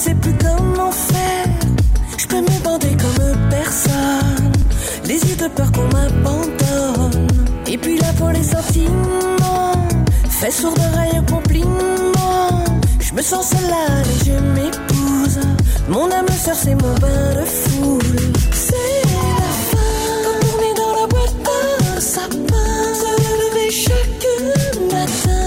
sais plus comment faire. Je peux m'ébander comme personne. Les yeux de peur qu'on m'abandonne. Et puis là pour les sentiments, fait sourd d'oreille un compliment. Je me sens seule là et je m'épouse. Mon âme sœur c'est mon bain de foule. C'est la fin, comme tourner dans la boîte à sapin. Se lever chaque matin.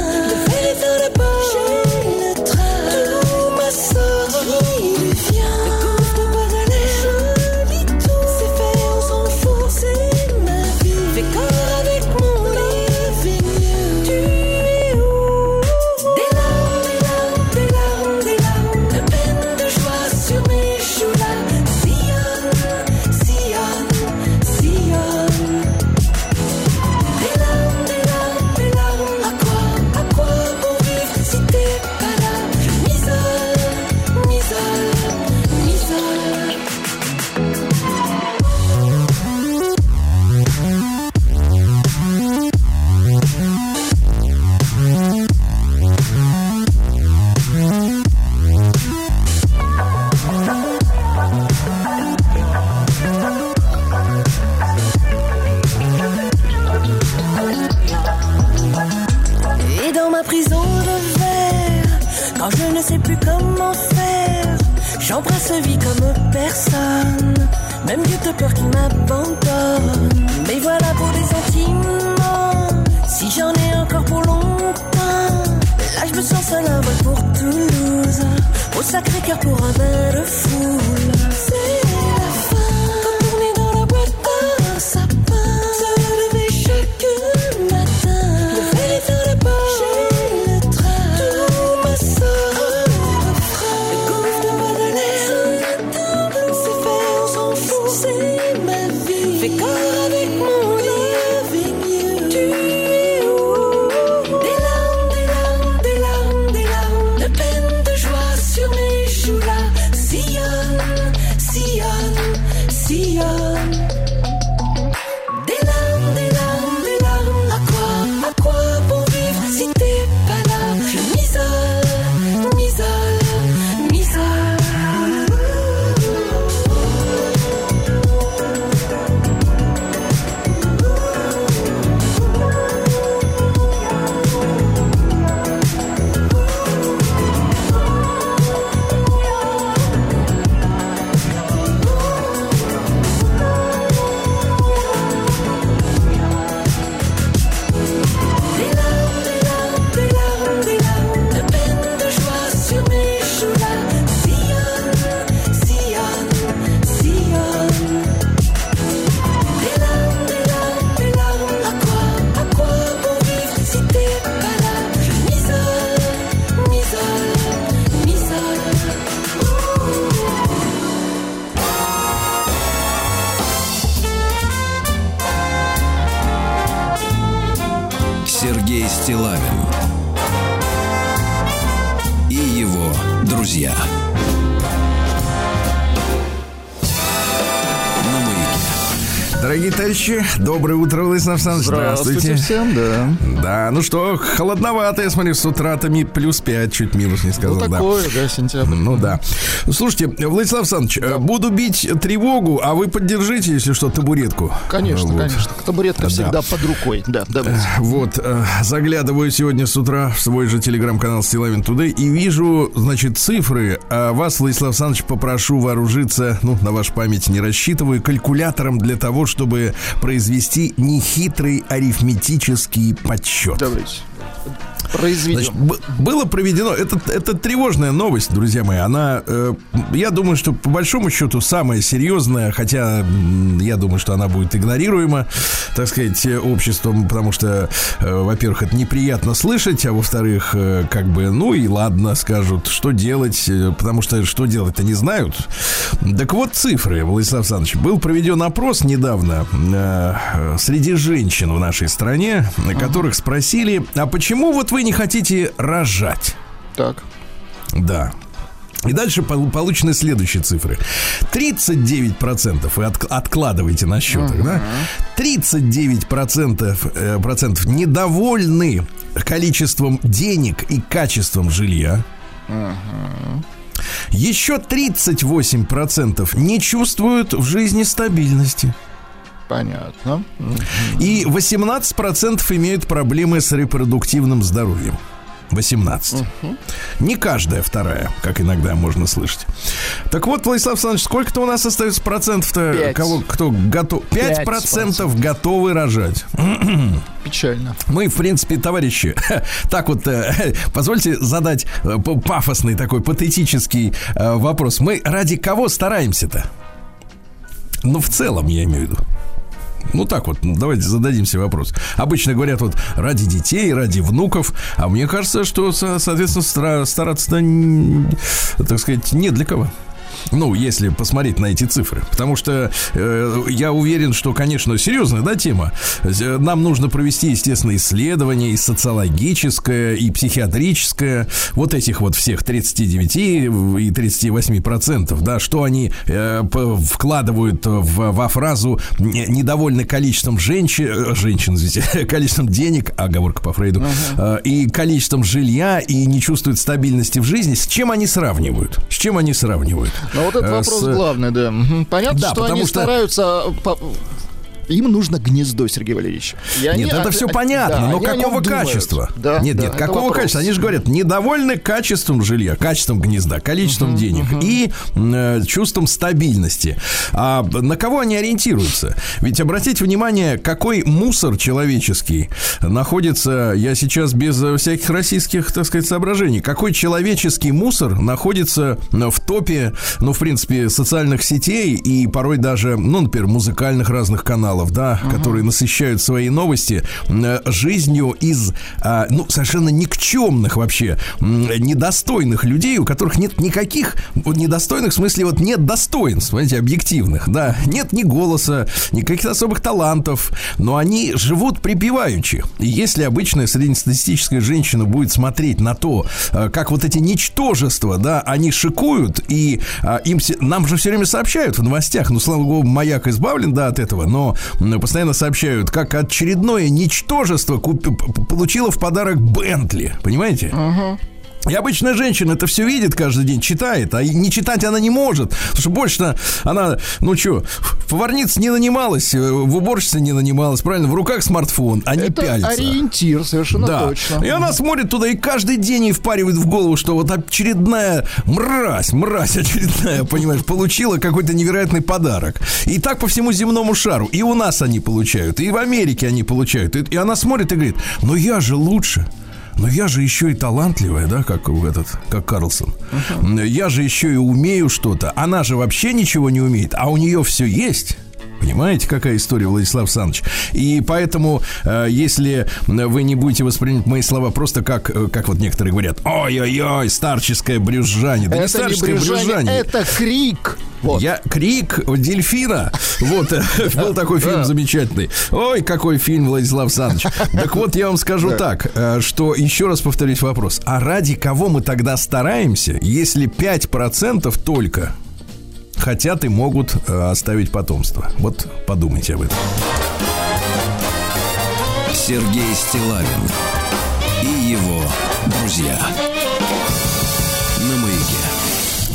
Доброе утро, Владислав Александрович. Здравствуйте всем, да. Да, ну что, холодновато, я смотрю, с утра-то плюс 5, чуть минус не сказал. Ну такое, да, сентябрь. Ну да. Слушайте, Владислав Александрович, да. Буду бить тревогу, а вы поддержите, если что, табуретку. Конечно, вот. Конечно, табуретка всегда под рукой. Да, давайте. Вот, заглядываю сегодня с утра в свой же телеграм-канал Силавин Тудэй и вижу, значит, цифры. А вас, Владислав Александрович, попрошу вооружиться, на вашу память не рассчитываю, калькулятором для того, чтобы произвести нехитрый арифметический подсчет. Давайте. Значит, было проведено, это тревожная новость, друзья мои. Она, я думаю, что по большому счету самая серьезная, хотя я думаю, что она будет игнорируема, так сказать, обществом, потому что, во-первых, это неприятно слышать, а во-вторых, и ладно, скажут, что делать, потому что что делать-то не знают. Так вот, цифры, Владислав Александрович. Был проведен опрос недавно среди женщин в нашей стране, которых спросили, а почему вот вы не хотите рожать. Так. Да. И дальше получены следующие цифры. 39%, вы откладываете на счетах, да? 39% недовольны количеством денег и качеством жилья. Еще 38% не чувствуют в жизни стабильности. Понятно. И 18% имеют проблемы с репродуктивным здоровьем. 18. Угу. Не каждая вторая, как иногда можно слышать. Так вот, Владислав Александрович, сколько-то у нас остается процентов-то? 5. Кого, кто готов? 5% готовы рожать. Печально. Мы, в принципе, товарищи, так вот, позвольте задать пафосный такой патетический вопрос. Мы ради кого стараемся-то? Ну, в целом, я имею в виду. Ну так вот, давайте зададим себе вопрос. Обычно говорят вот ради детей, ради внуков. А мне кажется, что, соответственно, стараться-то, так сказать, не для кого. Ну, если посмотреть на эти цифры. Потому что я уверен, что, конечно, серьезная, да, тема. Нам нужно провести, естественно, исследование и социологическое, и психиатрическое. Вот этих вот всех 39 и 38%, да, что они вкладывают во фразу «недовольны количеством женщин, извините, количеством денег», оговорка по Фрейду, и количеством жилья, и не чувствуют стабильности в жизни. С чем они сравнивают? С чем они сравнивают? Но вот этот вопрос главный, да. Понятно, да, что они стараются... Им нужно гнездо, Сергей Валерьевич. Нет, это все понятно, да, но какого качества? Да, нет, да, нет, какого вопрос. Качества? Они же говорят, недовольны качеством жилья, качеством гнезда, количеством денег и чувством стабильности. А на кого они ориентируются? Ведь обратите внимание, какой мусор человеческий находится, я сейчас без всяких российских, так сказать, соображений, какой человеческий мусор находится в топе, ну, в принципе, социальных сетей и порой даже, ну, например, музыкальных разных каналов. Да, которые насыщают свои новости жизнью из ну, совершенно никчемных вообще, недостойных людей, у которых нет никаких недостойных, в смысле, вот нет достоинств, понимаете, объективных, да, нет ни голоса, никаких особых талантов, но они живут припеваючи. И если обычная среднестатистическая женщина будет смотреть на то, как вот эти ничтожества, да, они шикуют, и им нам же все время сообщают в новостях, ну, слава богу, маяк избавлен, да, от этого, но постоянно сообщают, как очередное ничтожество получило в подарок Бентли. Понимаете? И обычная женщина это все видит каждый день, читает, а не читать она не может. Потому что больше она, ну что, в поварнице не нанималась, в уборщице не нанималась, правильно, в руках смартфон, а не это пялится. Это ориентир, совершенно да. точно. И она смотрит туда и каждый день ей впаривает в голову, что вот очередная мразь очередная, понимаешь, получила какой-то невероятный подарок. И так по всему земному шару. И у нас они получают, и в Америке они получают. И она смотрит и говорит, ну я же лучше. Но я же еще и талантливая, да, как Карлсон. Я же еще и умею что-то. Она же вообще ничего не умеет, а у нее все есть. Понимаете, какая история, Владислав Александрович? И поэтому, если вы не будете воспринимать мои слова просто как вот некоторые говорят, ой-ой-ой, старческое брюзжание. Да это не старческое брюзжание. Это крик. Вот. Крик дельфина. Вот, был такой фильм замечательный. Ой, какой фильм, Владислав Александрович. Так вот, я вам скажу так, что еще раз повторюсь вопрос. А ради кого мы тогда стараемся, если 5% только хотят и могут оставить потомство? Вот подумайте об этом. Сергей Стиллавин и его друзья.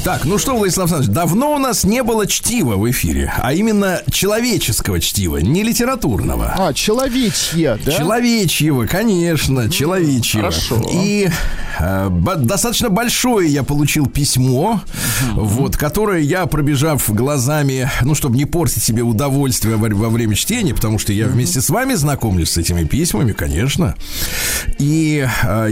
Так, ну что, Владислав Александрович, давно у нас не было чтива в эфире, а именно человеческого чтива, не литературного. Человечье, да? Человечьего, конечно, человечьего. Хорошо. И достаточно большое я получил письмо, вот, которое я, пробежав глазами, ну, чтобы не портить себе удовольствие во время чтения, потому что я вместе с вами знакомлюсь с этими письмами, конечно. И я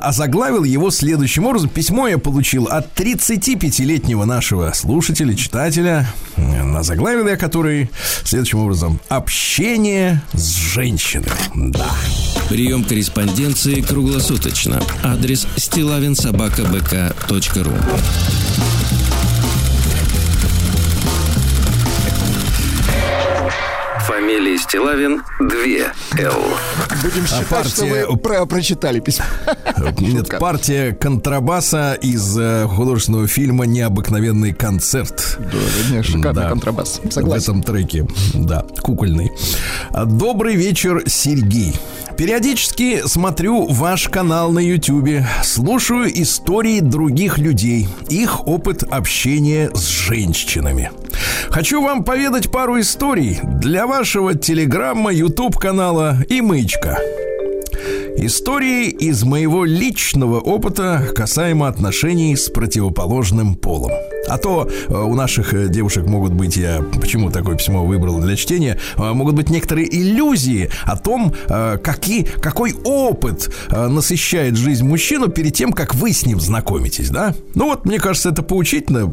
озаглавил его следующим образом. Письмо я получил от 35-летнего нашего слушателя, читателя, на заглавил я который следующим образом: общение с женщиной. Да. Прием корреспонденции круглосуточно. Адрес stilavinsobakabk.ru. Фамилия Стиллавин 2Л. Будем считать, партия... что мы прочитали письмо. Нет, партия контрабаса из художественного фильма «Необыкновенный концерт». Да, шикарный контрабас. Согласен. В этом треке, да, кукольный. Добрый вечер, Сергей. Периодически смотрю ваш канал на YouTube, слушаю истории других людей, их опыт общения с женщинами. Хочу вам поведать пару историй для вашего телеграмма, YouTube-канала и маячка. Истории из моего личного опыта касаемо отношений с противоположным полом. А то у наших девушек могут быть, я почему такое письмо выбрал для чтения, могут быть некоторые иллюзии о том, какой опыт насыщает жизнь мужчину перед тем, как вы с ним знакомитесь, да? Ну вот, мне кажется, это поучительно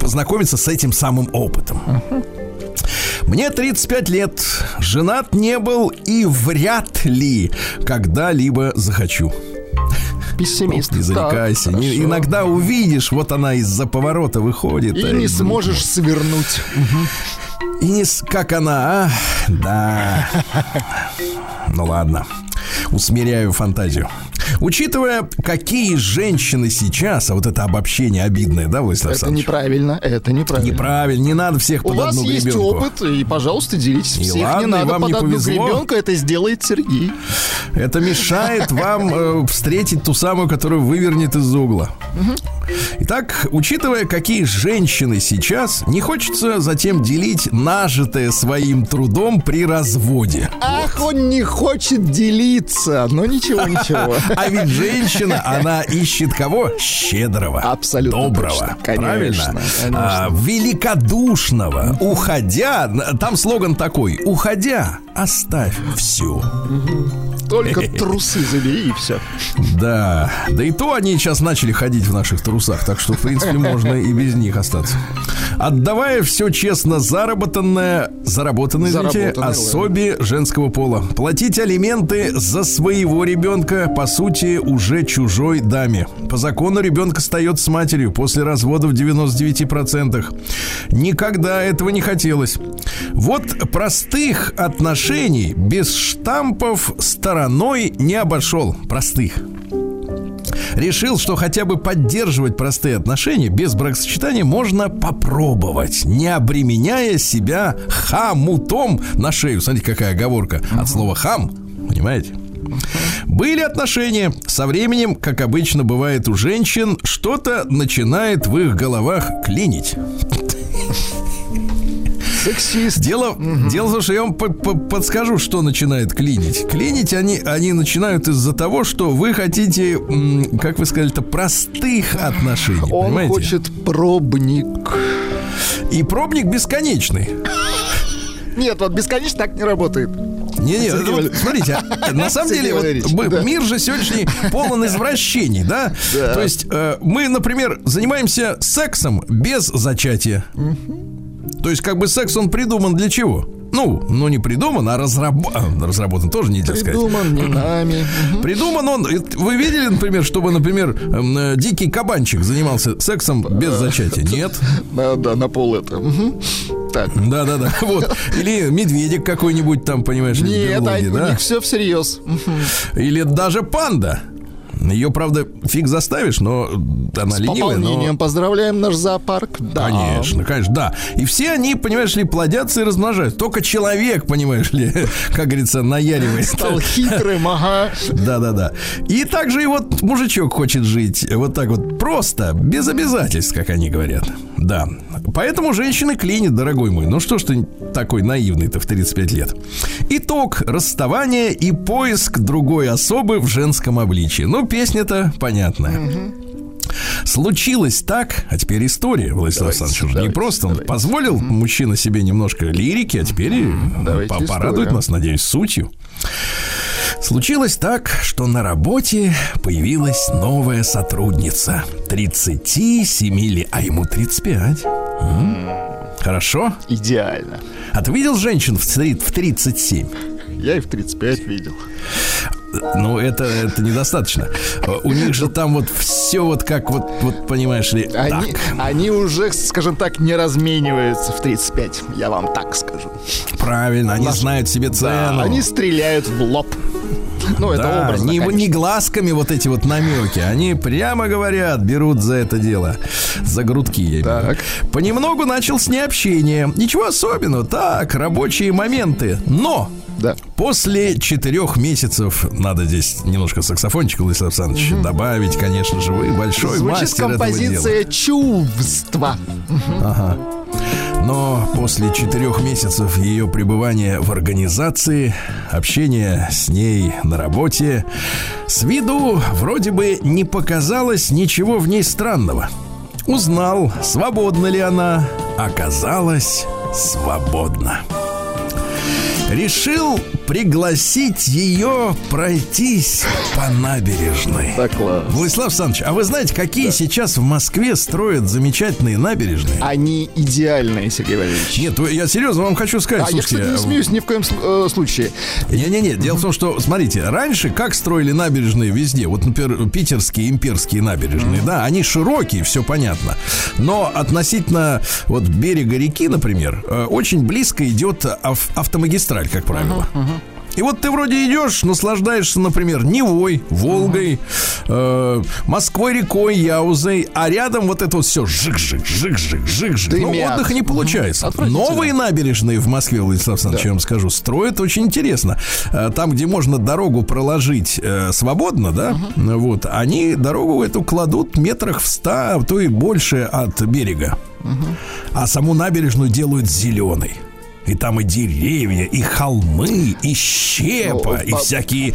познакомиться с этим самым опытом. Мне 35 лет, женат не был и вряд ли когда-либо захочу. Пессимист. Не зарекайся. Так, иногда увидишь, вот она из-за поворота выходит. И не сможешь свернуть. Угу. И не... Как она, а? Да. Ну ладно. Усмиряю фантазию. Учитывая, какие женщины сейчас, а вот это обобщение обидное, да, Владислав Александрович? Это неправильно. Неправильно, не надо всех под одну гребенку. У вас есть опыт, и, пожалуйста, делитесь. И всех ладно, не надо вам под не одну гребенку, это сделает Сергей. Это мешает вам встретить ту самую, которую вывернет из угла. Итак, учитывая, какие женщины сейчас, не хочется затем делить нажитое своим трудом при разводе. Ах, он не хочет делиться, но ничего. А ведь женщина, она ищет кого? Щедрого, абсолютно доброго, точно, конечно, правильно? Конечно. Великодушного, уходя, там слоган такой, уходя, оставь все. Только трусы забери и все. Да, да и то они сейчас начали ходить в наших трусах, так что, в принципе, можно и без них остаться. Отдавая все честно заработанное особе женского пола. Платить алименты за своего ребенка, по сути, уже чужой даме. По закону ребенок остается с матерью после развода в 99%. Никогда этого не хотелось. Вот простых отношений без штампов стороной не обошел. Простых. Решил, что хотя бы поддерживать простые отношения без бракосочетания можно попробовать, не обременяя себя хомутом на шею. Смотрите, какая оговорка от слова «хам». Понимаете? Были отношения. Со временем, как обычно бывает у женщин, что-то начинает в их головах клинить. Сексист. Дело в том, что я вам подскажу, что начинает клинить. Клинить они начинают из-за того, что вы хотите, как вы сказали-то, простых отношений. Он хочет пробник. И пробник бесконечный. Нет, вот бесконечно так не работает. Нет, смотрите, на самом деле мир же сегодняшний полон извращений, да? То есть мы, например, занимаемся сексом без зачатия. То есть, как бы секс, он придуман для чего? Ну не придуман, а разработан тоже нельзя сказать. Придуман не нами. Придуман он... Вы видели, например, чтобы, например, дикий кабанчик занимался сексом без зачатия? Нет. Да, на пол это... Да. Вот. Или медведик какой-нибудь там, понимаешь, из берлоги, да? Нет, все всерьез. Или даже панда. Ее, правда, фиг заставишь, но она ленивая. С пополнением поздравляем наш зоопарк. Да. Конечно, да. И все они, понимаешь ли, плодятся и размножаются. Только человек, понимаешь ли, как говорится, наяривает. Стал хитрым, ага. Да. И также и вот мужичок хочет жить вот так вот просто, без обязательств, как они говорят. Да. Поэтому женщины клинит, дорогой мой. Ну что ж ты такой наивный-то в 35 лет. Итог. Расставание и поиск другой особы в женском обличии. Ну, песня-то понятная. Случилось так, а теперь история, Владислав Александрович, не просто. Он позволил мужчина себе немножко лирики, а теперь порадует нас, надеюсь, сутью. Случилось так, что на работе появилась новая сотрудница. 37 лет, а ему 35. Хорошо? Идеально. А ты видел женщин в 37? Я и в 35 видел. Ну, это недостаточно. У них же там вот все вот как вот понимаешь ли, они уже, скажем так, не размениваются в 35. Я вам так скажу. Правильно, они знают себе цену. Они стреляют в лоб. Ну, это да, образно, не глазками вот эти вот намеки. Они прямо говорят, берут за это дело. За грудки, я имею. Понемногу начал с необщения. Ничего особенного, так, рабочие моменты. Но да. После 4 месяцев, надо здесь немножко саксофончика, Владислав Александрович, добавить, конечно же, вы большой звучит мастер этого дела. Композиция чувства. Ага. Но после 4 месяцев ее пребывания в организации, общения с ней на работе, с виду вроде бы не показалось ничего в ней странного. Узнал, свободна ли она. Оказалось, свободна. Решил пригласить ее пройтись по набережной. Так, класс. Владислав Александрович, а вы знаете, какие сейчас в Москве строят замечательные набережные? Они идеальные, Сергей Валерьевич. Нет, я серьезно вам хочу сказать. Слушайте, я, кстати, не смеюсь ни в коем случае. Не-не-не, дело в том, что, смотрите, раньше как строили набережные везде? Вот, например, питерские, имперские набережные, да, они широкие, все понятно. Но относительно вот берега реки, например, очень близко идет автомагистраль, как правило. И вот ты вроде идешь, наслаждаешься, например, Невой, Волгой, Москвой, рекой, Яузой, а рядом вот это вот все жик-жик-жик-жик-жик-жик. Ну, отдыха не получается. Новые набережные в Москве, Владислав Александрович, я вам скажу, строят очень интересно. Там, где можно дорогу проложить свободно, да, вот, они дорогу эту кладут метрах в 100, а то и больше от берега. А саму набережную делают зеленой. И там и деревья, и холмы, и щепа, и всякие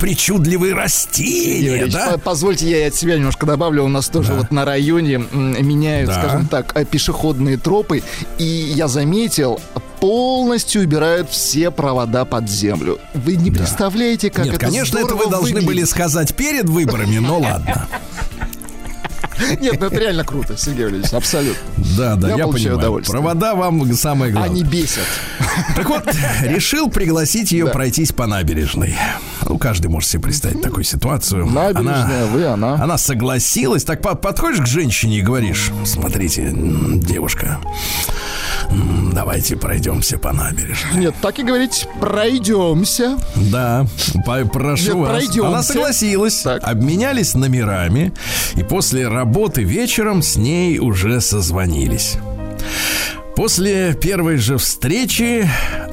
причудливые растения, да? Позвольте, я от себя немножко добавлю. У нас тоже вот на районе меняют, скажем так, пешеходные тропы. И я заметил, полностью убирают все провода под землю. Вы не представляете, как это здорово выглядит. Нет, конечно, это вы должны были сказать перед выборами, но ладно. Нет, ну это реально круто, Сергей Валерьевич, абсолютно. Да, я понимаю. Удовольствие. Провода вам самое главное. Они бесят. Так вот, решил пригласить ее пройтись по набережной. Ну, каждый может себе представить такую ситуацию. Набережная, она. Она согласилась. Так подходишь к женщине и говоришь: смотрите, девушка, давайте пройдемся по набережной. Нет, так и говорить, пройдемся. Да, прошу вас. Пройдемся. Она согласилась, обменялись номерами, и после работы вечером с ней уже созвонились. После первой же встречи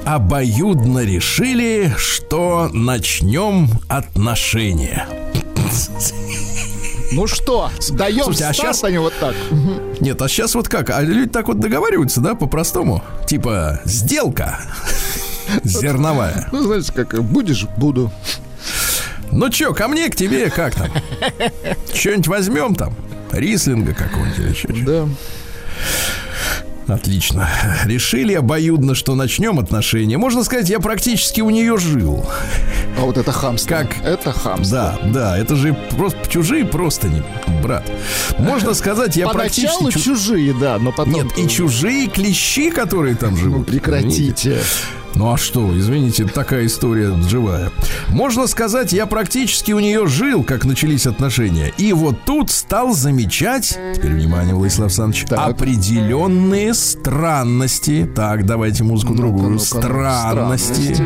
обоюдно решили, что начнем отношения. Ну что, даем старт, а сейчас они вот так. Нет, а сейчас вот как? А люди так вот договариваются, да, по-простому? Типа, сделка зерновая. Ну, знаете, как будешь, буду. Ну чё, ко мне, к тебе, как там? Что-нибудь возьмем там? Рислинга какого-нибудь или что-то? Да. Отлично. Решили обоюдно, что начнем отношения. Можно сказать, я практически у нее жил. А вот это хамство. Как? Это хамство. Да, это же просто чужие простыни, брат. Можно сказать, я поначалу практически... чужие, да, но потом... Нет, и чужие клещи, которые там живут. Ну, прекратите. Ну а что, извините, такая история живая. Можно сказать, я практически у нее жил, как начались отношения. И вот тут стал замечать, теперь внимание, Владислав Александрович, определенные странности. Так, давайте музыку другую. Странности.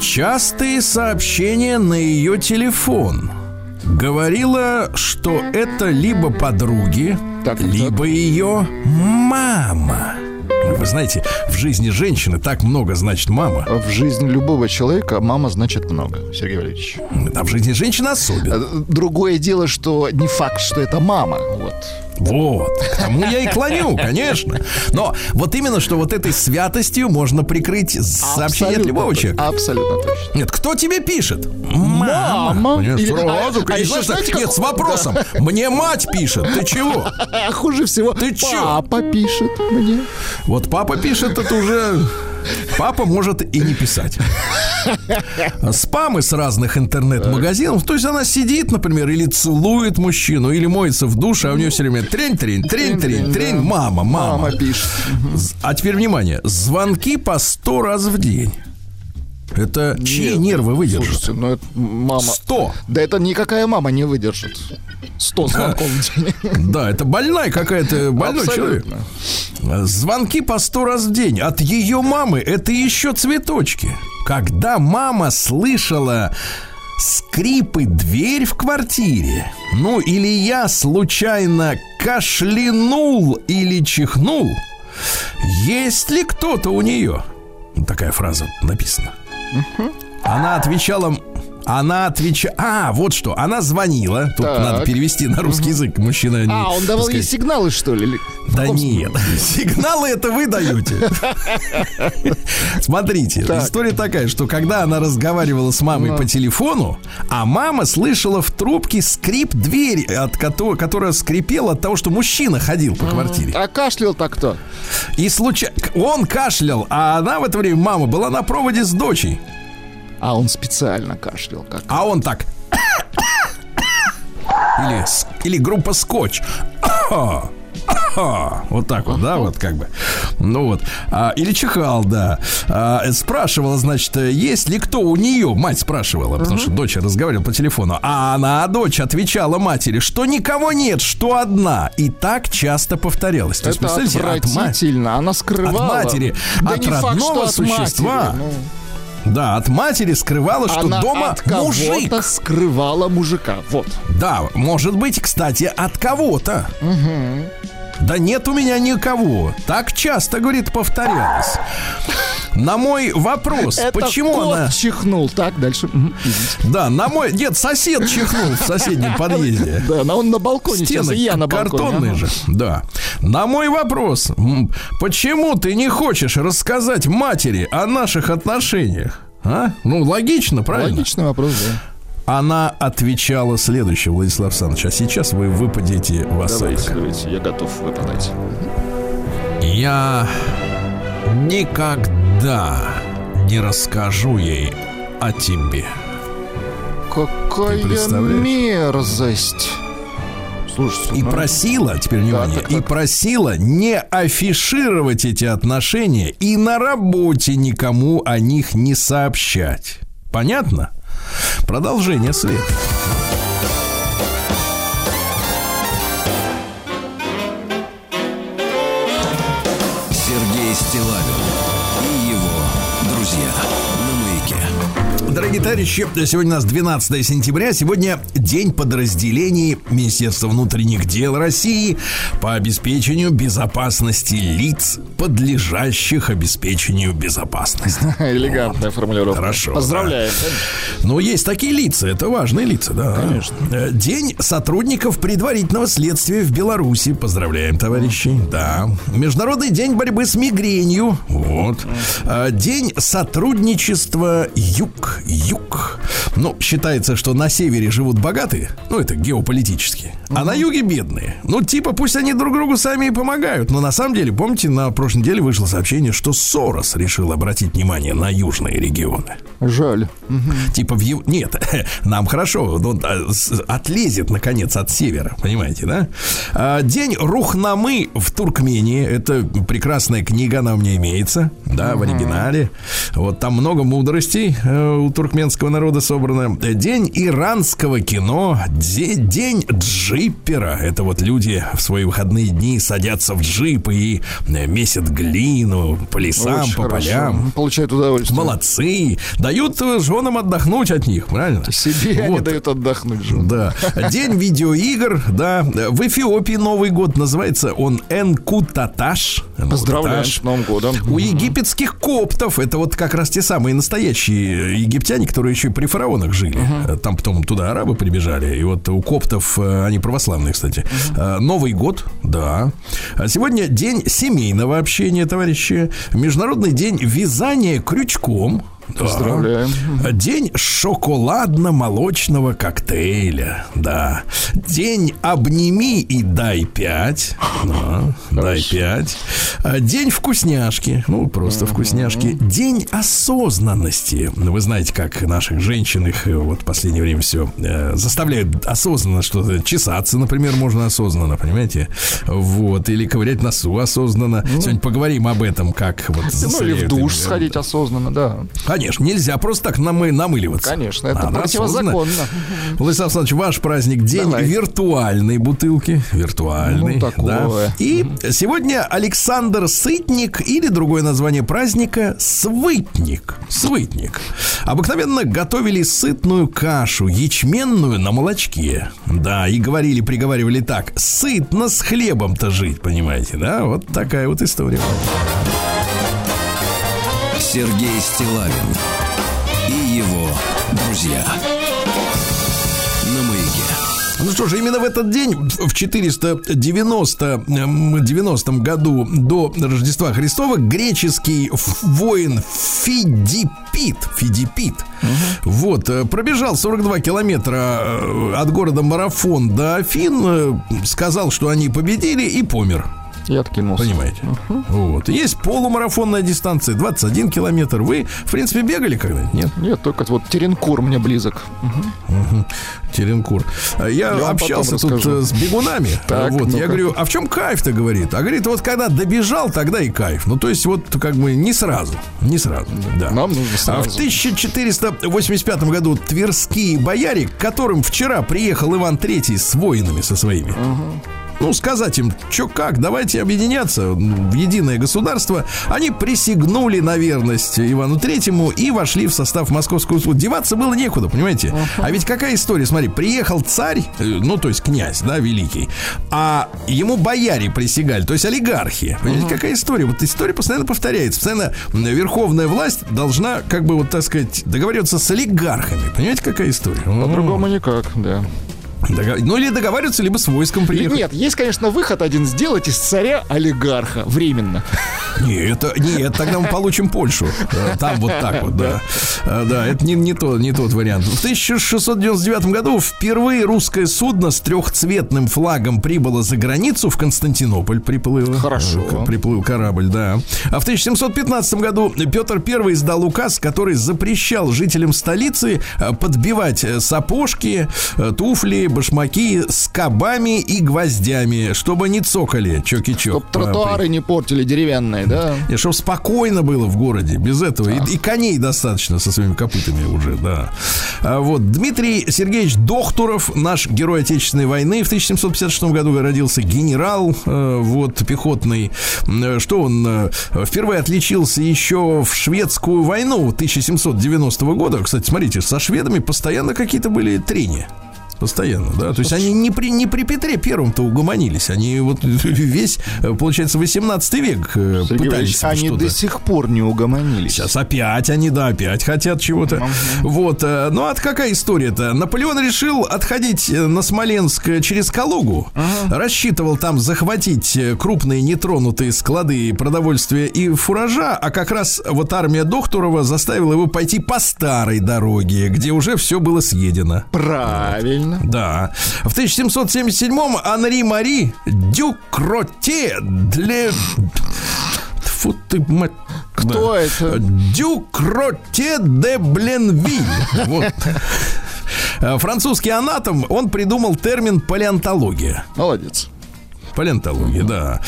Частые сообщения на ее телефон. Говорила, что это либо подруги, либо ее мама. Вы знаете, в жизни женщины так много значит мама. В жизни любого человека мама значит много, Сергей Валерьевич. А в жизни женщины особенно. Другое дело, что не факт, что это мама. Вот, к тому я и клоню, конечно. Но вот именно, что вот этой святостью можно прикрыть сообщение от любого человека. Абсолютно точно. Нет, кто тебе пишет? Мама. Нет, с вопросом. Мне мать пишет, ты чего? Хуже всего, папа пишет мне. Вот папа пишет, это уже... Папа может и не писать. Спам из разных интернет-магазинов. То есть она сидит, например, или целует мужчину, или моется в душе, а у нее все время трень-трень-трень-трень-трень. Мама пишет. А теперь внимание. Звонки по 100 раз в день. Это чьи нервы выдержат? Слушайте, ну это мама... 100! Да это никакая мама не выдержит. 100 звонков в день. Да, это больная какая-то, больной человек. Звонки по 100 раз в день от ее мамы — это еще цветочки. Когда мама слышала скрипы дверь в квартире, ну или я случайно кашлянул или чихнул, есть ли кто-то у нее? Такая фраза написана. Она отвечала. А, вот что. Она звонила. Тут надо перевести на русский язык. Мужчина не... А, он давал ей сигналы, что ли? Да нет. Сигналы это вы даете. Смотрите. История такая, что когда она разговаривала с мамой по телефону, а мама слышала в трубке скрип двери, которая скрипела от того, что мужчина ходил по квартире. А кашлял-то кто? И случайно... Он кашлял, а она в это время, мама, была на проводе с дочей. А он специально кашлял. Как-то. А он так. Или группа Скотч. Вот так вот, да, вот как бы. Ну вот. Или чихал, да. Спрашивала, значит, есть ли кто у нее. Мать спрашивала, потому что дочь разговаривала по телефону. А она, дочь, отвечала матери, что никого нет, что одна. И так часто повторялось. То есть, представляете, отвратительно. Она скрывала. От матери, да, от родного существа. Да, от матери скрывала, что она дома от мужик. Она кого-то скрывала мужика, вот. Да, может быть, кстати, от кого-то. Угу. Да нет у меня никого. Так часто, говорит, повторялось. На мой вопрос, почему кот она... чихнул, так, дальше. Да, на мой... Нет, сосед чихнул в соседнем подъезде. Да, но он на балконе. Стены я на балконе. Картонные же, да. На мой вопрос, почему ты не хочешь рассказать матери о наших отношениях? А? Ну, логично, правильно? Логичный вопрос, да. Она отвечала следующее, Владислав Александрович. А сейчас вы выпадете в осадок. Давайте, я готов выпадать. Я... никогда не расскажу ей о тебе. Какая мерзость. Слушайте, и просила, теперь внимание, и просила не афишировать эти отношения и на работе никому о них не сообщать. Понятно? Продолжение следует. Дорогие товарищи, сегодня у нас 12 сентября. Сегодня день подразделений Министерства внутренних дел России по обеспечению безопасности лиц, подлежащих обеспечению безопасности. Элегантная формулировка. Хорошо. Поздравляем. Да. Ну, есть такие лица. Это важные лица, да. Конечно. День сотрудников предварительного следствия в Беларуси. Поздравляем, товарищи. Да. Международный день борьбы с мигренью. Вот. День сотрудничества Юг. Ну, считается, что на севере живут богатые, ну, это геополитически, а на юге бедные. Ну, типа, пусть они друг другу сами и помогают. Но на самом деле, помните, на прошлой неделе вышло сообщение, что Сорос решил обратить внимание на южные регионы. Жаль. Типа, нет, нам хорошо, он отлезет, наконец, от севера, понимаете, да? День Рухнамы в Туркмении. Это прекрасная книга, она у меня имеется, да, в оригинале. Вот там много мудростей у туркменского народа собрано. День иранского кино. День джипера. Это вот люди в свои выходные дни садятся в джипы и месят глину по лесам, очень по хорошо. Полям. Получают удовольствие. Молодцы. Дают женам отдохнуть от них, правильно? Себе вот. Они дают отдохнуть женам. Да. День видеоигр. Да. В Эфиопии Новый год называется он Энкутаташ. Поздравляю с Новым годом. У египетских коптов. Это вот как раз те самые настоящие египтяне, которые еще и при фараонах жили. Там потом туда арабы прибежали. И вот у коптов, они православные, кстати. Новый год, да. Сегодня день семейного общения, товарищи. Международный день вязания крючком. Да. Поздравляем. День шоколадно-молочного коктейля. Да. День обними и дай 5. Да. Дай 5. День вкусняшки. Ну, просто вкусняшки. День осознанности. Вы знаете, как наших женщин их вот в последнее время все заставляют осознанно что-то. Чесаться, например, можно осознанно, понимаете? Вот. Или ковырять носу осознанно. Сегодня поговорим об этом, как вот. Ну, или в душ сходить осознанно, да. Конечно, нельзя просто так намыливаться. Конечно, это противозаконно. Владислав Александрович, ваш праздник, день виртуальной бутылки. Виртуальной. Ну, такое. Да. И сегодня Александр Сытник, или другое название праздника — Свытник. Свытник. Обыкновенно готовили сытную кашу, ячменную на молочке. Да, и говорили, приговаривали так: сытно с хлебом-то жить, понимаете, да? Вот такая вот история. Сергей Стиллавин и его друзья. Ну что же, именно в этот день, в 490 году до Рождества Христова, греческий воин Фидипит, вот, пробежал 42 километра от города Марафон до Афин, сказал, что они победили, и помер. И откинулся. Понимаете? Вот. Есть полумарафонная дистанция, 21 километр. Вы, в принципе, бегали когда-нибудь? Нет? Нет, только вот Теренкур мне близок. Теренкур. Я общался тут с бегунами. Так, вот. Я говорю, а в чем кайф-то, говорит? А говорит, вот когда добежал, тогда и кайф. Ну, то есть, вот как бы не сразу. Не сразу. Да. Нам нужно сразу. А в 1485 году тверские бояре, к которым вчера приехал Иван III с воинами со своими, ну, сказать им, что как, давайте объединяться в единое государство. Они присягнули на верность Ивану Третьему и вошли в состав Московского суда. Деваться было некуда, понимаете? А ведь какая история, смотри, приехал царь, ну, то есть князь, да, великий, а ему бояре присягали, то есть олигархи. Понимаете, какая история? Вот история постоянно повторяется. Постоянно верховная власть должна, как бы, вот, так сказать, договариваться с олигархами. Понимаете, какая история? По-другому никак, да. Ну, или договариваются, либо с войском приехать. Нет, есть, конечно, выход один — сделать из царя олигарха временно. Нет, тогда мы получим Польшу. Там вот так вот, да. Да, это не тот вариант. В 1699 году впервые русское судно с трехцветным флагом прибыло за границу, в Константинополь приплыло. Хорошо. Приплыл корабль, да. А в 1715 году Петр I издал указ, который запрещал жителям столицы подбивать сапожки, туфли, башмаки скобами и гвоздями, чтобы не цокали чоки-чок. Чтоб тротуары не портили деревянные, да? И чтоб спокойно было в городе, без этого. И коней достаточно со своими копытами уже, да. Вот. Дмитрий Сергеевич Дохтуров, наш герой Отечественной войны, в 1756 году родился, генерал, вот, пехотный. Что он впервые отличился еще в Шведскую войну 1790 года. Кстати, смотрите, со шведами постоянно какие-то были трения. Постоянно, да. То есть они не при Петре Первом-то угомонились. Они вот весь, получается, 18 век пытались. Они до сих пор не угомонились. Сейчас опять они, да, опять хотят чего-то. Вот. Ну, а какая история-то? Наполеон решил отходить на Смоленск через Калугу. Рассчитывал там захватить крупные нетронутые склады продовольствия и фуража. А как раз вот армия Дохтурова заставила его пойти по старой дороге, где уже все было съедено. Правильно. Да. В 1777-м Анри Мари Дюкроте для... Фу ты, мать... Кто это? Дюкроте де Бленвиль. Вот. Французский анатом, он придумал термин палеонтология. Молодец. Палеонтология, да.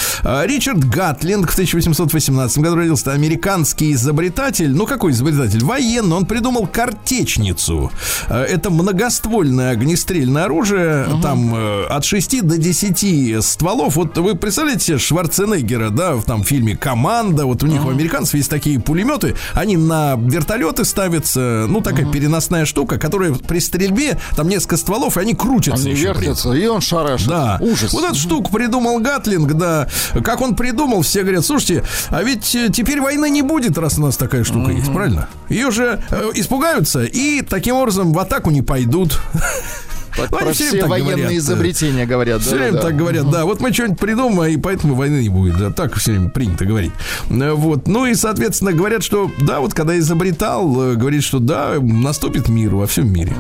Ричард Гатлинг в 1818 году родился, американский изобретатель. Ну, какой изобретатель? Военный. Он придумал картечницу. Это многоствольное огнестрельное оружие. Там от 6 до 10 стволов. Вот вы представляете Шварценеггера, да, в там фильме «Команда». Вот у них, у американцев, есть такие пулеметы. Они на вертолеты ставятся. Ну, такая переносная штука, которая при стрельбе, там несколько стволов, и они крутятся. Они вертятся, и он шарашит. Да. Ужас. Вот эту штуку придумал Гатлинг, да. Как он придумал, все говорят: слушайте, а ведь теперь войны не будет, раз у нас такая штука есть, правильно? Ее же испугаются и таким образом в атаку не пойдут. Про все военные изобретения говорят. Все время так говорят, да. Вот мы что-нибудь придумаем, и поэтому войны не будет. Да, так все время принято говорить. Вот. Ну и, соответственно, говорят, что да, вот когда изобретал, говорит, что да, наступит мир во всем мире.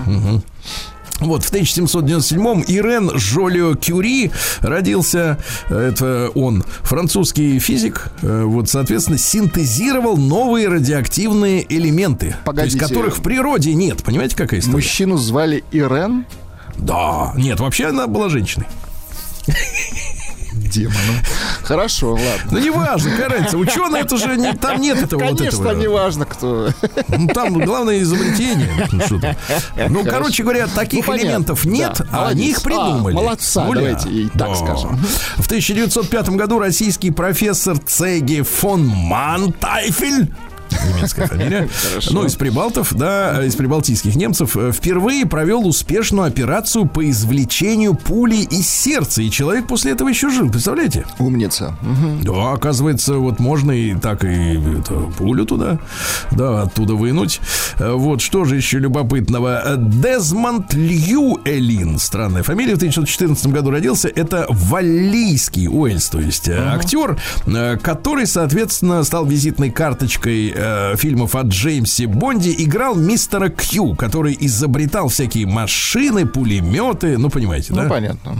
Вот, в 1797-м Ирен Жолио-Кюри родился, это он, французский физик, вот, соответственно, синтезировал новые радиоактивные элементы, погодите, то есть которых в природе нет, понимаете, какая история? Мужчину звали Ирен? Да, нет, вообще она была женщиной. Демоном. Хорошо, ладно. Ну, не важно, короче, ученые, это же не, там нет этого. Конечно, вот этого. Не важно, кто. Ну, там главное изобретение. Ну, короче говоря, таких элементов нет, да, а они их придумали. Молодца, давайте так скажем. В 1905 году российский профессор Цеги фон Мантайфель, немецкая фамилия, но из прибалтов, да, из прибалтийских немцев, впервые провел успешную операцию по извлечению пули из сердца. И человек после этого еще жил, представляете? Умница. Да, оказывается, вот можно и так и это, пулю туда, да, оттуда вынуть. Вот, что же еще любопытного. Дезмонд Льюэлин, странная фамилия, в 1914 году родился. Это валлийский, Уэльс, то есть актер, который, соответственно, стал визитной карточкой фильмов о Джеймсе Бонде, играл мистера Кью, который изобретал всякие машины, пулеметы, ну, понимаете, да? Ну, понятно.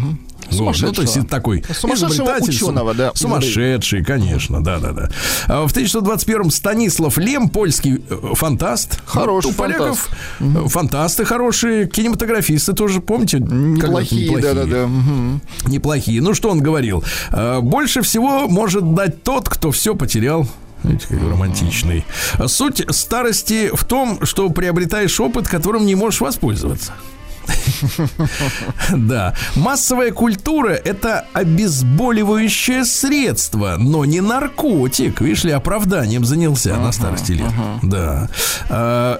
Вот, ну, то есть такой изобретатель, ученого, да, сумасшедший, конечно, да-да-да. В 1921-м Станислав Лем, польский фантаст. Хороший фантаст. Фантасты хорошие, кинематографисты тоже, помните? Неплохие, да-да-да. Неплохие. Ну, что он говорил? Больше всего может дать тот, кто все потерял. Знаете, какой романтичный. Суть старости в том, что приобретаешь опыт, которым не можешь воспользоваться. Да. Массовая культура — это обезболивающее средство, но не наркотик. Видишь ли, оправданием занялся на старости лет. Да.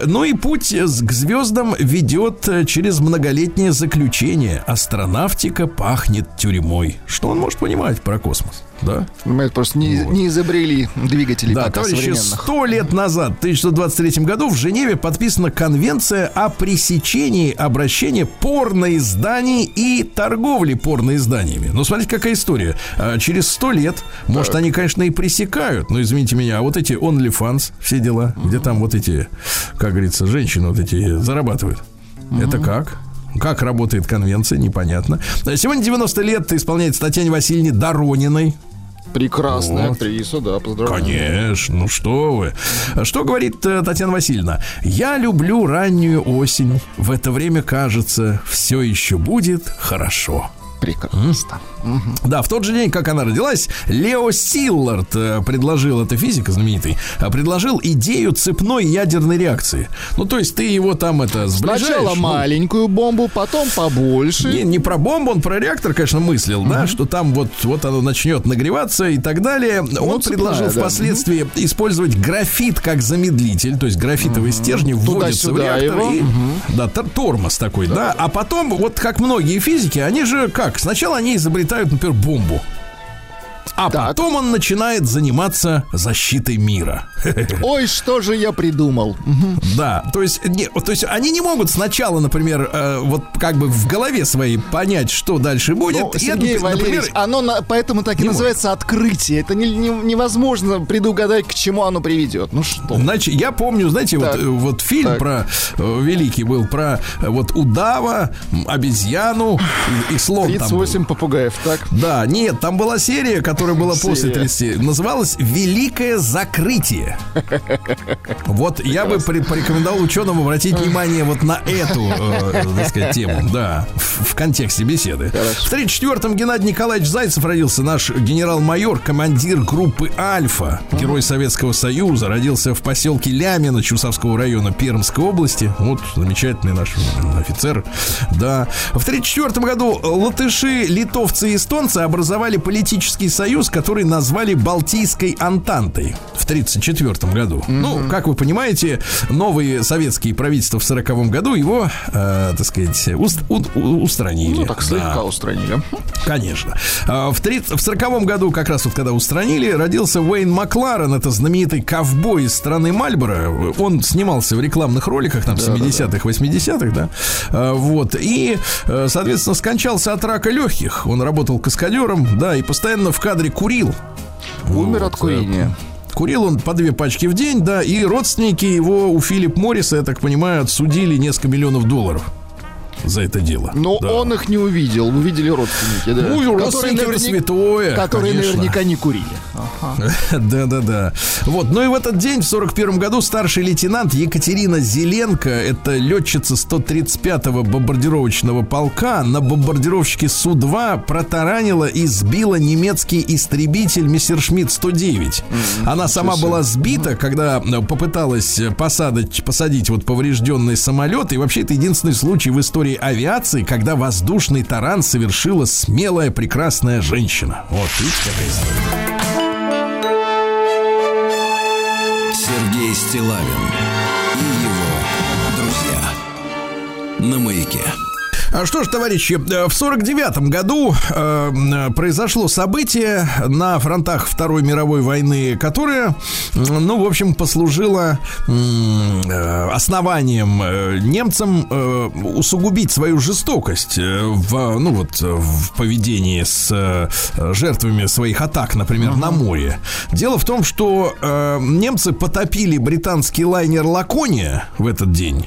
Ну и путь к звездам ведет через многолетнее заключение. Астронавтика пахнет тюрьмой. Что он может понимать про космос? Да? Понимаете, просто не изобрели двигатели. Да, товарищи, 100 лет назад, в 1923 году, в Женеве подписана конвенция о пресечении обращения порноизданий и торговли порноизданиями. Ну, смотрите, какая история. Через 100 лет, может, они, конечно, и пресекают, но, извините меня, а вот эти OnlyFans, все дела, где там вот эти, как говорится, женщины вот эти зарабатывают. Это как? Как работает конвенция, непонятно. Сегодня 90 лет исполняется Татьяне Васильевне Дорониной. Прекрасная актриса, да, поздравляю. Конечно, ну что вы. Что говорит Татьяна Васильевна? Я люблю раннюю осень. В это время, кажется, все еще будет хорошо. Прекрасно. Да, в тот же день, как она родилась, Лео Силлард предложил, это физик знаменитый, предложил идею цепной ядерной реакции. Ну, то есть ты его там это сближаешь. Сначала маленькую бомбу, потом побольше. Не про бомбу, он про реактор, конечно, мыслил, да, что там вот оно начнет нагреваться и так далее. Ну, он предложил впоследствии использовать графит как замедлитель, то есть графитовые стержни вводятся в реактор. И, да, тормоз такой, да. А потом, вот как многие физики, они же как? Сначала они изобретают, например, бомбу. А потом он начинает заниматься защитой мира. Ой, что же я придумал. Да, то есть они не могут сначала, например, вот как бы в голове своей понять, что дальше будет. Но, Сергей Валерьевич, оно поэтому так и называется открытие. Это невозможно предугадать, к чему оно приведет. Ну что? Значит, я помню, знаете, вот фильм про великий был, про вот удава, обезьяну и слон. 38 попугаев, так? Да, нет, там была серия, которая была после 30, называлась «Великое закрытие». Вот я бы порекомендовал ученым обратить внимание вот на эту, так сказать, тему, да, в контексте беседы. Хорошо. В 1934-м Геннадий Николаевич Зайцев родился, наш генерал-майор, командир группы «Альфа», герой Советского Союза, родился в поселке Лямино Чусовского района Пермской области. Вот замечательный наш офицер, да. В 1934 году латыши, литовцы и эстонцы образовали политический союз, который назвали Балтийской Антантой в 1934 году. Ну, как вы понимаете, новые советские правительства в 1940 году его, так сказать, устранили. Ну, так слегка устранили. Конечно. В 1940 году, как раз вот когда устранили, родился Уэйн Макларен. Это знаменитый ковбой из страны Мальборо. Он снимался в рекламных роликах там 70-х, 80-х, да. Вот. И, соответственно, скончался от рака легких. Он работал каскадером, да, и постоянно в кадре курил. Умер от курения. Курил он по 2 пачки в день, да, и родственники его у Филипп Морриса, я так понимаю, отсудили несколько миллионов долларов. за это дело. Но да. Он их не увидел, увидели родственники, да. Ну, родственники это святое. Которые конечно. Наверняка не курили. Да-да-да. Вот, ну и в этот день, в 41 году, старший лейтенант Екатерина Зеленко, это летчица 135-го бомбардировочного полка, на бомбардировщике Су-2 протаранила и сбила немецкий истребитель Мессершмитт 109. Она сама была сбита, когда попыталась посадить вот поврежденный самолет. И вообще это единственный случай в истории авиации, когда воздушный таран совершила смелая, прекрасная женщина. Вот, видите, какая история. Сергей Стиллавин и его друзья на «Маяке». Что ж, товарищи, в 49-м году произошло событие на фронтах Второй мировой войны, которое, ну, в общем, послужило основанием немцам усугубить свою жестокость в поведении с жертвами своих атак, например, на море. Дело в том, что немцы потопили британский лайнер «Лакония» в этот день,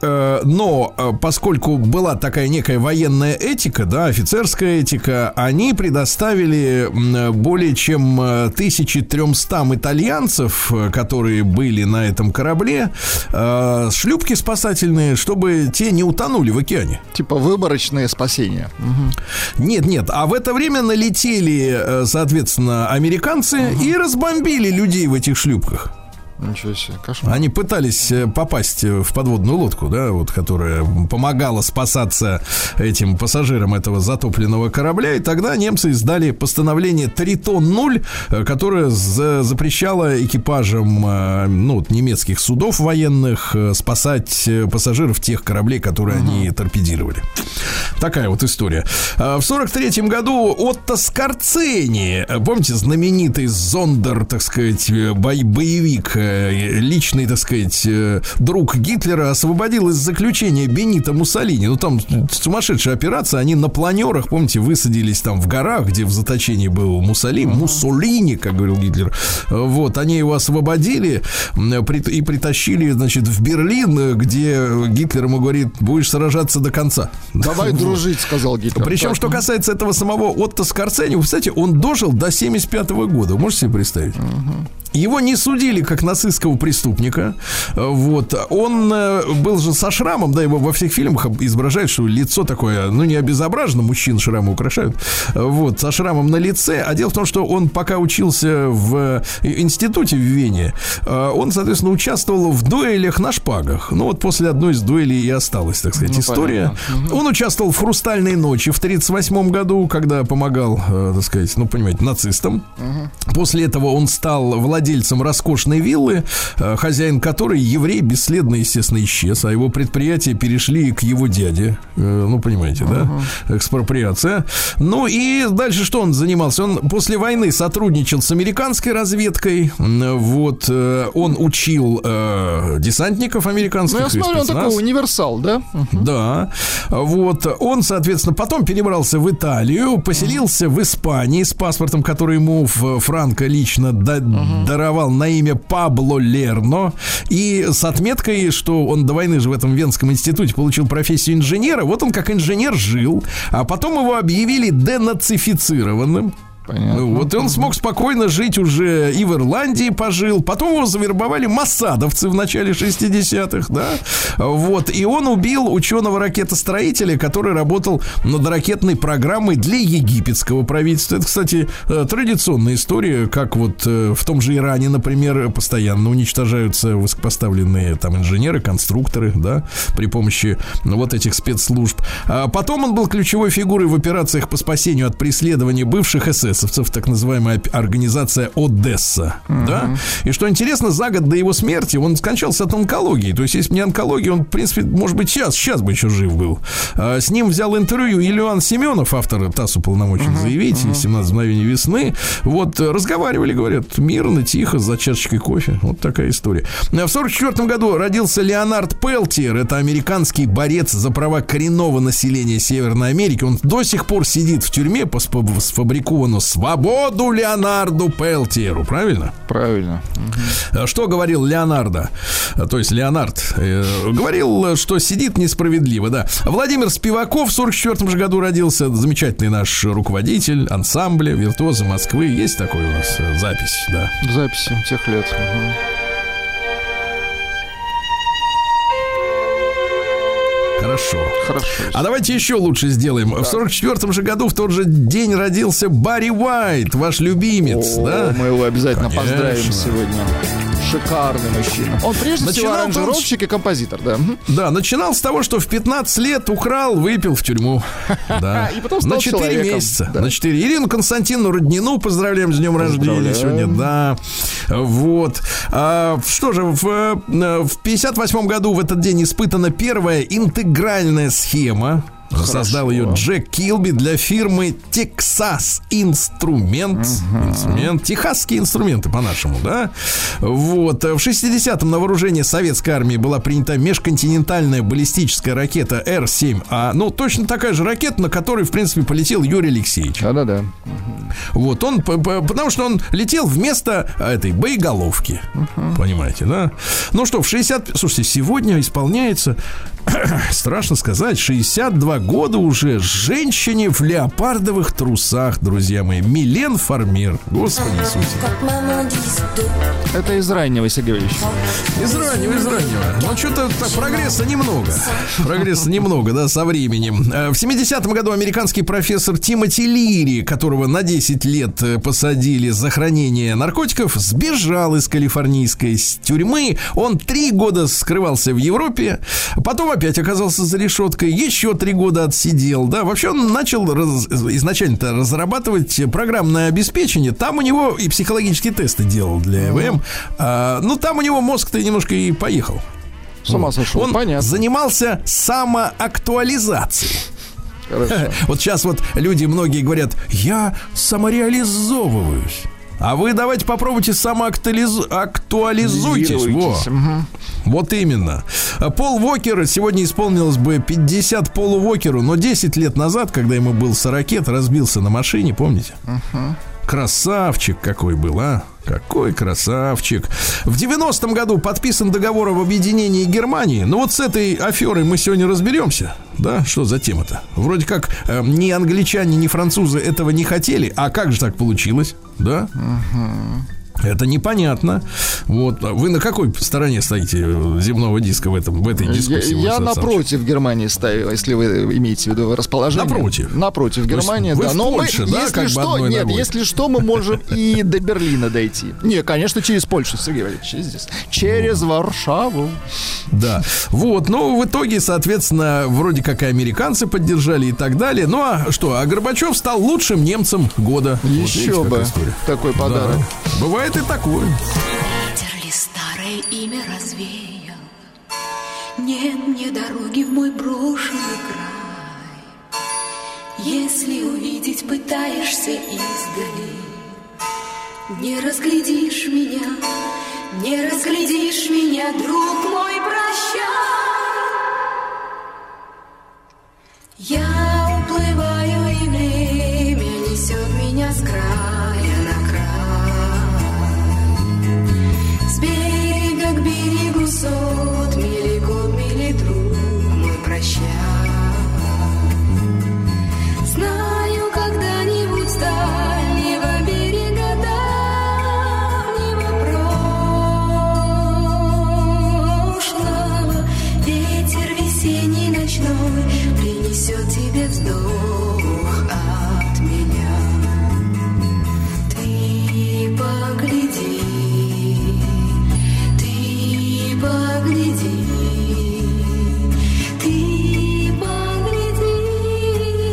но поскольку была такая некая военная этика, да, офицерская этика, они предоставили более чем 1300 итальянцев, которые были на этом корабле, шлюпки спасательные, чтобы те не утонули в океане. Типа выборочное спасение. Угу. Нет. А в это время налетели, соответственно, американцы и разбомбили людей в этих шлюпках. Ничего себе, кошмар. Они пытались попасть в подводную лодку, да, вот, которая помогала спасаться этим пассажирам этого затопленного корабля. И тогда немцы издали постановление Тритон-0, которое запрещало экипажам немецких судов военных спасать пассажиров тех кораблей, которые они торпедировали. Такая вот история. В 1943 году Отто Скорцени, помните, знаменитый зондер, так сказать, боевик, личный, так сказать, друг Гитлера, освободил из заключения Бенито Муссолини. Ну, там сумасшедшая операция. Они на планерах, помните, высадились там в горах, где в заточении был Муссолини, как говорил Гитлер. Вот, они его освободили и притащили, значит, в Берлин, где Гитлер ему говорит: будешь сражаться до конца. Давай дружить, сказал Гитлер. Причем, что касается этого самого Отто Скорцени, вы представляете, он дожил до 75-го года. Можете себе представить? Его не судили как нацистского преступника. Вот. Он был же со шрамом, да, его во всех фильмах изображают, что лицо такое, ну, не обезображено, мужчин шрамы украшают. Вот, со шрамом на лице. А дело в том, что он пока учился в институте в Вене, он, соответственно, участвовал в дуэлях на шпагах. Ну, вот после одной из дуэлей и осталась, так сказать, история. Понятно. Он участвовал в «Хрустальной ночи» в 1938 году, когда помогал, так сказать, ну, понимаете, нацистам. После этого он стал владельцем роскошной виллы, хозяин которой еврей бесследно, естественно, исчез, а его предприятия перешли к его дяде. Ну, понимаете, да? Экспроприация. Ну, и дальше что он занимался? Он после войны сотрудничал с американской разведкой. Вот. Он учил десантников американских. Ну, я смотрю, он такой универсал, да? Да. Вот. Он, соответственно, потом перебрался в Италию, поселился в Испании с паспортом, который ему Франко лично даровал на имя Пабло Лерно. И с отметкой, что он до войны же в этом Венском институте получил профессию инженера. Вот он как инженер жил. А потом его объявили денацифицированным. Понятно. Вот, и он смог спокойно жить уже и в Ирландии пожил. Потом его завербовали моссадовцы в начале 60-х, да? Вот. И он убил ученого-ракетостроителя, который работал над ракетной программой для египетского правительства. Это, кстати, традиционная история, как вот в том же Иране, например, постоянно уничтожаются высокопоставленные там инженеры, конструкторы, да, при помощи вот этих спецслужб. Потом он был ключевой фигурой в операциях по спасению от преследования бывших СС, так называемая организация «Одесса». Да? И что интересно, за год до его смерти он скончался от онкологии. То есть, если бы не онкология, он, в принципе, может быть, сейчас бы еще жив был. С ним взял интервью Иллиан Семенов, автор «ТАСС уполномочен заявить», «17 мгновений весны». Вот, разговаривали, говорят, мирно, тихо, за чашечкой кофе. Вот такая история. В 44 году родился Леонард Пелтер. Это американский борец за права коренного населения Северной Америки. Он до сих пор сидит в тюрьме по сфабрикованному свободу Леонарду Пелтьеру, правильно? Правильно. Что говорил Леонардо? То есть Леонард говорил, что сидит несправедливо, да. Владимир Спиваков в 44 же году родился. Замечательный наш руководитель ансамбля «Виртуозы Москвы». Есть такой у нас запись, да. Запись тех лет. Хорошо. Хорошо. А давайте еще лучше сделаем. Да. В 44-м же году в тот же день родился Барри Уайт, ваш любимец. Да? Мы его обязательно поздравим сегодня. Шикарный мужчина. Он прежде всего аранжировщик и композитор, да. Да, начинал с того, что в 15 лет украл, выпил в тюрьму. Да. И потом стал на 4 человеком. Месяца. Да. На 4. Ирину Константиновну Роднину поздравляем с днем рождения сегодня. Да. Вот. Что же, в 58 году в этот день испытана первая интегральная схема. Хорошо. Создал ее Джек Килби для фирмы Texas Instruments. Инструмент. Техасские инструменты, по-нашему, да? Вот. В 60-м на вооружение советской армии была принята межконтинентальная баллистическая ракета Р-7А. Ну, точно такая же ракета, на которой, в принципе, полетел Юрий Алексеевич. Да-да-да. Вот. Он, потому что он летел вместо этой боеголовки. Понимаете, да? Ну что, в 60... Слушайте, сегодня исполняется... Страшно сказать, 62 года уже женщине в леопардовых трусах, друзья мои. Милен Фармер. Господи Иисусе. Это из раннего, Сергей Ильич. Из раннего. Но что-то прогресса немного, да, со временем. В 70-м году американский профессор Тимоти Лири, которого на 10 лет посадили за хранение наркотиков, сбежал из калифорнийской тюрьмы. Он 3 года скрывался в Европе. Потом опять оказался за решеткой, еще 3 года отсидел, да. Вообще он начал изначально-то разрабатывать программное обеспечение. Там у него и психологические тесты делал для ЭВМ. Ну, там у него мозг-то немножко и поехал. С ума сошел. Он занимался самоактуализацией. Хорошо. Вот сейчас вот люди многие говорят: я самореализовываюсь. А вы давайте попробуйте самоактуализуйтесь. Вот именно. Пол Уокер, сегодня исполнилось бы 50 Полу Уокеру, но 10 лет назад, когда ему был 40, разбился на машине, помните? Красавчик какой был, а? Какой красавчик. В 90-м году подписан договор об объединении Германии. Ну вот с этой аферой мы сегодня разберемся. Да, что за тема-то? Вроде как ни англичане, ни французы этого не хотели. А как же так получилось? Да? Это непонятно. Вот. Вы на какой стороне стоите земного диска в этой дискуссии? Я напротив Германии ставил, если вы имеете в виду расположение. Напротив Германии, да. Но Польша, мы, да, если как что, нет, ногой. Если что, мы можем и до Берлина дойти. Не, конечно, через Польшу, Сергей Валерьевич, здесь. Через Варшаву. Да. Вот. Ну, в итоге, соответственно, вроде как и американцы поддержали и так далее. Ну, а что? А Горбачев стал лучшим немцем года. Еще вот, видите, бы. Такой подарок. Да. Бывает и такое. Ветер ли старое имя развеял? Нет мне дороги в мой прошлый край. Если увидеть пытаешься издали, не разглядишь меня, друг мой, прощай. Я уплываю, и время несет меня с края. С берега к берегу 100 миль, год, миль, друг мой, прощай. Знаю, когда-нибудь с дальнего берега давнего прошлого ветер весенний ночной принесет тебе вздох от меня. Ты погляди. Ты погляди,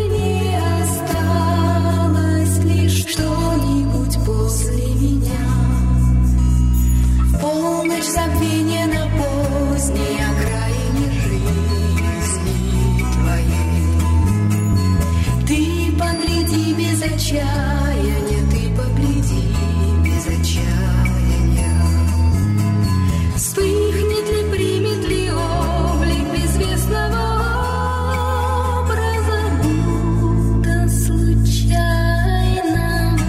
не осталось ли что-нибудь после меня? Полночь забвения на поздней окраине жизни твоей. Ты погляди без отчаяния, ты погляди без отчаяния. Вспыхнет ли, примет ли облик безвестного образа, будто случайно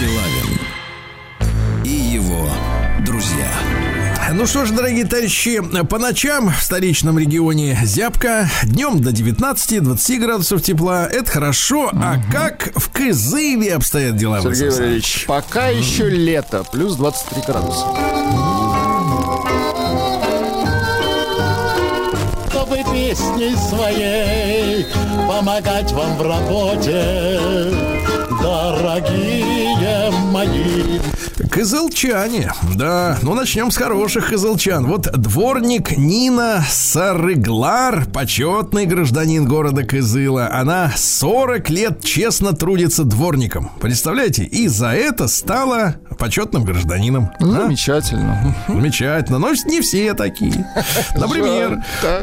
Стиллавин и его друзья. Ну что ж, дорогие товарищи, по ночам в столичном регионе зябко, днем до 19-20 градусов тепла. Это хорошо, а как в Кызыве обстоят дела? Сергей Валерьевич, пока еще лето, плюс 23 градуса. Чтобы песней своей помогать вам в работе, дорогие мои. Кызылчане, да, ну начнем с хороших кызылчан. Вот дворник Нина Сарыглар, почетный гражданин города Кызыла. Она 40 лет честно трудится дворником. Представляете, и за это стала почетным гражданином. Замечательно. А? Замечательно, но не все такие. Например,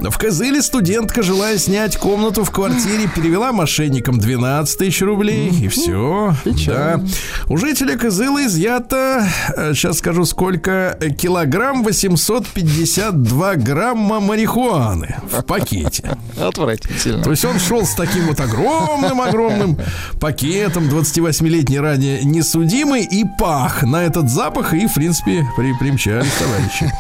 в Кызыле студентка, желая снять комнату в квартире, перевела мошенникам 12 тысяч рублей, и все. Да. У жителя Кызыла изъято, сейчас скажу сколько, 1,852 килограмма марихуаны в пакете. Отвратительно. То есть он шел с таким вот огромным пакетом, 28-летний ранее несудимый, и пах на этот запах, и в принципе примчались товарищи.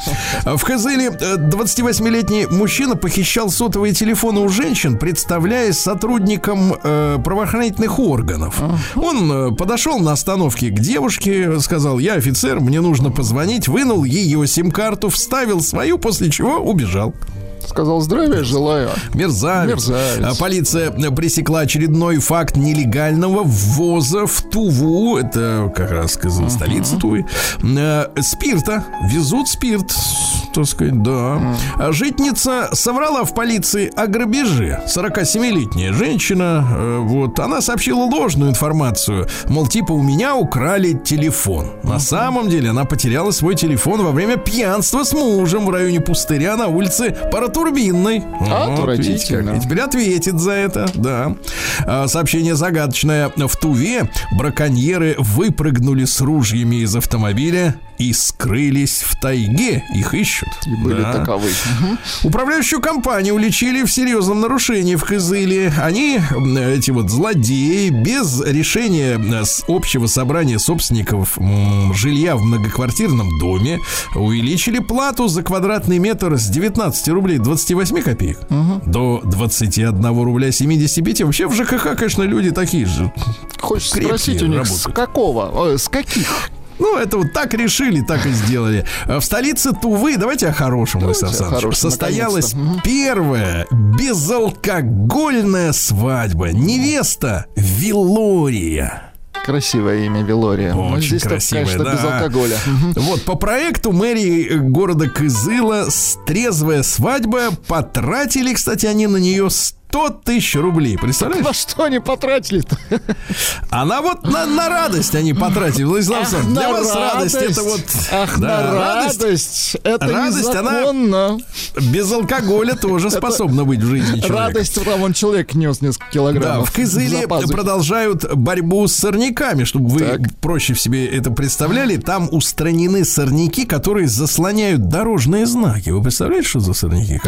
В Кызыле 28-летний мужчина похищал сотовые телефоны у женщин, представляясь сотрудником правоохранительных органов. Он подошел на остановке к девушке, сказал: я офицер, мне нужно позвонить. Вынул ее сим-карту, вставил свою, после чего убежал. Сказал: здравия желаю. Мерзавец. Полиция пресекла очередной факт нелегального ввоза в Туву, это как раз сказал, столица Тувы, спирта. Везут спирт, так сказать, да. Житница соврала в полиции о грабеже. 47-летняя женщина, вот, она сообщила ложную информацию. Мол, типа, у меня украли телефон. На самом деле она потеряла свой телефон во время пьянства с мужем в районе пустыря на улице Паратурбинной. Отвратительно. Вот, и теперь ответит за это, да. Сообщение загадочное. В Туве браконьеры выпрыгнули с ружьями из автомобиля и скрылись в тайге. Их ищут. И были таковы. Управляющую компанию уличили в серьезном нарушении в Кызыле. Они, эти вот злодеи, без решения общего собрания собственников жилья в многоквартирном доме увеличили плату за квадратный метр с 19 рублей 28 копеек до 21 рубля 75. Вообще в ЖКХ, конечно, люди такие же. Хочется спросить у них, работают. С каких? Ну, это вот так решили, так и сделали. В столице Тувы, давайте о хорошем, Александр, состоялась первая безалкогольная свадьба. Невеста Вилория. Красивое имя Вилория. Очень красивое, конечно, да. Без алкоголя. Вот, по проекту мэрии города Кызыла «Трезвая свадьба» потратили, кстати, они на нее 100 тысяч рублей. Представляешь? Так на что они потратили-то? А на вот на радость они потратили. Владислав Александрович, для вас радость это вот... Ах, да, на радость. Это радость, она без алкоголя тоже способна быть в жизни человека. Радость, там он человек нес несколько килограммов. Да, в Кызыле продолжают борьбу с сорняками, чтобы вы проще себе это представляли. Там устранены сорняки, которые заслоняют дорожные знаки. Вы представляете, что за сорняки?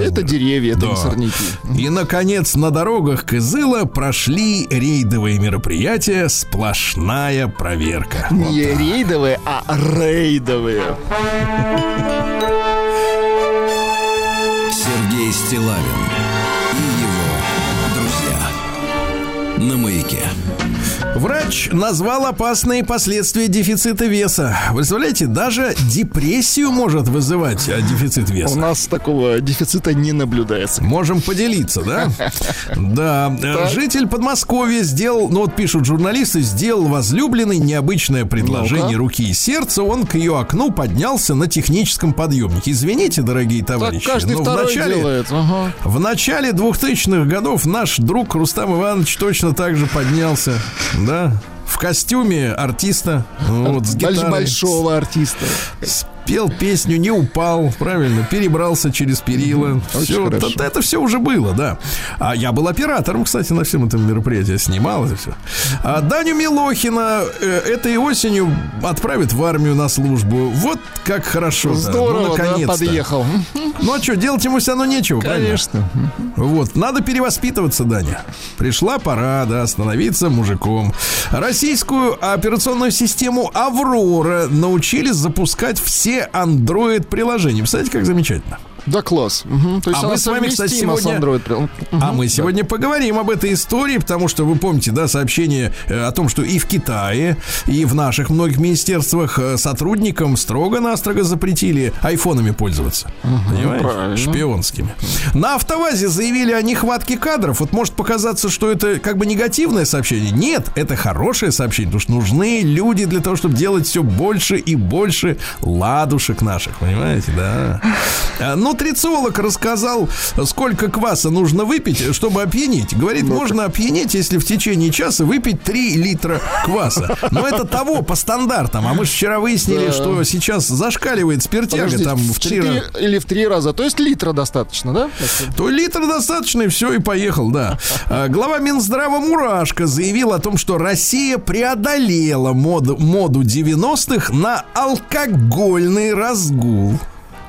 Это деревья, это не сорняки. И на наконец, на дорогах Кызыла прошли рейдовые мероприятия, сплошная проверка. Не вот рейдовые, а рейдовые. Сергей Стиллавин и его друзья на маяке. Врач назвал опасные последствия дефицита веса. Представляете, даже депрессию может вызывать дефицит веса. У нас такого дефицита не наблюдается. Можем поделиться, да? Да. Житель Подмосковья сделал, ну вот пишут журналисты, сделал возлюбленный необычное предложение руки и сердца. Он к ее окну поднялся на техническом подъемнике. Извините, дорогие товарищи, но в начале 2000-х годов наш друг Рустам Иванович точно так же поднялся. Да, в костюме артиста, вот, с гитарой. Большого артиста. С пел песню, не упал, правильно, перебрался через перила. Все, это все уже было, да. А я был оператором, кстати, на всем этом мероприятии, снимал это все. А Даню Милохина этой осенью отправят в армию на службу. Вот как хорошо. Здорово, да, ну, да, подъехал. Ну а что, делать ему все равно нечего. Конечно. Вот, надо перевоспитываться, Даня. Пришла пора, да, становиться мужиком. Российскую операционную систему «Аврора» научились запускать все Android-приложения. Представляете, как замечательно. Да, класс. Угу. То есть а мы с вами, кстати, сегодня... Угу. А мы сегодня поговорим об этой истории, потому что вы помните, да, сообщение о том, что и в Китае, и в наших многих министерствах сотрудникам строго-настрого запретили айфонами пользоваться. Угу. Понимаешь? Правильно. Шпионскими. На «АвтоВАЗе» заявили о нехватке кадров. Вот может показаться, что это как бы негативное сообщение. Нет, это хорошее сообщение, потому что нужны люди для того, чтобы делать все больше и больше ладушек наших. Понимаете, да? Ну, нутрициолог рассказал, сколько кваса нужно выпить, чтобы опьянить. Говорит, можно опьянить, если в течение часа выпить 3 литра кваса. Но это того по стандартам. А мы же вчера выяснили, да, что сейчас зашкаливает спиртяга. Подождите, там в 4 раза. Или в 3 раза. То есть литра достаточно, да? То литра достаточно, и все, и поехал, да. Глава Минздрава Мурашко заявил о том, что Россия преодолела моду 90-х на алкогольный разгул.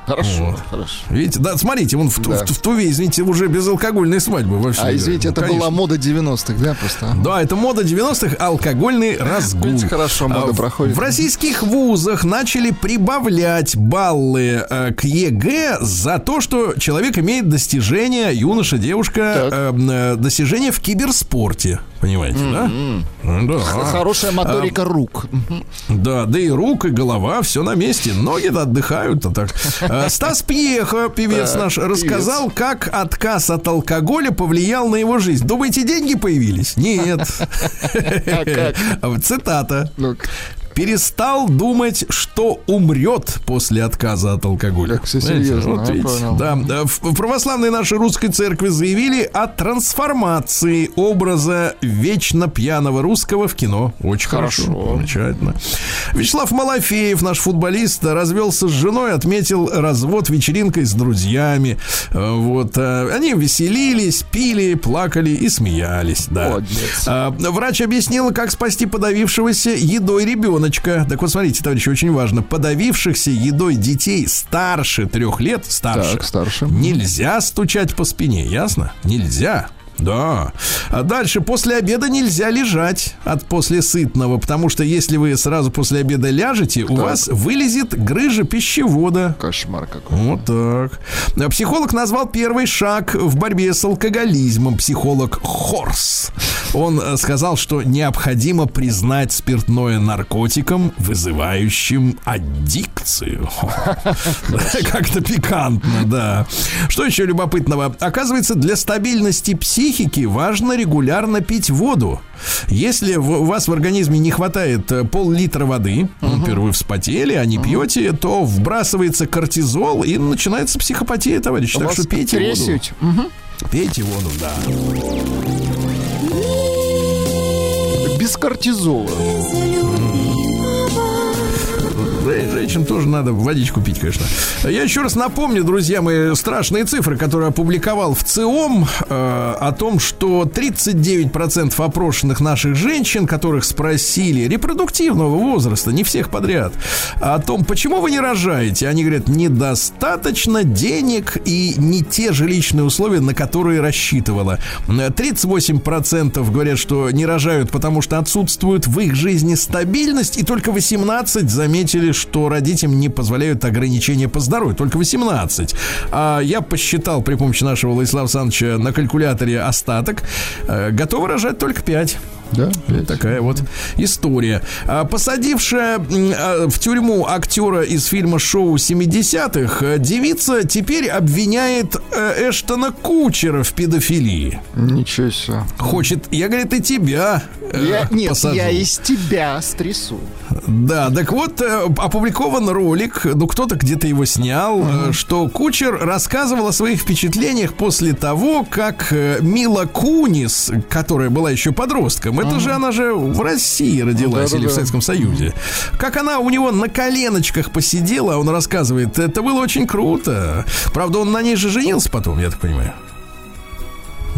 Хорошо, вот, хорошо. Видите, да, смотрите, он в Туве, извините, уже безалкогольной свадьбы вообще. А, извините, это конечно была мода 90-х, да, просто? Да, это мода 90-х, алкогольный разгул. Видите, хорошо мода проходит. В российских вузах начали прибавлять баллы к ЕГЭ за то, что человек имеет достижения, юноша, девушка, достижения в киберспорте. Понимаете, да? Хорошая моторика рук. Да и рук, и голова, все на месте. Ноги-то отдыхают, а так... Стас Пьеха, певец наш, рассказал, как отказ от алкоголя повлиял на его жизнь. Думаете, деньги появились? Нет. Цитата. Перестал думать, что умрет после отказа от алкоголя. Как все серьезно, вот, да. В православной нашей русской церкви заявили о трансформации образа вечно пьяного русского в кино. Очень хорошо. Замечательно. Вячеслав Малафеев, наш футболист, развелся с женой, отметил развод вечеринкой с друзьями. Вот. Они веселились, пили, плакали и смеялись. Да. Врач объяснила, как спасти подавившегося едой ребенка. Так вот, смотрите, товарищи, очень важно. Подавившихся едой детей старше 3 лет, старше, нельзя стучать по спине, ясно? Нельзя. Да. А дальше, после обеда нельзя лежать после сытного, потому что если вы сразу после обеда ляжете, у вас вылезет грыжа пищевода. Кошмар какой. Вот так. Психолог назвал первый шаг в борьбе с алкоголизмом. Психолог Хорс. Он сказал, что необходимо признать спиртное наркотиком, вызывающим аддикцию. Как-то пикантно, да. Что еще любопытного? Оказывается, для стабильности психики важно регулярно пить воду. Если у вас в организме не хватает пол-литра воды, вы вспотели, а не пьете, то вбрасывается кортизол и начинается психопатия, товарищ. Так что пейте воду. Пейте воду, да. Без кортизола. Женщин тоже надо водичку пить, конечно. Я еще раз напомню, друзья мои, страшные цифры, которые опубликовал ВЦИОМ, о том, что 39% опрошенных наших женщин, которых спросили репродуктивного возраста, не всех подряд, о том, почему вы не рожаете, они говорят, недостаточно денег и не те жилищные условия, на которые рассчитывала. 38% говорят, что не рожают, потому что отсутствует в их жизни стабильность, и только 18% заметили, что родителям не позволяют ограничения по здоровью. Только 18. А я посчитал при помощи нашего Владислава Александровича на калькуляторе остаток. Готовы рожать только 5. Да, такая вот история. Посадившая в тюрьму актера из фильма «Шоу 70-х», девица теперь обвиняет Эштона Кучера в педофилии. Ничего себе. Хочет, я, говорит, и тебя посажу. Нет, я из тебя стрясу. Да, так вот, опубликован ролик, ну кто-то где-то его снял, что Кучер рассказывал о своих впечатлениях после того, как Мила Кунис, которая была еще подростком, это же она же в России родилась, или в Советском Союзе, как она у него на коленочках посидела, он рассказывает, это было очень круто. Правда, он на ней же женился потом, я так понимаю.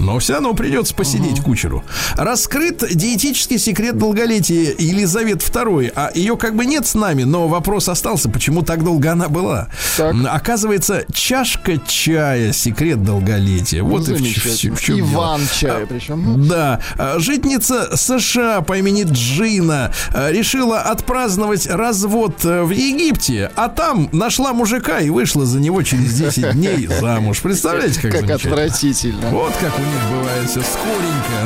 Но все равно придется посидеть Кучеру. Раскрыт диетический секрет долголетия Елизаветы II. А ее как бы нет с нами, но вопрос остался, почему так долго она была. Так. Оказывается, чашка чая — секрет долголетия. Ну, вот и в чем Иван дело. Чая причем. Да. Житница США по имени Джина решила отпраздновать развод в Египте, а там нашла мужика и вышла за него через 10 дней замуж. Представляете, как замечательно. Как отвратительно. Вот как у них бывает все скоренько,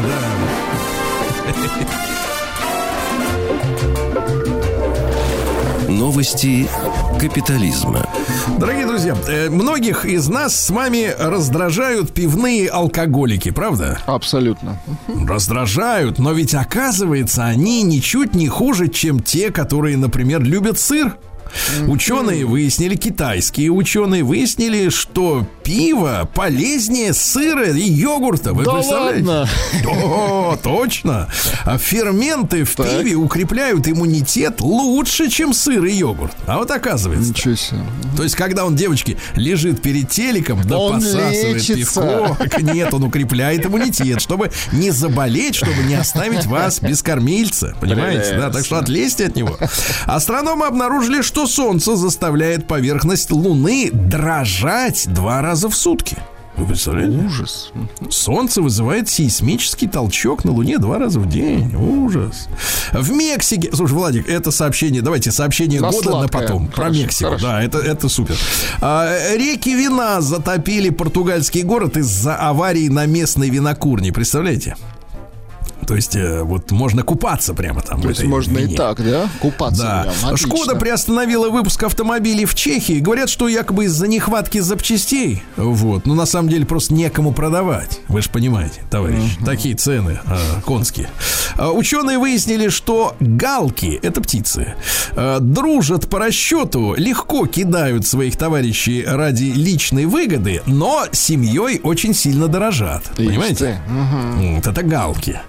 да. Новости капитализма. Дорогие друзья, многих из нас с вами раздражают пивные алкоголики, правда? Абсолютно. Раздражают, но ведь оказывается, они ничуть не хуже, чем те, которые, например, любят сыр. Ученые выяснили, китайские ученые выяснили, что пиво полезнее сыра и йогурта. Вы представляете? Ладно. Да, точно. А ферменты в пиве укрепляют иммунитет лучше, чем сыр и йогурт. А вот оказывается. Ничего себе. То есть, когда он, девочки, лежит перед телеком, да посасывает лечится. Пивко. Нет, он укрепляет иммунитет, чтобы не заболеть, чтобы не оставить вас без кормильца. Понимаете? Да, так что отлезьте от него. Астрономы обнаружили, что Солнце заставляет поверхность Луны дрожать 2 раза в сутки. Вы представляете? Ужас. Солнце вызывает сейсмический толчок на Луне 2 раза в день. Ужас. В Мексике... Слушай, Владик, это сообщение... Давайте сообщение на года сладкое. На потом. Хорошо, про Мексику. Хорошо. Да, это супер. Реки вина затопили португальский город из-за аварии на местной винокурне. Представляете? То есть, вот можно купаться прямо там. То есть, можно вине. И так, да? Купаться да. прямо. Отлично. Шкода приостановила выпуск автомобилей в Чехии. Говорят, что якобы из-за нехватки запчастей. Вот. Но на самом деле просто некому продавать. Вы же понимаете, товарищ. Такие цены конские. Ученые выяснили, что галки, это птицы, дружат по расчету, легко кидают своих товарищей ради личной выгоды, но семьей очень сильно дорожат. Понимаете? Вот это галки.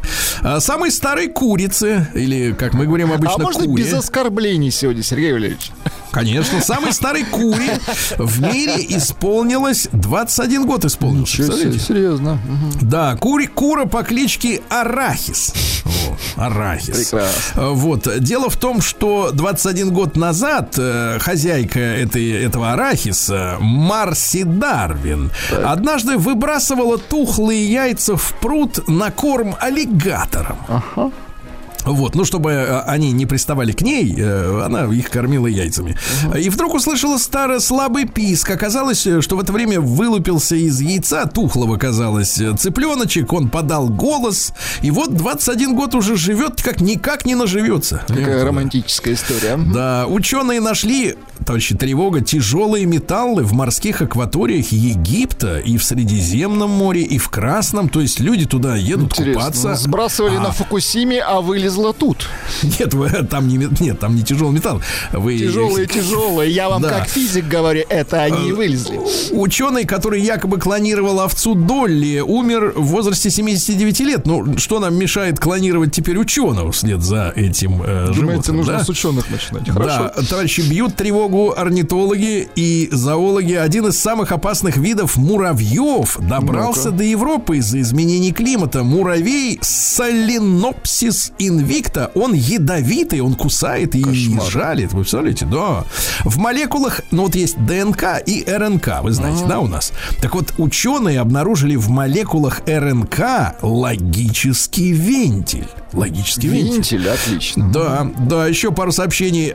Самые старые курицы, или, как мы говорим обычно, кури. А можно без оскорблений сегодня, Сергей Валерьевич? Конечно, самой старой куре в мире исполнилось 21 год. Серьезно? Да, кура по кличке Арахис. Арахис. Прекрасно. Вот. Дело в том, что 21 год назад хозяйка этого арахиса, Марси Дарвин, однажды выбрасывала тухлые яйца в пруд на корм аллигаторам. Ага. Вот, ну, чтобы они не приставали к ней, она их кормила яйцами. И вдруг услышала старый слабый писк. Оказалось, что в это время вылупился из яйца, тухлого, казалось, цыпленочек. Он подал голос. И вот 21 год уже живет, как никак не наживется. Какая романтическая история. Да, ученые нашли, товарищи, тревога, тяжелые металлы в морских акваториях Египта и в Средиземном море, и в Красном. То есть люди туда едут купаться. Сбрасывали на Фукусиме, а вылез тут. Нет, там не тяжелый металл. Тяжелые. Я вам как физик говорю, это они и вылезли. Ученый, который якобы клонировал овцу Долли, умер в возрасте 79 лет. Ну, что нам мешает клонировать теперь ученого вслед за этим животным? Думаете, нужно с ученых начинать. Хорошо. Да, товарищи, бьют тревогу орнитологи и зоологи. Один из самых опасных видов муравьев добрался до Европы из-за изменений климата. Муравей Соленопсис инвикта, он ядовитый, он кусает и жалит. Вы представляете? Да. В молекулах, есть ДНК и РНК, вы знаете, да, у нас. Так вот, ученые обнаружили в молекулах РНК логический вентиль. Вентиль, отлично. Да, да, еще пару сообщений.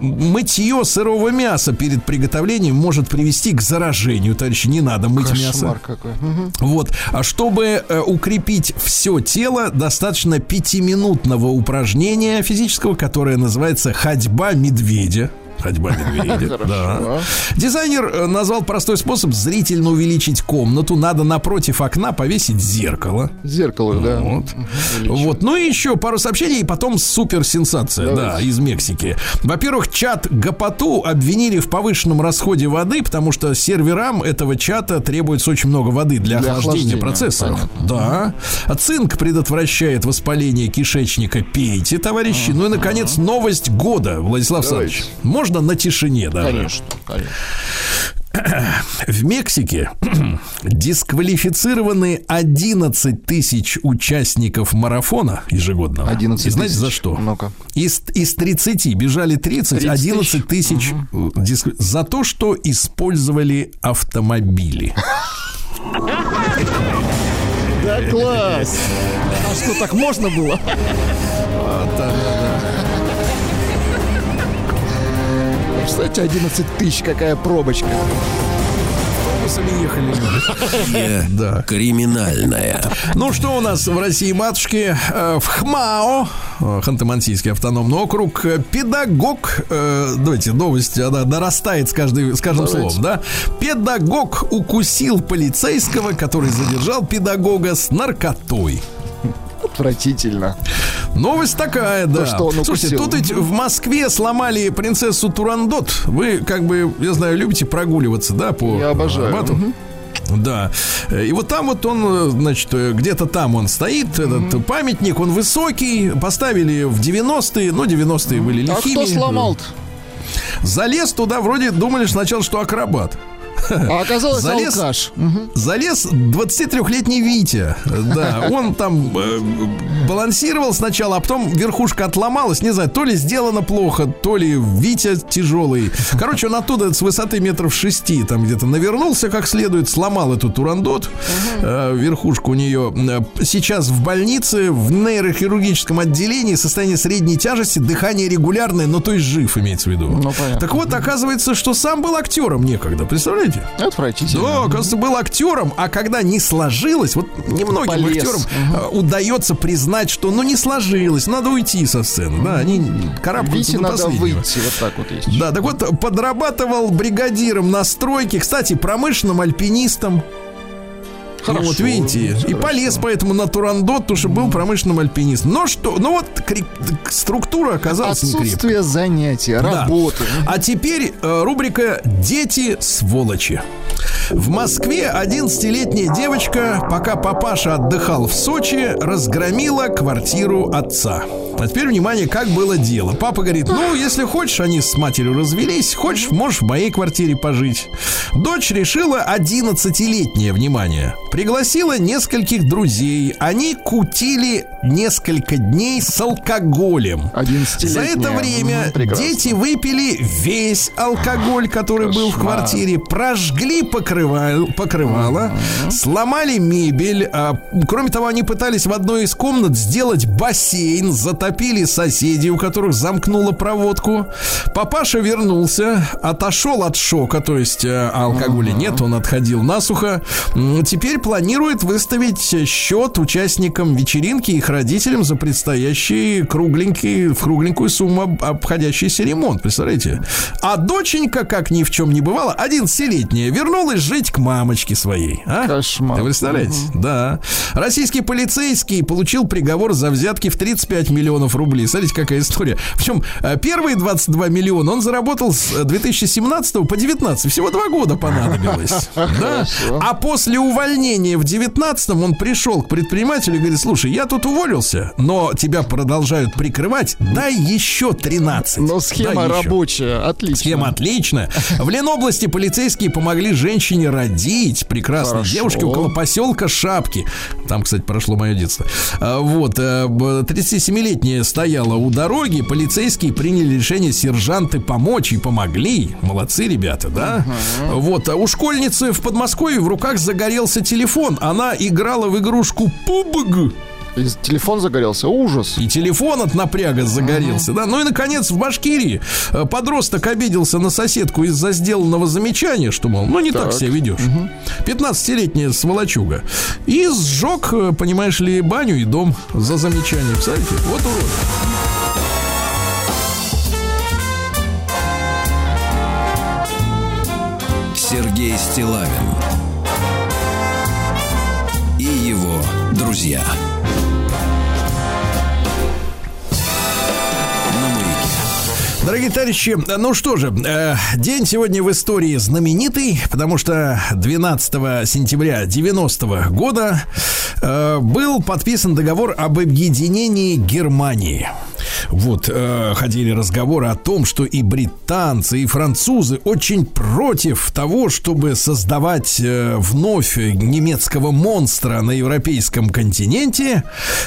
Мытье сырого мяса перед приготовлением может привести к заражению. Товарищи, не надо мыть мясо. Какой. Вот. А чтобы укрепить все тело, достаточно 5-минутного упражнения физического, которое называется «Ходьба медведя». ходьба медведя. Да. Дизайнер назвал простой способ зрительно увеличить комнату. Надо напротив окна повесить зеркало. Зеркало, вот. Да. Вот. Ну и еще пару сообщений, и потом суперсенсация, да, из Мексики. Во-первых, чат Гапату обвинили в повышенном расходе воды, потому что серверам этого чата требуется очень много воды для охлаждения процессоров. Понятно. Да. А цинк предотвращает воспаление кишечника. Пейте, товарищи. Ну и, наконец, новость года, Владислав Александрович. Можно на тишине даже? Конечно, конечно. В Мексике дисквалифицированы 11 тысяч участников марафона ежегодно. 11 тысяч. Знаете, за что? Ну-ка. Из 30 бежали 30, 11 тысяч за то, что использовали автомобили. Да класс! А что, так можно было? Кстати, 11 тысяч, какая пробочка. Ехали. Да. Криминальная. Ну, что у нас в России, матушки? В ХМАО, Ханты-Мансийский автономный округ, педагог, давайте, новость, она нарастает с каждым словом, да? Педагог укусил полицейского, который задержал педагога с наркотой. Отвратительно. Новость такая, да. Слушайте, тут ведь в Москве сломали принцессу Турандот. Вы, как бы, я знаю, любите прогуливаться, да, по Арбату? Да. И вот там вот он, значит, где-то там он стоит, этот памятник, он высокий, поставили в 90-е, ну, 90-е были лихими. А кто сломал-то? Залез туда, вроде думали сначала, что акробат. А оказалось, алкаш. Залез 23-летний Витя. Да, он там балансировал сначала, а потом верхушка отломалась. Не знаю, то ли сделано плохо, то ли Витя тяжелый. Короче, он оттуда с высоты 6 метров там где-то навернулся как следует, сломал эту турандот. Верхушку у нее. Сейчас в больнице, в нейрохирургическом отделении, состояние средней тяжести, дыхание регулярное, но то есть жив, имеется в виду. Ну, так вот, оказывается, что сам был актером некогда. Представляете? Отвратительно. Да, оказывается, был актером, а когда не сложилось, вот немногим актерам удается признать, что ну не сложилось, надо уйти со сцены. Да, они карабкаются до последнего. Надо выйти, вот так вот есть. Да, так вот, подрабатывал бригадиром на стройке, кстати, промышленным альпинистом. Хорошо, ну, вот видите, и полез поэтому на турандот, потому что был промышленным альпинистом. Но что, ну вот структура оказалась некрепкой. Отсутствие занятий, работы. Да. А теперь рубрика «Дети-сволочи». В Москве 11-летняя девочка, пока папаша отдыхал в Сочи, разгромила квартиру отца. А теперь, внимание, как было дело. Папа говорит, ну, если хочешь, они с матерью развелись, хочешь, можешь в моей квартире пожить. Дочь решила, 11-летняя, внимание, пригласила нескольких друзей. Они кутили несколько дней с алкоголем. 11-летняя. За это время дети выпили весь алкоголь, который был в квартире, прожгли покрывало, сломали мебель. Кроме того, они пытались в одной из комнат сделать бассейн, затопили соседей, у которых замкнуло проводку. Папаша вернулся, отошел от шока, то есть алкоголя нет, он отходил насухо. Теперь планирует выставить счет участникам вечеринки и их родителям за предстоящий в кругленькую сумму обходящийся ремонт. Представляете? А доченька, как ни в чем не бывало, 11-летняя, вернулась жить к мамочке своей. А? Кошмар. Вы представляете? Да. Российский полицейский получил приговор за взятки в 35 миллионов рублей. Смотрите, какая история. Причем первые 22 миллиона он заработал с 2017 по 2019. Всего 2 года понадобилось. Да? А после увольнения в 2019 он пришел к предпринимателю и говорит, слушай, я тут уволился, но тебя продолжают прикрывать, дай еще 13. Но схема рабочая, отлично. Схема отличная. В Ленобласти полицейские помогли женщине родить, прекрасной девушке около поселка Шапки. Там, кстати, прошло мое детство. Вот. 37-летняя стояла у дороги, полицейские приняли решение сержанты помочь и помогли. Молодцы ребята, да? Вот. А у школьницы в Подмосковье в руках загорелся телефон. Она играла в игрушку PUBG. И телефон загорелся, ужас. И телефон от напряга загорелся, да. Ну и, наконец, в Башкирии подросток обиделся на соседку из-за сделанного замечания, что, мол, ну не так себя ведешь. 15-летняя сволочуга. И сжег, понимаешь ли, баню и дом за замечание. Представляете? Вот урод. Силавин и его друзья. Дорогие товарищи, ну что же, день сегодня в истории знаменитый, потому что 12 сентября 90-го года был подписан договор об объединении Германии. Вот, ходили разговоры о том, что и британцы, и французы очень против того, чтобы создавать вновь немецкого монстра на европейском континенте.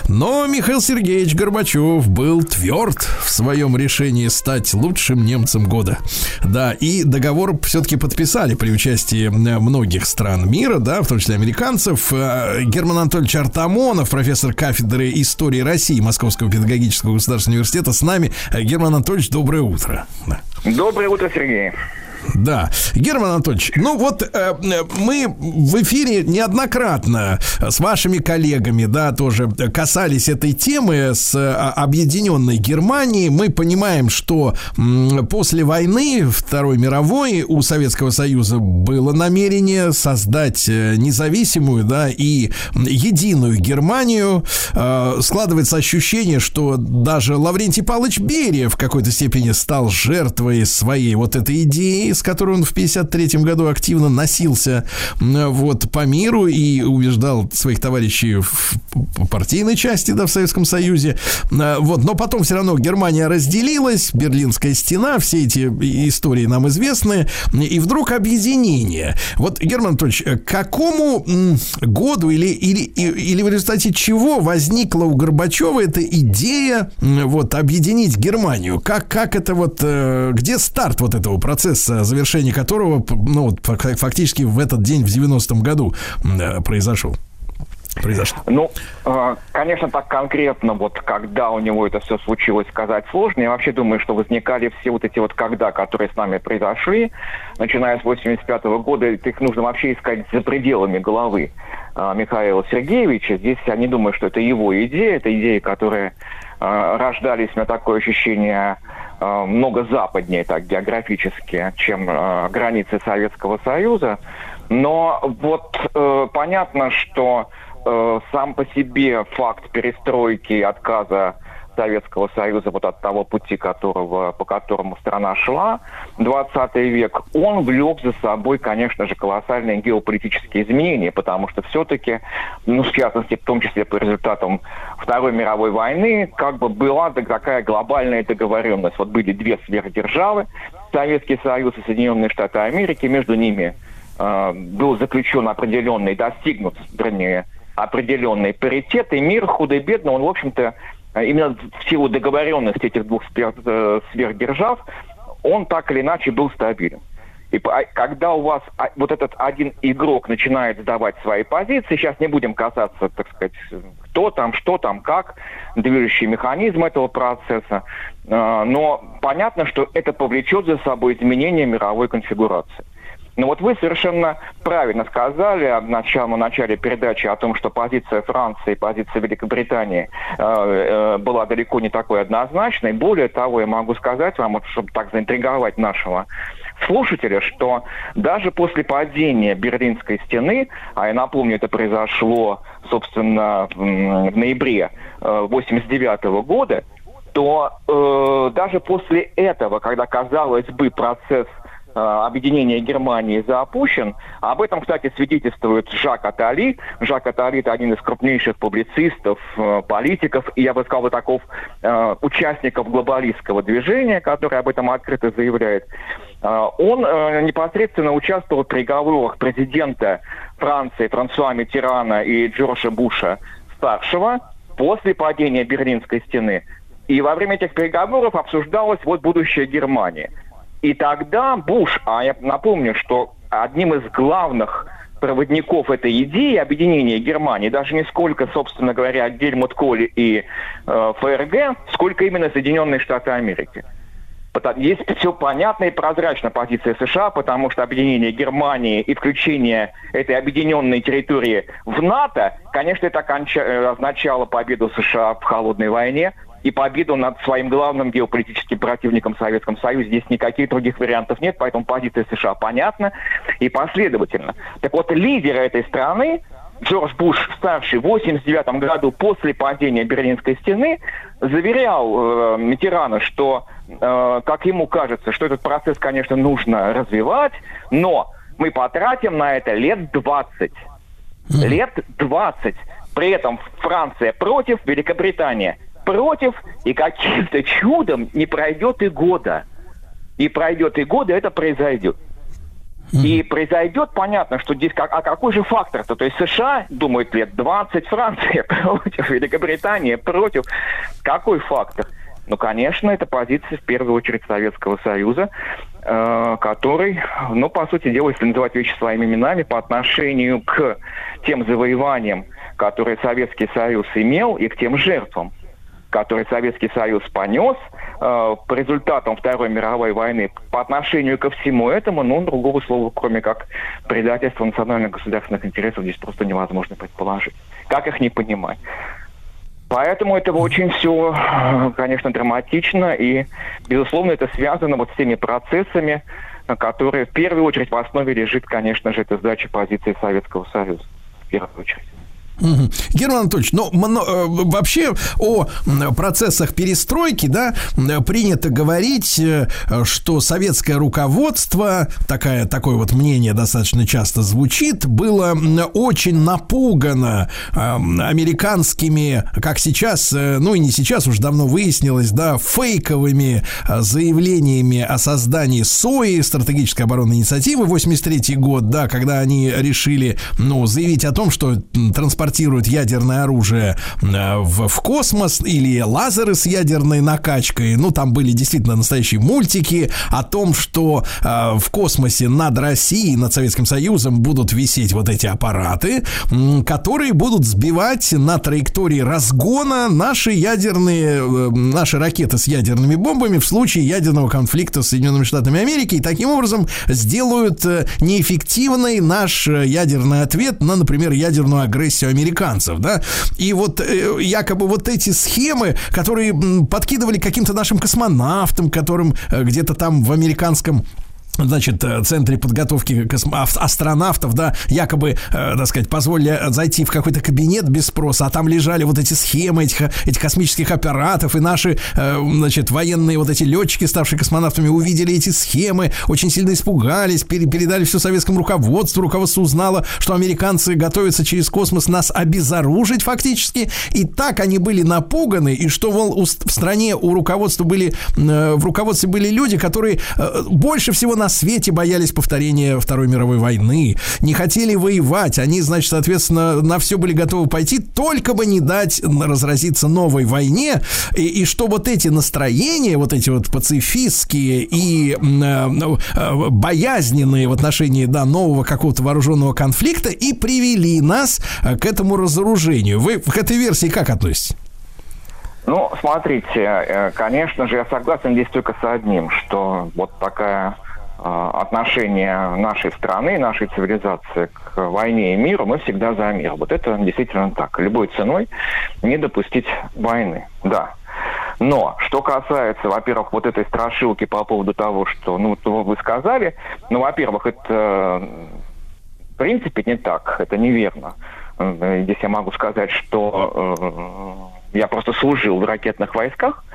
Но Михаил Сергеевич Горбачев был тверд в своем решении стать лучшим немцем года. Да, и договор все-таки подписали при участии многих стран мира, да, в том числе американцев. Герман Анатольевич Артамонов, профессор кафедры истории России Московского педагогического государственного университета, с нами. Герман Анатольевич, доброе утро. Доброе утро, Сергей. Да, Герман Анатольевич, ну вот мы в эфире неоднократно с вашими коллегами, да, тоже касались этой темы с объединенной Германией. Мы понимаем, что после войны Второй мировой у Советского Союза было намерение создать независимую, да, и единую Германию. Складывается ощущение, что даже Лаврентий Павлович Берия в какой-то степени стал жертвой своей вот этой идеи, с которой он в 1953 году активно носился вот по миру и убеждал своих товарищей в партийной части, да, в Советском Союзе. Вот. Но потом все равно Германия разделилась, Берлинская стена, все эти истории нам известны. И вдруг объединение. Вот, Герман Анатольевич, к какому году или в результате чего возникла у Горбачева эта идея вот объединить Германию? Как это вот, где старт вот этого процесса, завершение которого, ну, фактически в этот день, в 90-м году произошло. Ну, конечно, так конкретно, вот когда у него это все случилось, сказать сложно. Я вообще думаю, что возникали все вот эти вот когда, которые с нами произошли, начиная с 85 года, их нужно вообще искать за пределами головы Михаила Сергеевича. Здесь я не думаю, что это его идея, это идеи, которые рождались, у меня такое ощущение, много западнее так географически, чем границы Советского Союза. Но вот понятно, что сам по себе факт перестройки и отказа Советского Союза вот от того пути, по которому страна шла, 20 век, он влек за собой, конечно же, колоссальные геополитические изменения, потому что все-таки, ну, в частности, в том числе по результатам Второй мировой войны, как бы была такая глобальная договоренность. Вот были две сверхдержавы, Советский Союз и Соединенные Штаты Америки, между ними был заключен определенный, достигнут, вернее, определенный паритет, и мир худо-бедно, он, в общем-то, именно в силу договоренности этих двух сверхдержав, он так или иначе был стабилен. И когда у вас вот этот один игрок начинает сдавать свои позиции, сейчас не будем касаться, так сказать, кто там, что там, как, движущий механизм этого процесса, но понятно, что это повлечет за собой изменение мировой конфигурации. Но вот вы совершенно правильно сказали в начале передачи о том, что позиция Франции, позиция Великобритании была далеко не такой однозначной. Более того, я могу сказать вам, вот, чтобы так заинтриговать нашего слушателя, что даже после падения Берлинской стены, а я напомню, это произошло, собственно, в ноябре 1989 года, то даже после этого, когда, казалось бы, процесс объединение Германии запущен. Об этом, кстати, свидетельствует Жак Атали. Жак Атали – это один из крупнейших публицистов, политиков и, я бы сказал, таков участников глобалистского движения, который об этом открыто заявляет. Он непосредственно участвовал в переговорах президента Франции Франсуа Миттерана и Джорджа Буша-старшего после падения Берлинской стены. И во время этих переговоров обсуждалось вот будущее Германии. И тогда Буш, а я напомню, что одним из главных проводников этой идеи объединения Германии, даже не сколько, собственно говоря, Гельмут Коль и ФРГ, сколько именно Соединенные Штаты Америки. Здесь все понятно и прозрачно, позиция США, потому что объединение Германии и включение этой объединенной территории в НАТО, конечно, это означало победу США в холодной войне и победу над своим главным геополитическим противником в Советском Союзе. Здесь никаких других вариантов нет, поэтому позиция США понятна и последовательна. Так вот, лидеры этой страны, Джордж Буш-старший, в 1989 году после падения Берлинской стены заверял Митерана, что, как ему кажется, что этот процесс, конечно, нужно развивать, но мы потратим на это лет 20. Лет 20. При этом Франция против, Великобритания против, и каким-то чудом не пройдет и года. Не пройдет и года, это произойдет. И произойдет, понятно, что здесь... А какой же фактор-то? То есть США думают лет 20, Франция против, Великобритания против. Какой фактор? Ну, конечно, это позиция, в первую очередь, Советского Союза, который, ну, по сути дела, если называть вещи своими именами, по отношению к тем завоеваниям, которые Советский Союз имел, и к тем жертвам, который Советский Союз понес по результатам Второй мировой войны, по отношению ко всему этому, ну, другого слова, кроме как предательство национальных государственных интересов, здесь просто невозможно предположить. Как их не понимать? Поэтому это очень все, конечно, драматично, и, безусловно, это связано вот с теми процессами, которые в первую очередь в основе лежит, конечно же, это сдача позиции Советского Союза. В первую очередь. Герман Анатольевич, но вообще о процессах перестройки, да, принято говорить, что советское руководство, такое вот мнение достаточно часто звучит, было очень напугано американскими, как сейчас, ну и не сейчас, уж давно выяснилось, да, фейковыми заявлениями о создании СОИ, стратегической оборонной инициативы, 1983 год, да, когда они решили, ну, заявить о том, что транспортируют ядерное оружие в космос, или лазеры с ядерной накачкой. Ну, там были действительно настоящие мультики о том, что в космосе над Россией, над Советским Союзом будут висеть вот эти аппараты, которые будут сбивать на траектории разгона наши ракеты с ядерными бомбами в случае ядерного конфликта с Соединенными Штатами Америки, и таким образом сделают неэффективный наш ядерный ответ на, например, ядерную агрессию американцев, да, и вот якобы вот эти схемы, которые подкидывали каким-то нашим космонавтам, которым где-то там в американском, значит, центре подготовки астронавтов, да, якобы, так сказать, позволили зайти в какой-то кабинет без спроса, а там лежали вот эти схемы этих космических аппаратов, и наши, значит, военные вот эти летчики, ставшие космонавтами, увидели эти схемы, очень сильно испугались, передали все советскому руководству, руководство узнало, что американцы готовятся через космос нас обезоружить фактически, и так они были напуганы, и что в стране в руководстве были люди, которые больше всего на свете боялись повторения Второй мировой войны, не хотели воевать, они, значит, соответственно, на все были готовы пойти, только бы не дать разразиться новой войне, и что вот эти настроения, вот эти вот пацифистские и боязненные в отношении, да, нового какого-то вооруженного конфликта и привели нас к этому разоружению. Вы к этой версии как относитесь? Ну, смотрите, конечно же, я согласен здесь только с одним, что вот такая отношение нашей страны, нашей цивилизации к войне и миру, мы всегда за мир. Вот это действительно так. Любой ценой не допустить войны. Да. Но что касается, во-первых, вот этой страшилки по поводу того, что, ну, вы сказали, ну, во-первых, это в принципе не так. Это неверно. Здесь я могу сказать, что я просто служил в ракетных войсках,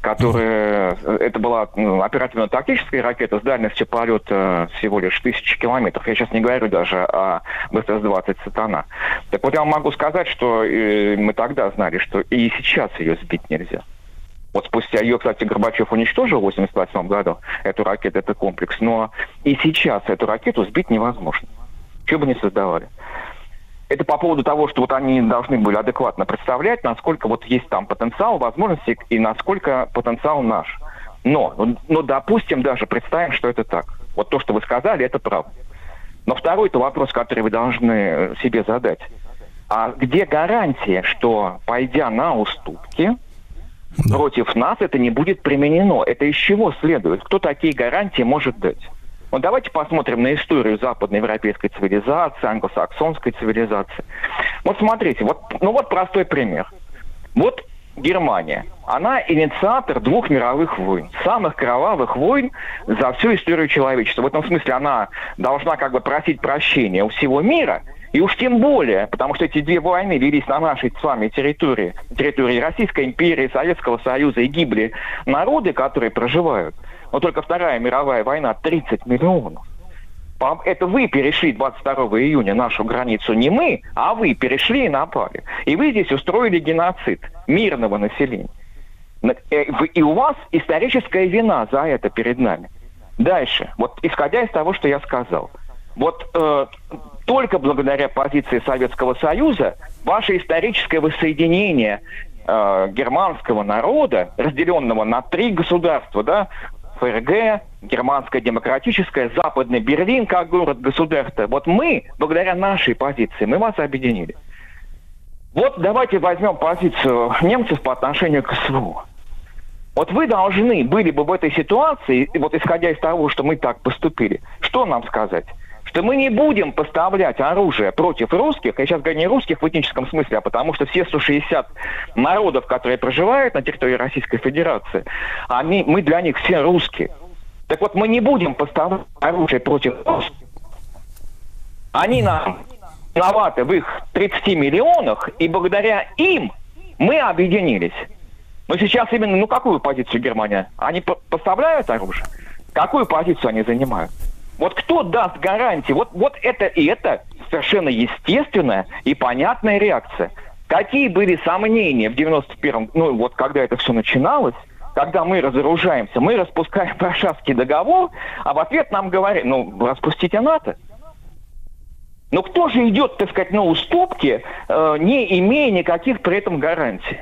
которые... Это была оперативно-тактическая ракета с дальностью полета всего лишь 1000 километров. Я сейчас не говорю даже о БТС-20 «Сатана». Так вот, я вам могу сказать, что мы тогда знали, что и сейчас ее сбить нельзя. Вот спустя ее, кстати, Горбачев уничтожил в 1988 году, эту ракету, этот комплекс. Но и сейчас эту ракету сбить невозможно. Что бы ни создавали. Это по поводу того, что вот они должны были адекватно представлять, насколько вот есть там потенциал, возможности и насколько потенциал наш. Но допустим, даже представим, что это так. Вот то, что вы сказали, это правда. Но второй-то вопрос, который вы должны себе задать. А где гарантия, что, пойдя на уступки, Да. Против нас это не будет применено. Это из чего следует? Кто такие гарантии может дать? Вот давайте посмотрим на историю западноевропейской цивилизации, англосаксонской цивилизации. Вот смотрите, вот простой пример. Вот Германия. Она инициатор двух мировых войн, самых кровавых войн за всю историю человечества. В этом смысле она должна как бы просить прощения у всего мира, и уж тем более, потому что эти две войны велись на нашей с вами территории, территории Российской империи, Советского Союза, и гибли народы, которые проживают. Но только Вторая мировая война 30 миллионов. Это вы перешли 22 июня нашу границу, не мы, а вы перешли и напали. И вы здесь устроили геноцид мирного населения. И у вас историческая вина за это перед нами. Дальше, вот исходя из того, что я сказал, вот только благодаря позиции Советского Союза ваше историческое воссоединение германского народа, разделенного на три государства, да, ФРГ, Германская демократическая, Западный Берлин, как город-государство. Вот мы, благодаря нашей позиции, мы вас объединили. Вот давайте возьмем позицию немцев по отношению к СВО. Вот вы должны были бы в этой ситуации, вот исходя из того, что мы так поступили, что нам сказать? Что мы не будем поставлять оружие против русских, я сейчас говорю не русских в этническом смысле, а потому что все 160 народов, которые проживают на территории Российской Федерации, мы для них все русские. Так вот, мы не будем поставлять оружие против русских. Они нам виноваты в их 30 миллионах, и благодаря им мы объединились. Но сейчас именно, какую позицию Германия? Они поставляют оружие? Какую позицию они занимают? Вот кто даст гарантии? Вот это и это совершенно естественная и понятная реакция. Какие были сомнения в 91-м, когда это все начиналось, когда мы разоружаемся, мы распускаем Варшавский договор, а в ответ нам говорят, распустите НАТО. Но кто же идет, так сказать, на уступки, не имея никаких при этом гарантий?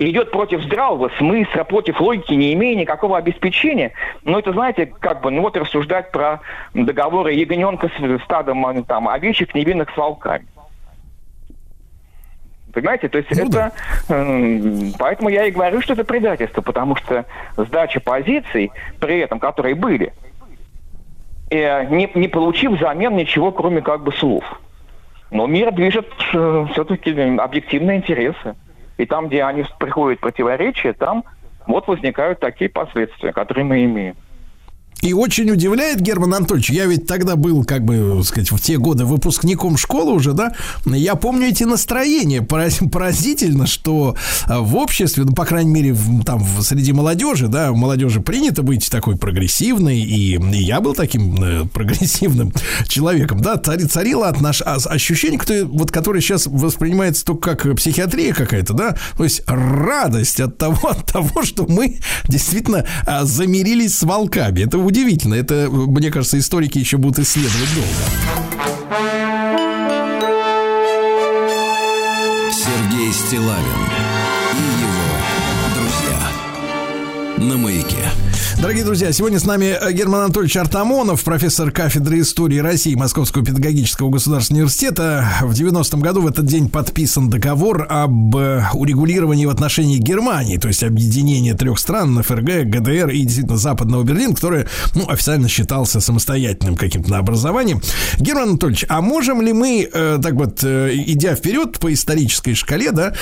Идет против здравого смысла, против логики, не имея никакого обеспечения. Но это, знаете, рассуждать про договоры ягненка с стадом овечек невинных с волками. Понимаете? То есть поэтому я и говорю, что это предательство, потому что сдача позиций, при этом, которые были, не получив взамен ничего, кроме слов. Но мир движет все-таки объективные интересы. И там, где они приходят противоречия, там возникают такие последствия, которые мы имеем. И очень удивляет, Герман Анатольевич, я ведь тогда был, в те годы выпускником школы уже, да, я помню эти настроения. Поразительно, что в обществе, по крайней мере, среди молодежи, да, у молодежи принято быть такой прогрессивной, и я был таким прогрессивным человеком, да, царило ощущение, которое сейчас воспринимается только как психиатрия какая-то, да, то есть радость от того, что мы действительно замирились с волками. Это удивительно. Это, мне кажется, историки еще будут исследовать долго. Сергей Стиллавин и его друзья на маяке. Дорогие друзья, сегодня с нами Герман Анатольевич Артамонов, профессор кафедры истории России Московского педагогического государственного университета. В 90-м году в этот день подписан договор об урегулировании в отношении Германии, то есть объединение трех стран, ФРГ, ГДР и действительно Западного Берлина, который официально считался самостоятельным каким-то образованием. Герман Анатольевич, а можем ли мы, идя вперед по исторической шкале, да,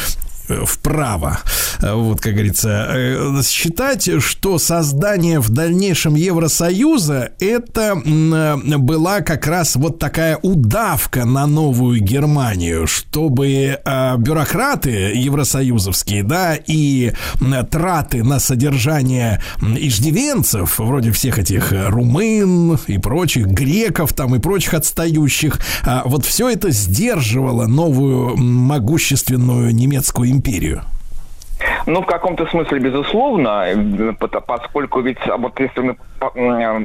вправо, как говорится, считать, что создание в дальнейшем Евросоюза это была как раз такая удавка на новую Германию, чтобы бюрократы евросоюзовские, да, и траты на содержание иждивенцев, вроде всех этих румын и прочих, греков и прочих отстающих, все это сдерживало новую могущественную немецкую империю? В каком-то смысле, безусловно, поскольку ведь, если мы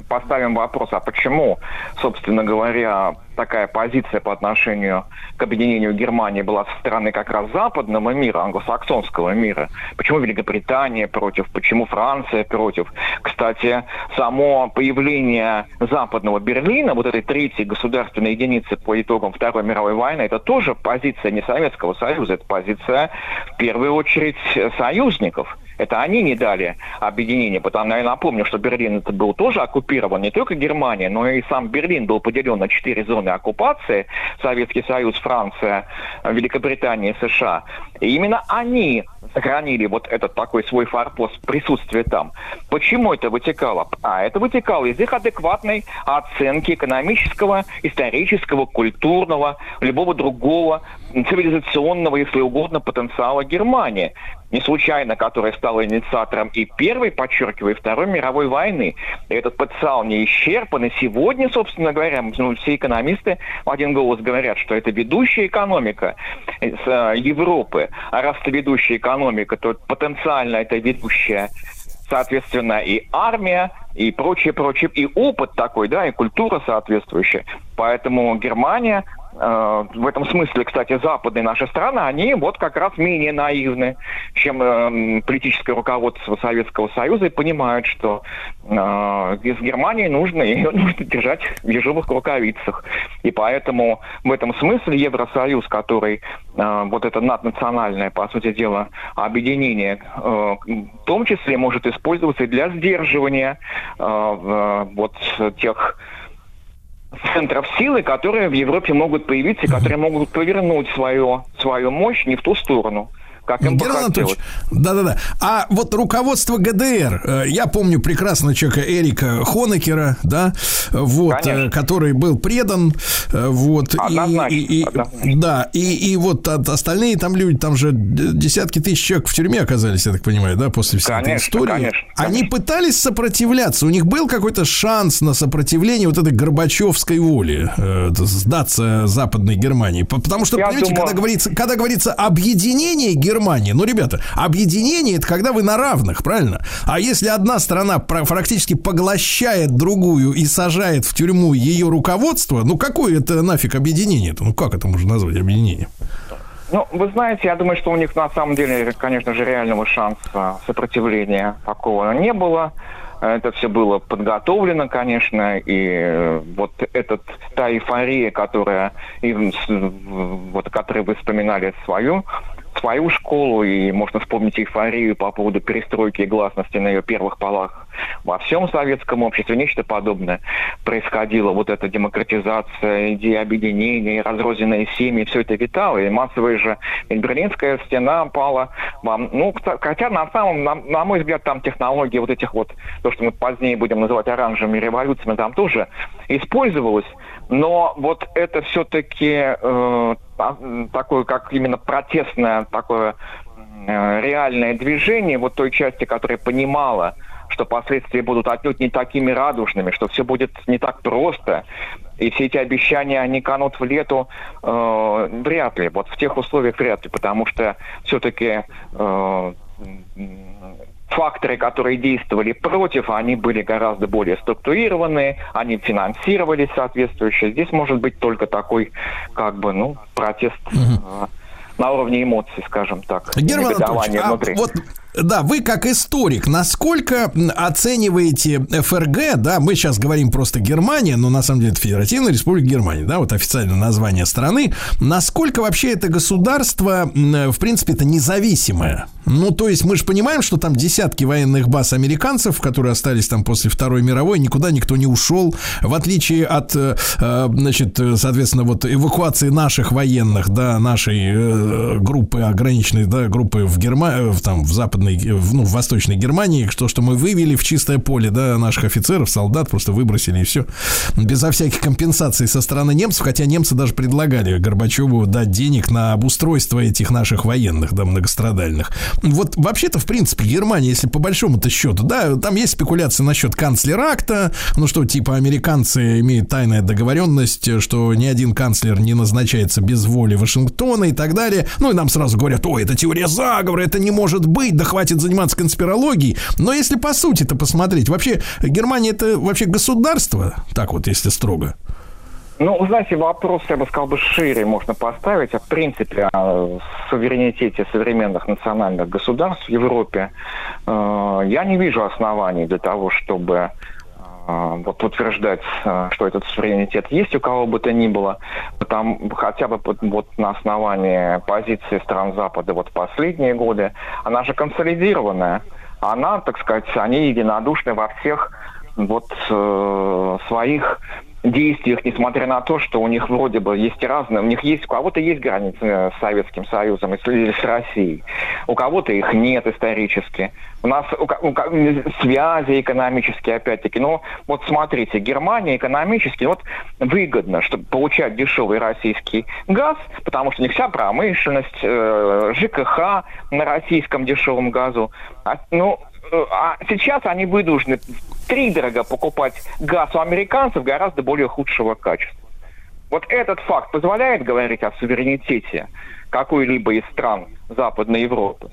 поставим вопрос, а почему, собственно говоря, такая позиция по отношению к объединению Германии была со стороны как раз западного мира, англосаксонского мира. Почему Великобритания против, почему Франция против? Кстати, само появление западного Берлина, вот этой третьей государственной единицы по итогам Второй мировой войны, это тоже позиция не Советского Союза, это позиция в первую очередь союзников. Это они не дали объединение. Потому, я напомню, что Берлин был тоже оккупирован, не только Германия, но и сам Берлин был поделен на 4 зоны оккупации. Советский Союз, Франция, Великобритания, США. И именно они сохранили вот этот такой свой форпост присутствия там. Почему это вытекало? А это вытекало из их адекватной оценки экономического, исторического, культурного, любого другого цивилизационного, если угодно, потенциала Германии. Не случайно, которая стала инициатором и первой, подчеркиваю, и Второй мировой войны. И этот потенциал не исчерпан. И сегодня, собственно говоря, все экономисты в один голос говорят, что это ведущая экономика Европы. А раз это ведущая экономика, то потенциально это ведущая, соответственно, и армия, и прочее, прочее, и опыт такой, да, и культура соответствующая. Поэтому Германия... В этом смысле, кстати, западные наши страны, они вот как раз менее наивны, чем политическое руководство Советского Союза, и понимают, что из Германии ее нужно держать в ежовых рукавицах. И поэтому в этом смысле Евросоюз, который вот это наднациональное, по сути дела, объединение, в том числе может использоваться и для сдерживания вот тех центров силы, которые в Европе могут появиться, которые могут повернуть свою мощь не в ту сторону, как им бы хотелось. Да-да-да. А вот руководство ГДР, я помню прекрасно человека Эрика Хонекера, да, вот, конечно, который был предан, вот, и вот остальные там люди, там же десятки тысяч человек в тюрьме оказались, я так понимаю, да, после всей этой истории. Конечно. Они пытались сопротивляться, у них был какой-то шанс на сопротивление вот этой горбачевской воли сдаться Западной Германии, потому что, понимаете, когда говорится объединение Германии, ну, ребята, объединение — это когда вы на равных, правильно? А если одна страна практически поглощает другую и сажает в тюрьму ее руководство, ну, какое это нафиг объединение-то? Ну, как это можно назвать объединением? Ну, вы знаете, я думаю, что у них на самом деле, конечно же, реального шанса сопротивления такого не было. Это все было подготовлено, конечно, и вот та эйфория, которую вы вспоминали свою школу, и можно вспомнить эйфорию по поводу перестройки и гласности на ее первых полах во всем советском обществе, нечто подобное происходило, вот эта демократизация, идея объединения, разрозненные семьи, все это витало, и массовая же Берлинская стена пала вам, ну, хотя на мой взгляд, там технологии вот этих вот, то, что мы позднее будем называть оранжевыми революциями, там тоже использовалось, но вот это все-таки такое, как именно протестное, такое реальное движение вот той части, которая понимала, что последствия будут отнюдь не такими радужными, что все будет не так просто, и все эти обещания, они канут в лету, вряд ли, вот в тех условиях вряд ли, потому что все-таки факторы, которые действовали против, они были гораздо более структурированные, они финансировались соответствующе. Здесь может быть только такой, как бы, ну, протест на уровне эмоций, скажем так. Герман Анатольевич, да, вы как историк, насколько оцениваете ФРГ, да, мы сейчас говорим просто Германия, но на самом деле это Федеративная Республика Германия, да, вот официальное название страны, насколько вообще это государство, в принципе, это независимое? Ну, то есть мы же понимаем, что там десятки военных баз американцев, которые остались там после Второй мировой, никуда никто не ушел, в отличие от, значит, соответственно, вот эвакуации наших военных, да, нашей группы ограниченной, да, группы в Германии, там, в Западной, ну, в Восточной Германии, что мы вывели в чистое поле, да, наших офицеров, солдат просто выбросили, и все. Безо всяких компенсаций со стороны немцев, хотя немцы даже предлагали Горбачеву дать денег на обустройство этих наших военных, да, многострадальных. Вот вообще-то, в принципе, Германия, если по большому-то счету, да, там есть спекуляции насчет канцлеракта, ну что, типа, американцы имеют тайную договоренность, что ни один канцлер не назначается без воли Вашингтона и так далее. Ну, и нам сразу говорят, ой, это теория заговора, это не может быть, да хватит заниматься конспирологией. Но если по сути-то посмотреть, вообще Германия — это вообще государство, так вот, если строго? Ну, знаете, вопрос, я бы сказал, шире можно поставить. В принципе, о суверенитете современных национальных государств в Европе я не вижу оснований для того, чтобы вот утверждать, что этот суверенитет есть у кого бы то ни было, там хотя бы вот на основании позиции стран Запада вот последние годы, она же консолидированная, она, так сказать, они единодушны во всех вот своих действиях, несмотря на то, что у них вроде бы есть разные, у них есть, у кого-то есть границы с Советским Союзом или с Россией, у кого-то их нет исторически. У нас связи экономические, опять-таки. Но вот смотрите, Германия экономически вот выгодно, чтобы получать дешевый российский газ, потому что у них вся промышленность, ЖКХ на российском дешевом газу. Ну, а сейчас они вынуждены втридорого покупать газ у американцев гораздо более худшего качества. Вот этот факт позволяет говорить о суверенитете какой-либо из стран Западной Европы.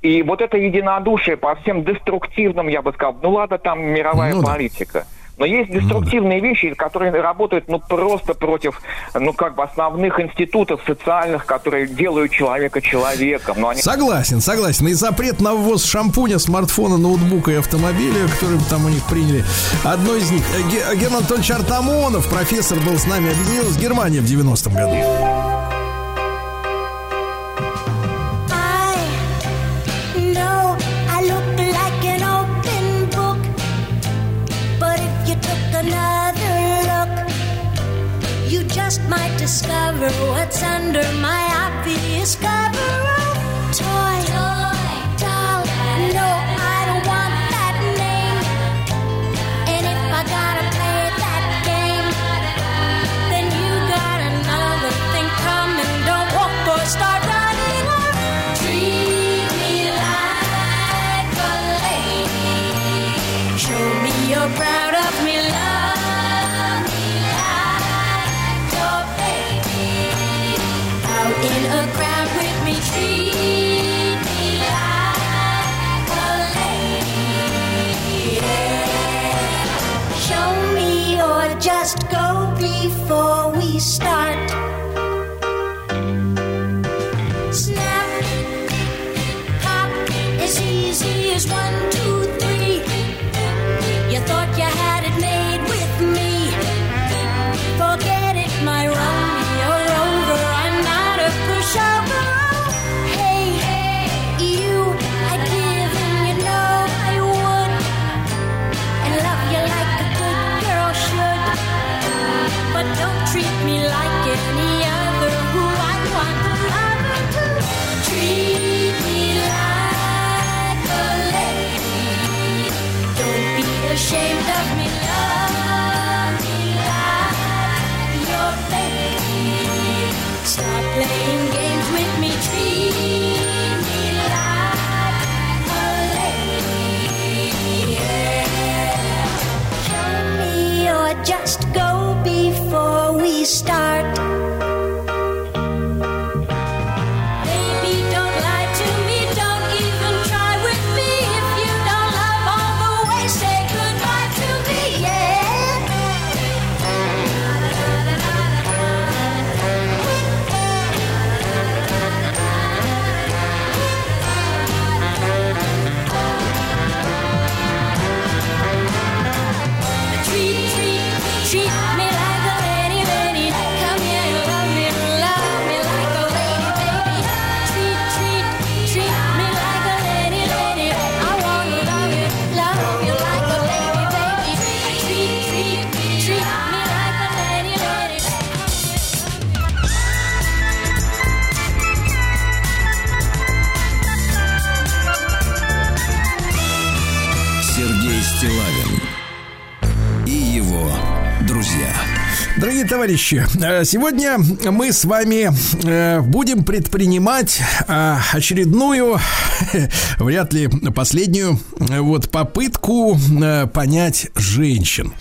И вот это единодушие по всем деструктивным, я бы сказал, ну ладно, там мировая политика. Но есть деструктивные вещи, которые работают ну, просто против ну, как бы основных институтов социальных, которые делают человека человеком. Но они... Согласен, согласен. И запрет на ввоз шампуня, смартфона, ноутбука и автомобиля, которые там у них приняли. Одно из них. Герман Анатольевич Артамонов, профессор, был с нами, объединилась Германия в 90-м году. Might discover what's under my obvious cover up. Toy, doll, no, I don't want that name. And if I gotta play that game, then you got another thing coming. Don't walk or start running up. Treat me like a lady. Show me you're proud of me, love. In a crowd with me, treat me like a lady, yeah. Show me or just go before we start. Snap, pop, as easy as 1, 2, 3. You thought you had it made with me. Forget it, my wrong. Treat me like any other who I want to love her too. Treat me like a lady. Don't be ashamed of me. Love me like your baby. Stop playing games with me. Treat me like a lady. Yeah. Show me or just go before we start. Baby, don't lie to me. Don't even try with me. If you don't love all the way, say goodbye to me, yeah. Treat me like Дорогие товарищи, сегодня мы с вами будем предпринимать очередную, вряд ли последнюю, вот попытку понять женщин.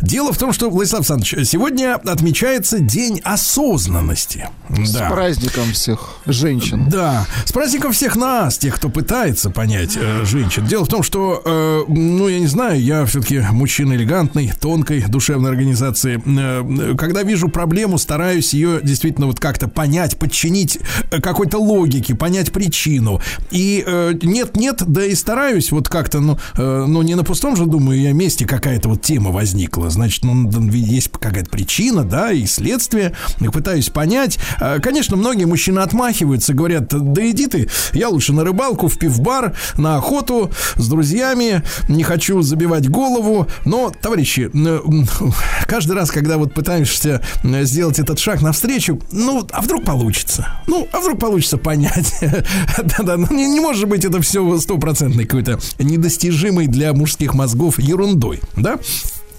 Дело в том, что, Владислав Александрович, сегодня отмечается День осознанности. С праздником всех женщин. Да, с праздником всех нас, тех, кто пытается понять женщин. Дело в том, что, ну, я не знаю, я все-таки мужчина элегантный, тонкой душевной организации. когда вижу проблему, стараюсь ее действительно вот как-то понять, подчинить какой-то логике, понять причину. И нет-нет, да и стараюсь вот как-то, ну не на пустом же, думаю, я месте какая-то вот тема возникла. Значит, ну, есть какая-то причина, да, и следствие. Я пытаюсь понять. Конечно, многие мужчины отмахиваются, говорят, да иди ты, я лучше на рыбалку, в пивбар, на охоту с друзьями, не хочу забивать голову. Но, товарищи, каждый раз, когда вот пытаешься сделать этот шаг навстречу, ну, а вдруг получится? Ну, а вдруг получится понять? Да-да, ну не может быть это все стопроцентной какой-то недостижимой для мужских мозгов ерундой, да?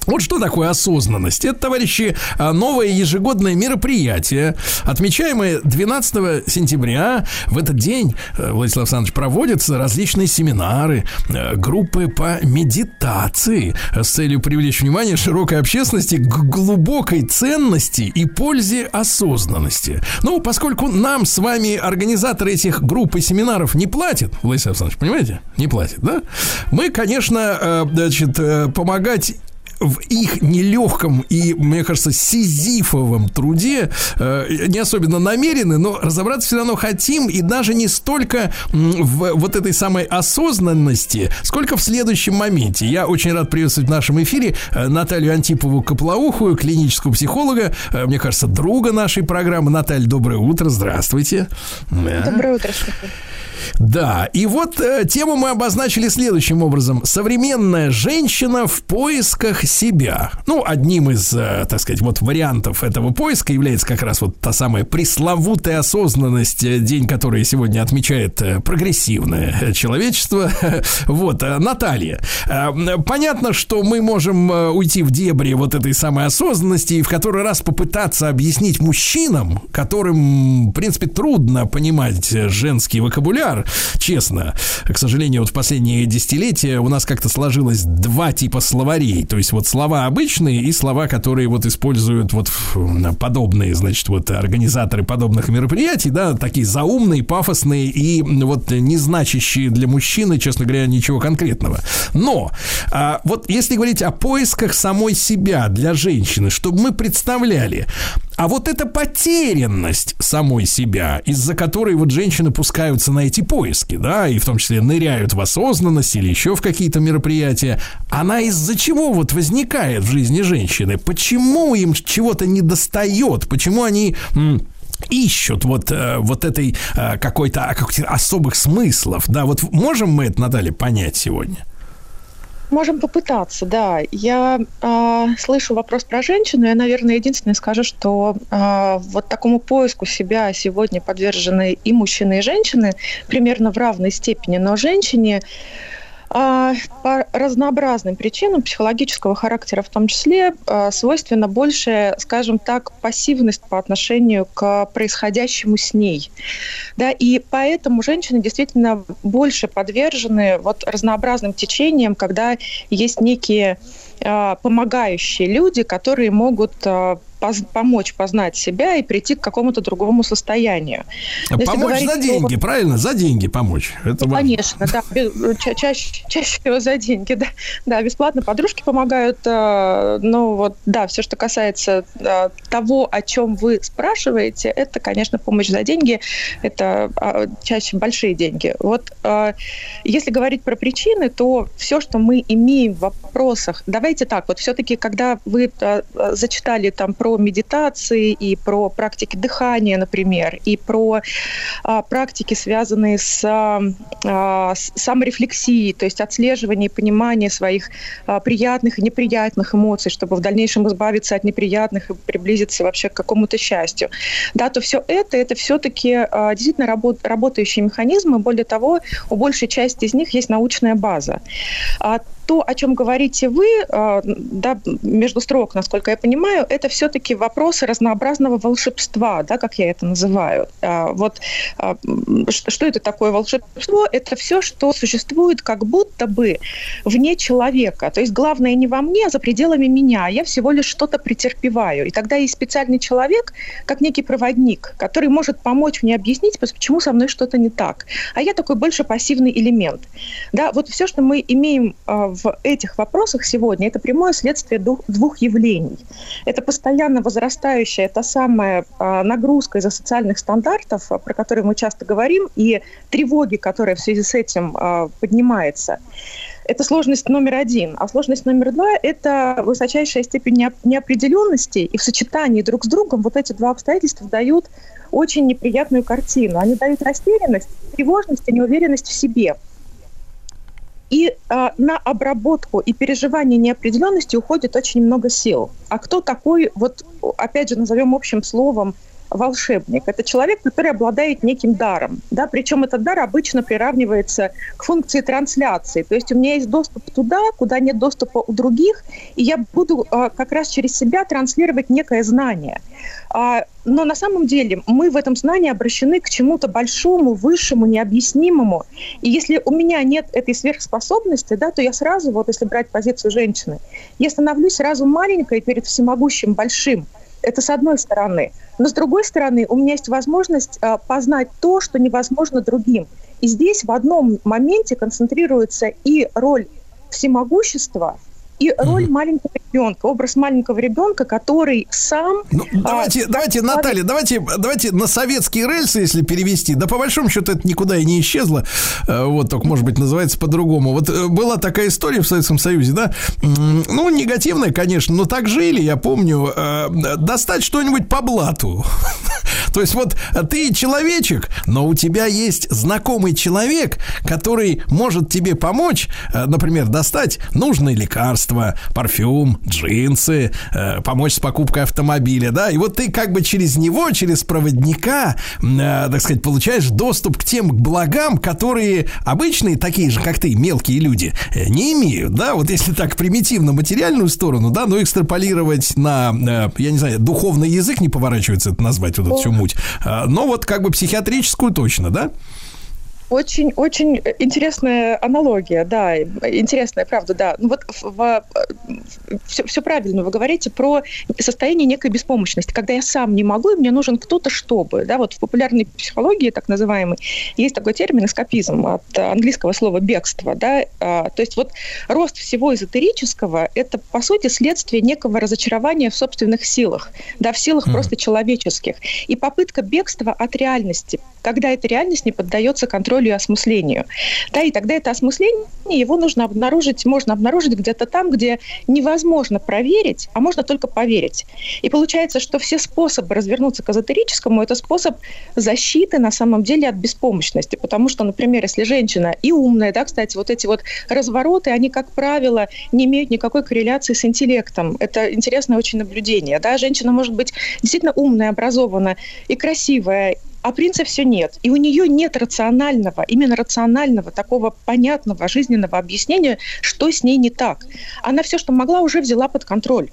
Вот что такое осознанность? Это, товарищи, новое ежегодное мероприятие, отмечаемое 12 сентября. В этот день, Владислав Александрович, проводятся различные семинары, группы по медитации с целью привлечь внимание широкой общественности к глубокой ценности и пользе осознанности. Ну, поскольку нам с вами организаторы этих групп и семинаров не платят, Владислав Александрович, понимаете? Не платят, да? Мы, конечно, значит, помогать в их нелегком и, мне кажется, сизифовом труде не особенно намерены, но разобраться все равно хотим, и даже не столько в вот этой самой осознанности, сколько в следующем моменте. Я очень рад приветствовать в нашем эфире Наталью Антипову-Коплоухую, клинического психолога, мне кажется, друга нашей программы. Наталья, доброе утро, здравствуйте. Доброе утро. Да, и вот тему мы обозначили следующим образом. Современная женщина в поисках себя. Ну, одним из, так сказать, вот вариантов этого поиска является как раз вот та самая пресловутая осознанность, день, который сегодня отмечает прогрессивное человечество. Вот, Наталья, понятно, что мы можем уйти в дебри вот этой самой осознанности и в который раз попытаться объяснить мужчинам, которым, в принципе, трудно понимать женский вокабуляр. Честно, к сожалению, вот в последние десятилетия у нас как-то сложилось два типа словарей. То есть вот слова обычные и слова, которые вот используют вот подобные, значит, вот организаторы подобных мероприятий, да, такие заумные, пафосные и вот незначащие для мужчины, честно говоря, ничего конкретного. Но вот если говорить о поисках самой себя для женщины, чтобы мы представляли, а вот эта потерянность самой себя, из-за которой вот женщины пускаются на эти поиски, да, и в том числе ныряют в осознанность или еще в какие-то мероприятия, она из-за чего вот возникает в жизни женщины? Почему им чего-то недостает? Почему они ищут вот этой каких-то особых смыслов? Да, вот можем мы это, Наталья, понять сегодня? Можем попытаться, да. Я слышу вопрос про женщину, я, наверное, единственное скажу, что вот такому поиску себя сегодня подвержены и мужчины, и женщины примерно в равной степени, но женщине по разнообразным причинам психологического характера в том числе свойственна большая, скажем так, пассивность по отношению к происходящему с ней. Да, и поэтому женщины действительно больше подвержены вот разнообразным течениям, когда есть некие помогающие люди, которые могут помочь познать себя и прийти к какому-то другому состоянию. Но помочь за деньги, правильно? За деньги помочь. Это конечно, важно. Да. Чаще всего за деньги, да. Да, бесплатно подружки помогают. Но вот, да, все, что касается того, о чем вы спрашиваете, это, конечно, помощь за деньги. Это чаще большие деньги. Вот если говорить про причины, то все, что мы имеем в вопросах... Давайте так, вот все-таки, когда вы зачитали там про медитации и про практики дыхания, например, и про практики, связанные с саморефлексией, то есть отслеживание и понимание своих приятных и неприятных эмоций, чтобы в дальнейшем избавиться от неприятных и приблизиться вообще к какому-то счастью, да, то все это все-таки действительно работающие механизмы. Более того, у большей части из них есть научная база. То, о чем говорите вы, да, между строк, насколько я понимаю, это все-таки вопросы разнообразного волшебства, да, как я это называю. Вот что это такое волшебство? Это все, что существует как будто бы вне человека. То есть главное не во мне, а за пределами меня. Я всего лишь что-то претерпеваю. И тогда есть специальный человек, как некий проводник, который может помочь мне объяснить, почему со мной что-то не так. А я такой больше пассивный элемент. Да, вот все, что мы имеем в этих вопросах сегодня это прямое следствие двух явлений. Это постоянно возрастающая та самая нагрузка из-за социальных стандартов, про которые мы часто говорим, и тревоги, которая в связи с этим поднимается. Это сложность номер один. А сложность номер два – это высочайшая степень неопределенности. И в сочетании друг с другом вот эти два обстоятельства дают очень неприятную картину. Они дают растерянность, тревожность и неуверенность в себе. И на обработку и переживание неопределенности уходит очень много сил. А кто такой, вот опять же назовем общим словом, волшебник? Это человек, который обладает неким даром. Да? Причем этот дар обычно приравнивается к функции трансляции. То есть у меня есть доступ туда, куда нет доступа у других, и я буду как раз через себя транслировать некое знание. Но на самом деле мы в этом знании обращены к чему-то большому, высшему, необъяснимому. И если у меня нет этой сверхспособности, да, то я сразу, вот если брать позицию женщины, я становлюсь сразу маленькой перед всемогущим большим. Это с одной стороны. Но с другой стороны, у меня есть возможность познать то, что невозможно другим. И здесь в одном моменте концентрируется и роль всемогущества, и роль маленького ребенка, образ маленького ребенка, который сам... Ну, давайте, Наталья, давайте на советские рельсы, если перевести. Да по большому счету это никуда и не исчезло. Вот, только, может быть, называется по-другому. Вот была такая история в Советском Союзе, да? Ну, негативная, конечно, но так жили, я помню. Достать что-нибудь по блату. То есть вот ты человечек, но у тебя есть знакомый человек, который может тебе помочь, например, достать нужное лекарство, парфюм, джинсы, помочь с покупкой автомобиля, да, и вот ты как бы через него, через проводника, так сказать, получаешь доступ к тем благам, которые обычные, такие же, как ты, мелкие люди, не имеют, да, вот если так примитивно материальную сторону, да, но экстраполировать на, я не знаю, духовный язык не поворачивается это назвать вот эту всю муть. Но вот как бы психиатрическую точно, да? Очень-очень интересная аналогия, да, интересная, правда, да. Ну вот все правильно вы говорите про состояние некой беспомощности, когда я сам не могу, и мне нужен кто-то, чтобы, да, вот в популярной психологии, так называемой, есть такой термин эскапизм от английского слова бегство, да, то есть вот рост всего эзотерического – это, по сути, следствие некого разочарования в собственных силах, да, в силах просто человеческих, и попытка бегства от реальности, когда эта реальность не поддается контролю и осмыслению. Да, и тогда это осмысление, его нужно обнаружить, можно обнаружить где-то там, где невозможно проверить, а можно только поверить. И получается, что все способы развернуться к эзотерическому – это способ защиты, на самом деле, от беспомощности. Потому что, например, если женщина и умная, да, кстати, вот эти вот развороты, они, как правило, не имеют никакой корреляции с интеллектом. Это интересное очень наблюдение. Да? Женщина может быть действительно умная, образованная и красивая, а принца все нет. И у нее нет рационального, именно рационального, такого понятного жизненного объяснения, что с ней не так. Она все, что могла, уже взяла под контроль.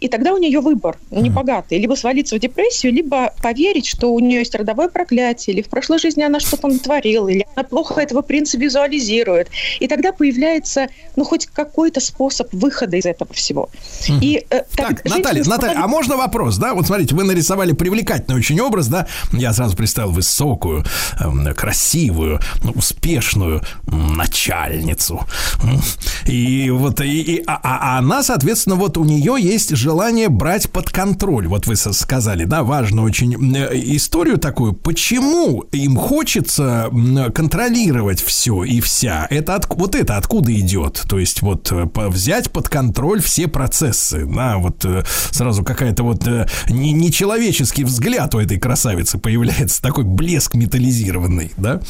И тогда у нее выбор небогатый. Либо свалиться в депрессию, либо поверить, что у нее есть родовое проклятие, или в прошлой жизни она что-то натворила, или она плохо этого принца визуализирует. И тогда появляется, ну, хоть какой-то способ выхода из этого всего. И, так, Наталья, а можно вопрос, да? Вот смотрите, вы нарисовали привлекательный очень образ, да? Я сразу представил высокую, красивую, успешную начальницу. И вот она, соответственно, вот у нее есть желание брать под контроль. Вот вы сказали, да, важную очень историю такую. Почему им хочется контролировать все и вся? Вот это откуда идет? То есть вот взять под контроль все процессы. Да, вот сразу какая-то вот нечеловеческий взгляд у этой красавицы появляется. Такой блеск металлизированный, да?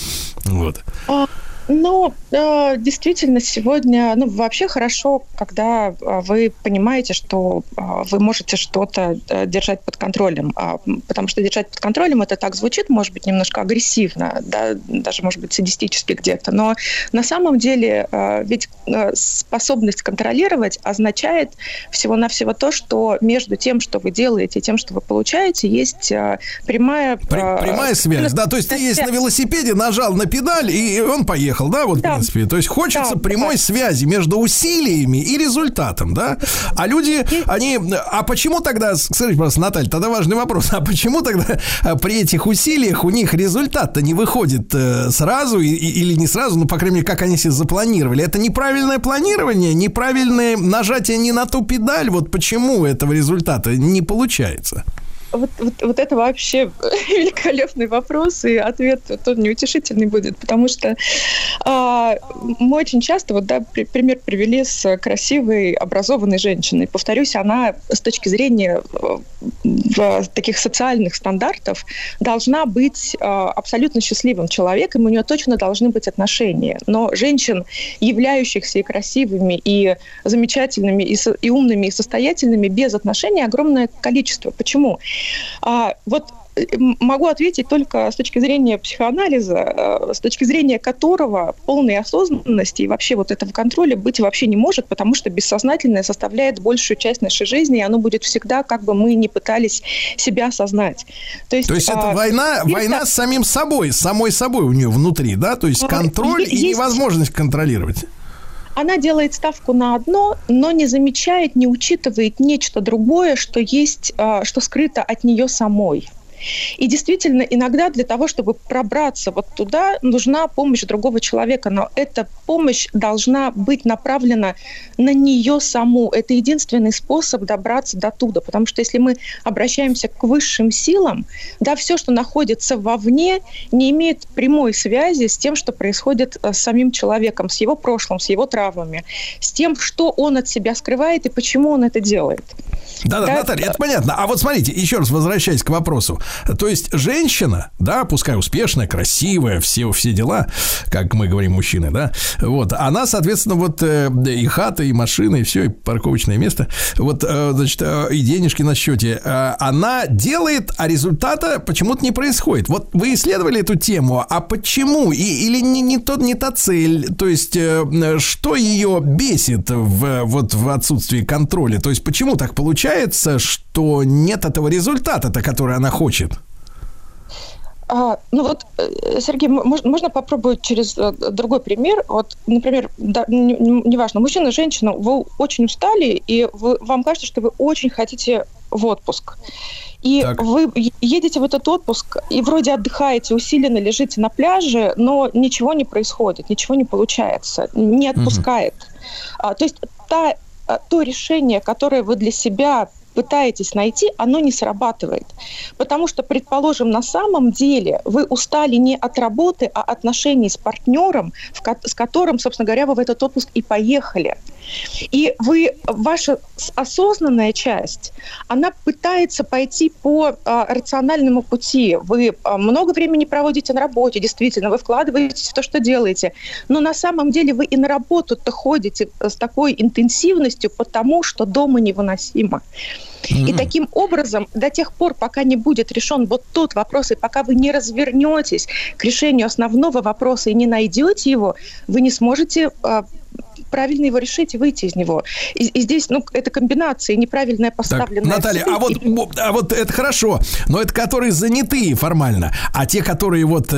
Вот. Ну, действительно, сегодня вообще хорошо, когда вы понимаете, что вы можете что-то держать под контролем. Потому что держать под контролем, это так звучит, может быть, немножко агрессивно, да, даже, может быть, садистически где-то. Но на самом деле ведь способность контролировать означает всего-навсего то, что между тем, что вы делаете, и тем, что вы получаете, есть прямая связь. Да, то есть ты на велосипеде нажал на педаль, и он поехал. поехал, да, вот, да, в принципе. То есть хочется, да, прямой, да, связи между усилиями и результатом, да? А люди, они... А почему тогда... Скажите, просто, Наталья, тогда важный вопрос. А почему тогда при этих усилиях у них результат-то не выходит сразу или не сразу, ну, по крайней мере, как они себе запланировали? Это неправильное планирование, неправильное нажатие не на ту педаль. Вот почему этого результата не получается? Вот это вообще великолепный вопрос, и ответ тут неутешительный будет, потому что мы очень часто, вот, да, пример привели с красивой, образованной женщиной. Повторюсь, она с точки зрения таких социальных стандартов должна быть абсолютно счастливым человеком, у нее точно должны быть отношения. Но женщин, являющихся и красивыми, и замечательными, и умными, и состоятельными, без отношений огромное количество. Почему? Вот могу ответить только с точки зрения психоанализа, с точки зрения которого полной осознанности и вообще вот этого контроля быть вообще не может, потому что бессознательное составляет большую часть нашей жизни, и оно будет всегда, как бы мы ни пытались себя осознать. То есть это война с самим собой, с самой собой у нее внутри, да? То есть контроль и невозможность контролировать. Она делает ставку на одно, но не замечает, не учитывает нечто другое, что есть, что скрыто от нее самой. И действительно, иногда для того, чтобы пробраться вот туда, нужна помощь другого человека, но эта помощь должна быть направлена на нее саму. Это единственный способ добраться до туда, потому что если мы обращаемся к высшим силам, да, все, что находится вовне, не имеет прямой связи с тем, что происходит с самим человеком, с его прошлым, с его травмами, с тем, что он от себя скрывает и почему он это делает. Да-да, Наталья, это понятно. А вот смотрите, еще раз возвращаясь к вопросу. То есть женщина, да, пускай успешная, красивая, все дела, как мы говорим, мужчины, да, вот, она, соответственно, вот и хата, и машина, и все, и парковочное место, вот, значит, и денежки на счете, она делает, а результата почему-то не происходит. Вот вы исследовали эту тему, а почему? Или не та цель, то есть что ее бесит в отсутствии контроля, то есть почему так получается, что нет этого результата-то, который она хочет? Ну вот, Сергей, можно попробовать через другой пример. Вот, например, да, неважно, мужчина, женщина, вы очень устали, и вам кажется, что вы очень хотите в отпуск. И так. Вы едете в этот отпуск и вроде отдыхаете, усиленно лежите на пляже, но ничего не происходит, ничего не получается, не отпускает. Угу. То есть то решение, которое вы для себя пытаетесь найти, оно не срабатывает. Потому что, предположим, на самом деле вы устали не от работы, а от отношений с партнером, с которым, собственно говоря, вы в этот отпуск и поехали. И ваша осознанная часть, она пытается пойти по рациональному пути. Вы много времени проводите на работе, действительно, вы вкладываетесь в то, что делаете. Но на самом деле вы и на работу-то ходите с такой интенсивностью, потому что дома невыносимо. И таким образом, до тех пор, пока не будет решен вот тот вопрос, и пока вы не развернетесь к решению основного вопроса и не найдете его, вы не сможете правильно его решить и выйти из него. И здесь, ну, это комбинация, неправильная поставленная... Так, Наталья, а вот это хорошо, но это которые занятые формально, а те, которые вот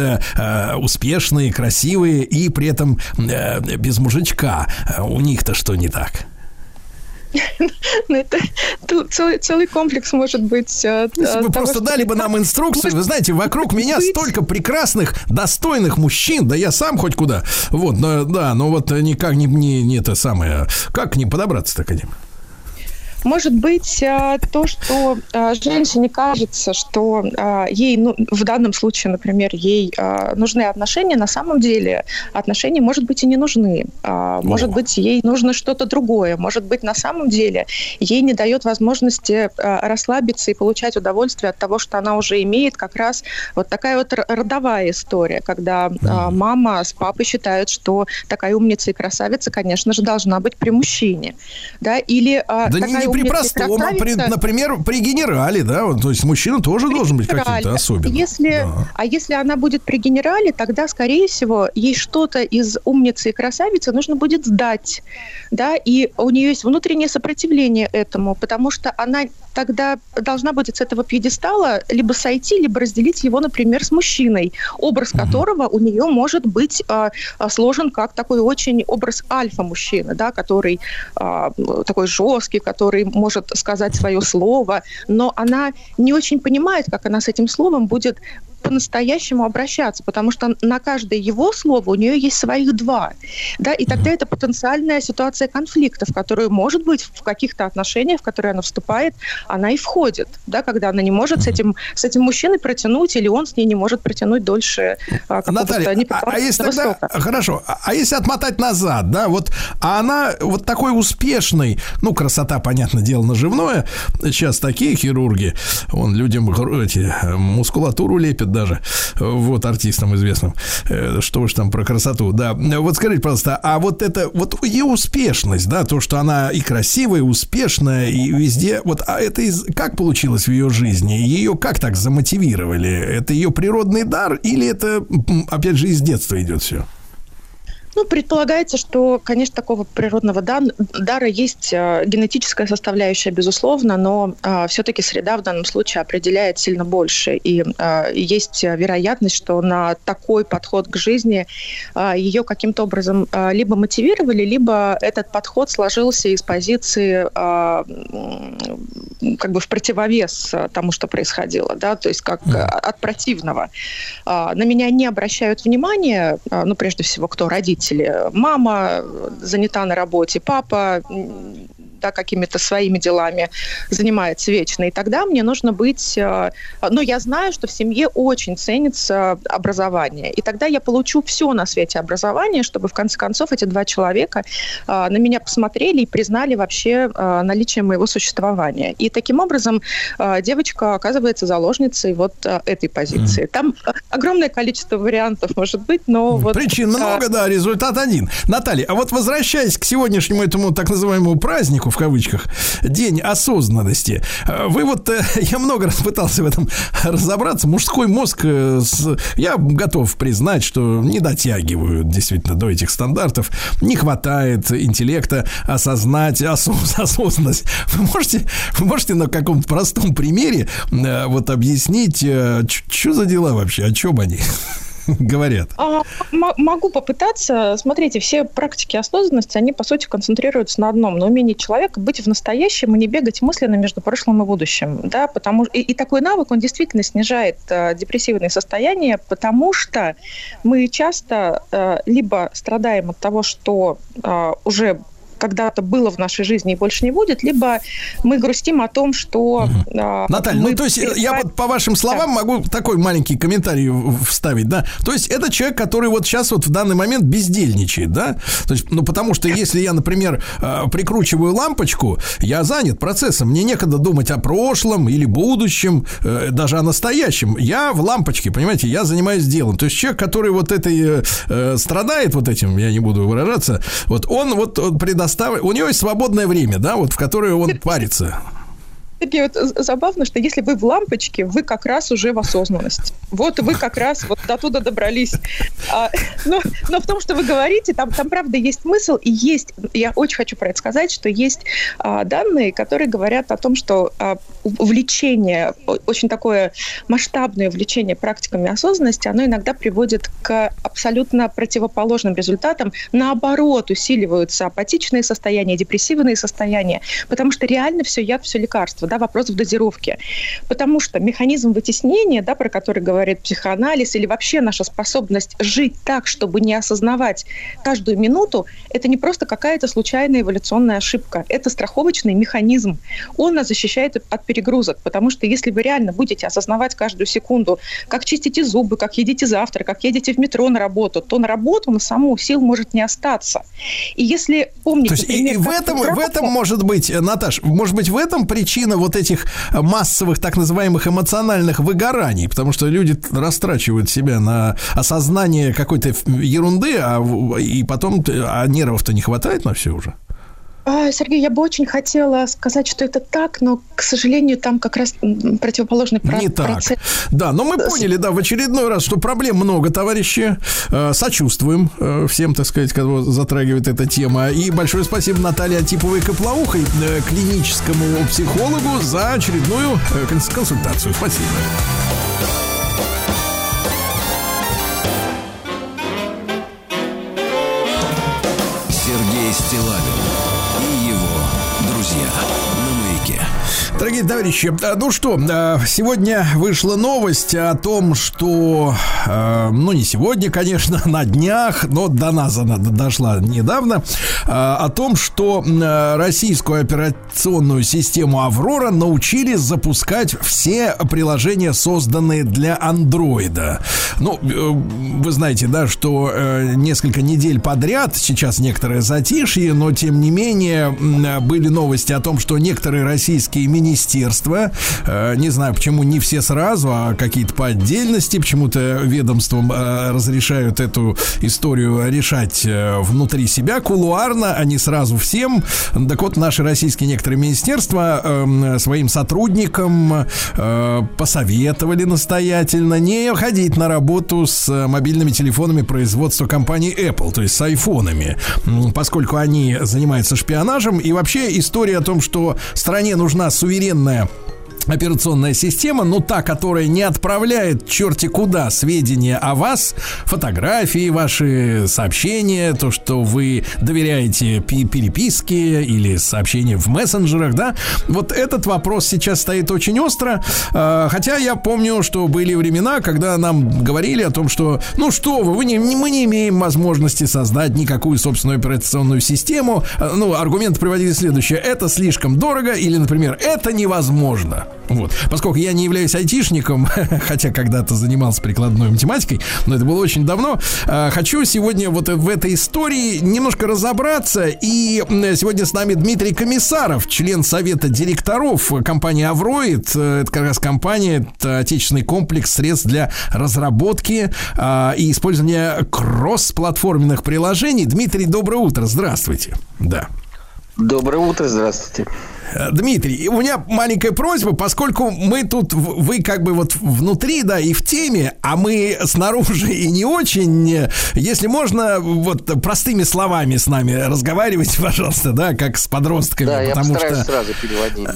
успешные, красивые и при этом без мужичка, у них-то что не так? Это целый комплекс может быть. Если бы просто дали бы нам инструкцию, вы знаете, вокруг меня столько прекрасных, достойных мужчин, да я сам хоть куда. Вот, да, но вот никак не это самое. Как к ним подобраться-то, конечно? Может быть, то, что женщине кажется, что ей, ну, в данном случае, например, ей нужны отношения, на самом деле отношения, может быть, и не нужны. Может быть, ей нужно что-то другое. Может быть, на самом деле ей не дает возможности расслабиться и получать удовольствие от того, что она уже имеет, как раз вот такая вот родовая история, когда мама с папой считают, что такая умница и красавица, конечно же, должна быть при мужчине. Да? Или такая при простом, например, при генерале, да, вот, то есть мужчина тоже должен быть каким-то особенным. А если она будет при генерале, тогда, скорее всего, ей что-то из умницы и красавицы нужно будет сдать, да, и у нее есть внутреннее сопротивление этому, потому что она тогда должна будет с этого пьедестала либо сойти, либо разделить его, например, с мужчиной, образ которого у нее может быть сложен как такой очень образ альфа-мужчины, да, который такой жесткий, который может сказать свое слово, но она не очень понимает, как она с этим словом будет по-настоящему обращаться, потому что на каждое его слово у нее есть своих два. Да, и тогда это потенциальная ситуация конфликта, в которую, может быть, в каких-то отношениях, в которые она вступает, она и входит, да, когда она не может с этим мужчиной протянуть, или он с ней не может протянуть дольше Наталья, а если тогда, хорошо, а если отмотать назад, да, вот, а она вот такой успешный, ну, красота, понятное дело, наживное, сейчас такие хирурги, он людям эти, мускулатуру лепит, даже вот артистам известным, что уж там про красоту, да. Вот скажите, пожалуйста, а вот это вот ее успешность, да, то, что она и красивая, и успешная, и везде, вот, а это как получилось в ее жизни? Ее как так замотивировали? Это ее природный дар или это, опять же, из детства идет все? Ну, предполагается, что, конечно, такого природного дара есть генетическая составляющая, безусловно, но все-таки среда в данном случае определяет сильно больше. И есть вероятность, что на такой подход к жизни ее каким-то образом либо мотивировали, либо этот подход сложился из позиции как бы в противовес тому, что происходило, да, то есть как от противного. На меня не обращают внимания, ну, прежде всего, кто родители. Мама занята на работе, папа, да, какими-то своими делами занимается вечно. И тогда мне нужно быть... Но я знаю, что в семье очень ценится образование. И тогда я получу все на свете образование, чтобы в конце концов эти два человека на меня посмотрели и признали вообще наличие моего существования. И таким образом девочка оказывается заложницей вот этой позиции. Там огромное количество вариантов может быть, но... Вот, причин много, да, результат один. Наталья, а вот возвращаясь к сегодняшнему этому так называемому празднику, в кавычках, день осознанности. Вы вот, я много раз пытался в этом разобраться. Мужской мозг, я готов признать, что не дотягивают действительно до этих стандартов. Не хватает интеллекта осознать осознанность. Вы можете на каком-то простом примере вот объяснить, что за дела вообще, о чем они говорят? Могу попытаться. Смотрите, все практики осознанности, они, по сути, концентрируются на одном, на умении человека быть в настоящем и не бегать мысленно между прошлым и будущим. Да, потому... и такой навык, он действительно снижает депрессивные состояния, потому что мы часто либо страдаем от того, что уже когда-то было в нашей жизни и больше не будет, либо мы грустим о том, что... Наталья, ну то есть я вот по вашим словам могу такой маленький комментарий вставить, да? То есть это человек, который вот сейчас вот в данный момент бездельничает, да? То есть, ну потому что если я, например, прикручиваю лампочку, я занят процессом, мне некогда думать о прошлом или будущем, даже о настоящем. Я в лампочке, понимаете, я занимаюсь делом. То есть человек, который вот этой страдает вот этим, я не буду выражаться, вот он вот предоставляет. У него есть свободное время, да, вот в которое он парится. Такие вот забавно, что если вы в лампочке, вы как раз уже в осознанности. Вот вы как раз вот до туда добрались. Но в том, что вы говорите, там правда есть смысл и есть, я очень хочу про это сказать, что есть данные, которые говорят о том, что увлечение, очень такое масштабное увлечение практиками осознанности, оно иногда приводит к абсолютно противоположным результатам. Наоборот, усиливаются апатичные состояния, депрессивные состояния, потому что реально все яд, все лекарство. Да, вопрос в дозировке. Потому что механизм вытеснения, да, про который говорит психоанализ, или вообще наша способность жить так, чтобы не осознавать каждую минуту, это не просто какая-то случайная эволюционная ошибка. Это страховочный механизм. Он нас защищает от перегрузок. Потому что если вы реально будете осознавать каждую секунду, как чистите зубы, как едите завтрак, как едете в метро на работу, то на работу на саму сил может не остаться. И если помните... То есть например, и в этом может быть, Наташ, может быть в этом причина вот этих массовых так называемых эмоциональных выгораний, потому что люди растрачивают себя на осознание какой-то ерунды, и потом нервов-то не хватает на все уже. Сергей, я бы очень хотела сказать, что это так, но, к сожалению, там как раз противоположный процесс. Не так. Да, но мы поняли, да, в очередной раз, что проблем много, товарищи. Сочувствуем всем, так сказать, кого затрагивает эта тема. И большое спасибо Наталье Атиповой-Коплоухой, клиническому психологу, за очередную консультацию. Спасибо. Сергей Стиллавин. Дорогие товарищи, ну что, сегодня вышла новость о том, что, ну не сегодня, конечно, на днях, но до нас она дошла недавно, о том, что российскую операционную систему «Аврора» научили запускать все приложения, созданные для андроида. Ну, вы знаете, да, что несколько недель подряд, сейчас некоторое затишье, но тем не менее были новости о том, что некоторые российские министерства, не знаю, почему не все сразу, а какие-то по отдельности, почему-то ведомствам разрешают эту историю решать внутри себя, кулуарно, а не сразу всем. Так вот, наши российские некоторые министерства своим сотрудникам посоветовали настоятельно не ходить на работу с мобильными телефонами производства компании Apple, то есть с айфонами, поскольку они занимаются шпионажем. И вообще история о том, что стране нужна суверенная операционная система, но та, которая не отправляет черти куда сведения о вас, фотографии, ваши сообщения, то, что вы доверяете переписке или сообщениям в мессенджерах, да, вот этот вопрос сейчас стоит очень остро, хотя я помню, что были времена, когда нам говорили о том, что, ну что вы, мы не имеем возможности создать никакую собственную операционную систему, ну, аргументы приводили следующее: это слишком дорого, или, например, это невозможно. Вот. Поскольку я не являюсь айтишником, хотя когда-то занимался прикладной математикой, но это было очень давно, хочу сегодня вот в этой истории немножко разобраться. И сегодня с нами Дмитрий Комиссаров, член совета директоров компании «Авроид». Это как раз компания, это отечественный комплекс средств для разработки и использования кроссплатформенных приложений. Дмитрий, доброе утро, здравствуйте. Да. Доброе утро, здравствуйте. Дмитрий, у меня маленькая просьба, поскольку мы тут, вы как бы вот внутри, да, и в теме, а мы снаружи и не очень, если можно, вот простыми словами с нами разговаривать, пожалуйста, да, как с подростками. Да, потому я постараюсь что... сразу переводить.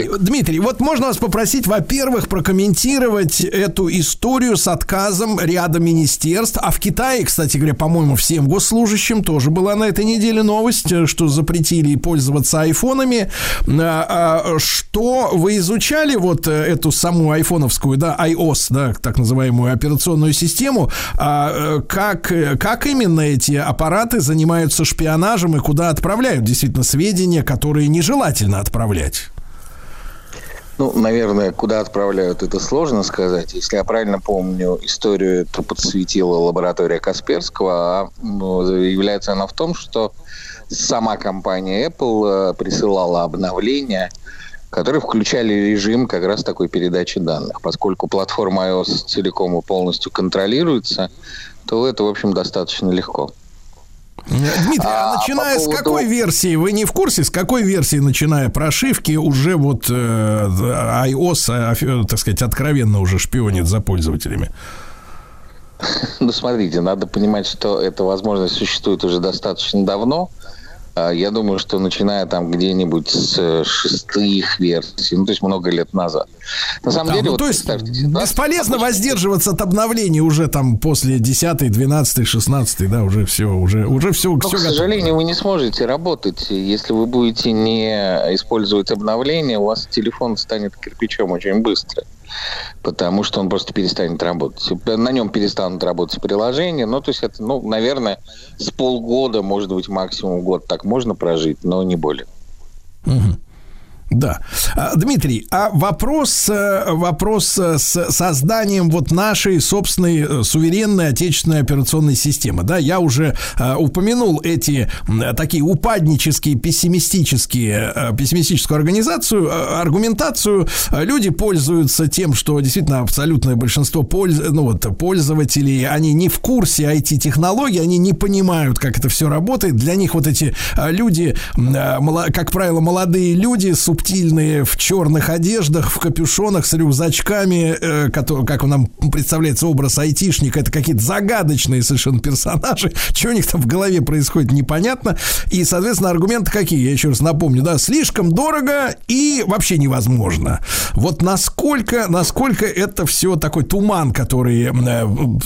Да. Дмитрий, вот можно вас попросить, во-первых, прокомментировать эту историю с отказом ряда министерств, а в Китае, кстати говоря, по-моему, всем госслужащим тоже была на этой неделе новость, что запретили пользоваться айфонами. Что вы изучали вот эту саму айфоновскую, да, iOS, да, так называемую операционную систему, как именно эти аппараты занимаются шпионажем и куда отправляют действительно сведения, которые нежелательно отправлять? Ну, наверное, куда отправляют, это сложно сказать. Если я правильно помню историю, то подсветила лаборатория Касперского, является она в том, что сама компания Apple присылала обновления, которые включали режим как раз такой передачи данных. Поскольку платформа iOS целиком и полностью контролируется, то это, в общем, достаточно легко. Дмитрий, а начиная по поводу... с какой версии, вы не в курсе, с какой версии, начиная прошивки, уже вот iOS, так сказать, откровенно уже шпионит за пользователями? Ну, смотрите, надо понимать, что эта возможность существует уже достаточно давно. Я думаю, что начиная там где-нибудь с шестых версий, ну, то есть много лет назад. На самом деле, ну, вот, то есть бесполезно воздерживаться от обновлений уже там после 10, 12, 16, да, уже все. Но, все, к сожалению, вы не сможете работать. Если вы будете не использовать обновления, у вас телефон станет кирпичом очень быстро. Потому что он просто перестанет работать. На нем перестанут работать приложения. Ну, то есть это, ну, наверное, с полгода, может быть, максимум год так можно прожить, но не более. Угу. Да. Дмитрий, а вопрос с созданием вот нашей собственной суверенной отечественной операционной системы. Да, я уже упомянул эти такие упаднические, пессимистическую аргументацию. Люди пользуются тем, что действительно абсолютное большинство пользователей, они не в курсе IT-технологий, они не понимают, как это все работает. Для них вот эти люди, как правило, молодые люди с субтильные, в черных одеждах, в капюшонах, с рюкзачками, как нам представляется образ айтишника, это какие-то загадочные совершенно персонажи, что у них там в голове происходит, непонятно, и, соответственно, аргументы какие, я еще раз напомню, да, слишком дорого и вообще невозможно. Вот насколько это все такой туман, который,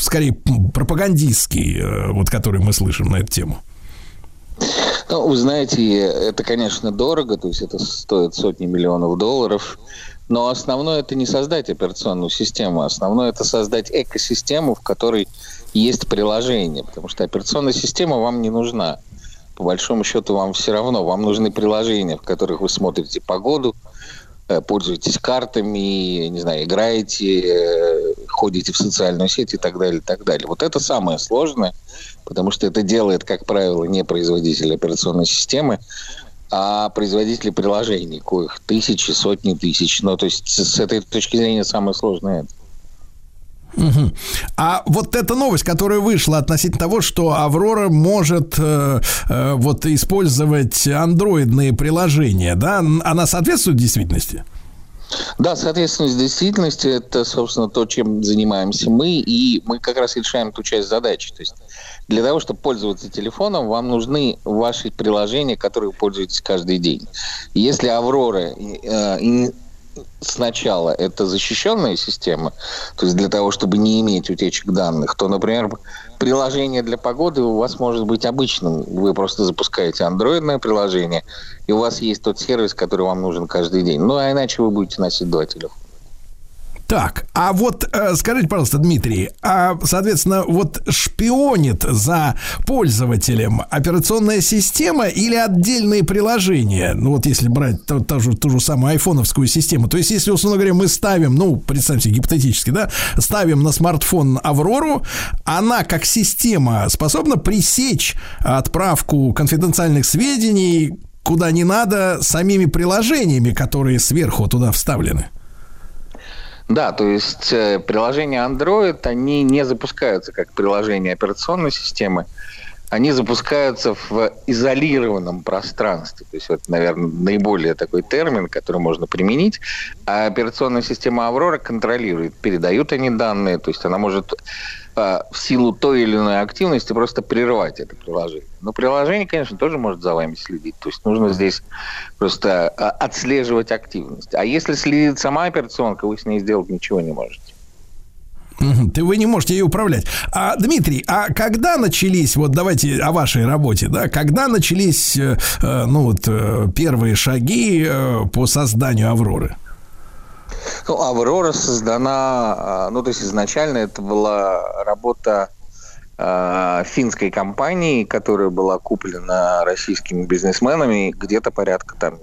скорее, пропагандистский, вот который мы слышим на эту тему. Ну, вы знаете, это, конечно, дорого, то есть это стоит сотни миллионов долларов, но основное – это не создать операционную систему, основное – это создать экосистему, в которой есть приложение, потому что операционная система вам не нужна. По большому счету вам все равно, вам нужны приложения, в которых вы смотрите погоду, пользуетесь картами, не знаю, играете, ходите в социальную сеть и так далее, и так далее. Вот это самое сложное, потому что это делает, как правило, не производители операционной системы, а производители приложений, коих тысячи, сотни тысяч. Ну, то есть с этой точки зрения самое сложное это. Угу. А вот эта новость, которая вышла относительно того, что Аврора может вот использовать андроидные приложения, да, она соответствует действительности? Да, соответствует действительности. Это, собственно, то, чем занимаемся мы, и мы как раз решаем ту часть задачи. То есть для того, чтобы пользоваться телефоном, вам нужны ваши приложения, которые вы пользуетесь каждый день. Если Аврора сначала это защищенная система, то есть для того, чтобы не иметь утечек данных, то, например, приложение для погоды у вас может быть обычным. Вы просто запускаете андроидное приложение, и у вас есть тот сервис, который вам нужен каждый день. Ну, а иначе вы будете носить два телефона. Так, а вот скажите, пожалуйста, Дмитрий, а, соответственно, вот шпионит за пользователем операционная система или отдельные приложения? Ну, вот если брать ту же самую айфоновскую систему, то есть, если, условно говоря, мы ставим, ну, представьте, гипотетически, да, ставим на смартфон Аврору, она как система способна пресечь отправку конфиденциальных сведений куда не надо самими приложениями, которые сверху туда вставлены? Да, то есть приложения Android, они не запускаются как приложения операционной системы, они запускаются в изолированном пространстве. То есть это, наверное, наиболее такой термин, который можно применить. А операционная система Аврора контролирует, передают они данные, то есть она может в силу той или иной активности просто прервать это приложение. Но приложение, конечно, тоже может за вами следить. То есть нужно здесь просто отслеживать активность. А если следит сама операционка, вы с ней сделать ничего не можете. Вы не можете ее управлять. А, Дмитрий, а когда начались, вот давайте о вашей работе, да, когда начались первые шаги по созданию Авроры? Ну, Аврора создана, изначально это была работа финской компании, которая была куплена российскими бизнесменами где-то порядка, там,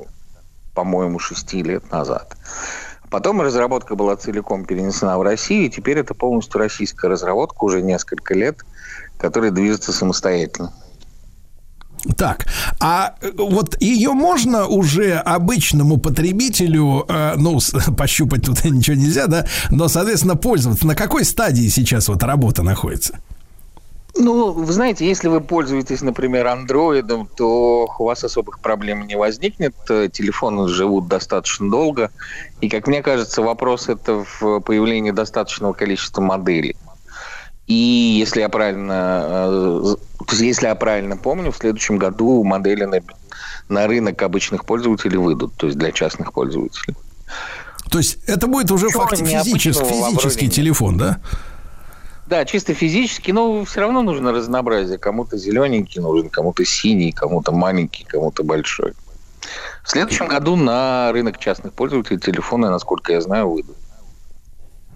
по-моему, 6 лет назад. Потом разработка была целиком перенесена в Россию, и теперь это полностью российская разработка уже несколько лет, которая движется самостоятельно. Так, а вот ее можно уже обычному потребителю, пощупать тут ничего нельзя, да, но, соответственно, пользоваться. На какой стадии сейчас вот работа находится? Ну, вы знаете, если вы пользуетесь, например, андроидом, то у вас особых проблем не возникнет. Телефоны живут достаточно долго. И, как мне кажется, вопрос это в появлении достаточного количества моделей. И если я правильно помню, в следующем году модели на рынок обычных пользователей выйдут, то есть для частных пользователей. То есть это будет уже физический телефон, да? Да, чисто физически, но все равно нужно разнообразие. Кому-то зелененький нужен, кому-то синий, кому-то маленький, кому-то большой. В следующем году на рынок частных пользователей телефоны, насколько я знаю, выйдут.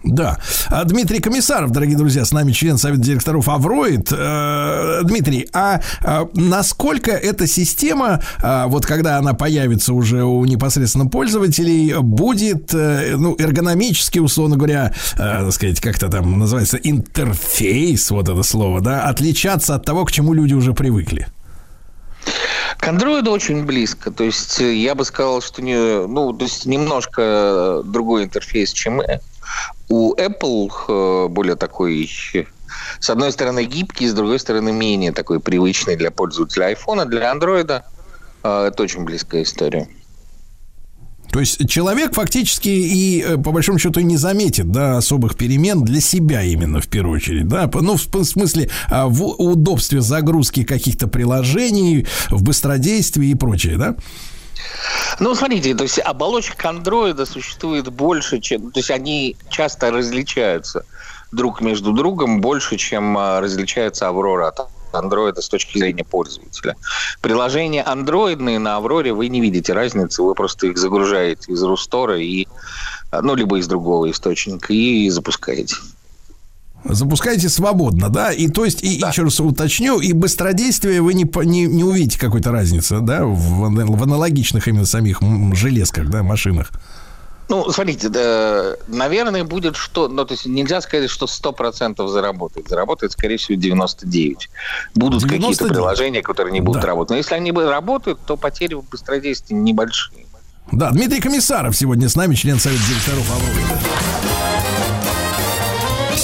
Да. Дмитрий Комиссаров, дорогие друзья, с нами член Совета директоров Авроид. Дмитрий, а насколько эта система, вот когда она появится уже у непосредственно пользователей, будет, ну, эргономически, условно говоря, так сказать, как-то там называется интерфейс, вот это слово, да, отличаться от того, к чему люди уже привыкли? К андроиду очень близко. То есть я бы сказал, что немножко другой интерфейс, чем у Apple, более такой, с одной стороны, гибкий, с другой стороны, менее такой привычный для пользователя iPhone. Для андроида это очень близкая история. То есть человек фактически и, по большому счету, не заметит, да, особых перемен для себя именно, в первую очередь. Да? Ну, в смысле, в удобстве загрузки каких-то приложений, в быстродействии и прочее, да? Ну, смотрите, то есть оболочек андроида существует больше, чем... То есть они часто различаются друг между другом больше, чем различается Аврора от андроида с точки зрения пользователя. Приложения андроидные на Авроре вы не видите разницы, вы просто их загружаете из Рустора и, ну, либо из другого источника и запускаете. Запускаете свободно, да? И то есть, и, да, еще раз уточню, и быстродействие вы не увидите какой-то разницы, да, в аналогичных именно самих железках, да, машинах. Ну, смотрите, да, наверное, будет что... Ну, то есть нельзя сказать, что 100% заработает. Заработает, скорее всего, 99%. Будут 99. Какие-то приложения, которые не будут, да, работать. Но если они работают, то потери в быстродействии небольшие. Да, Дмитрий Комиссаров сегодня с нами, член Совета директоров Авроида.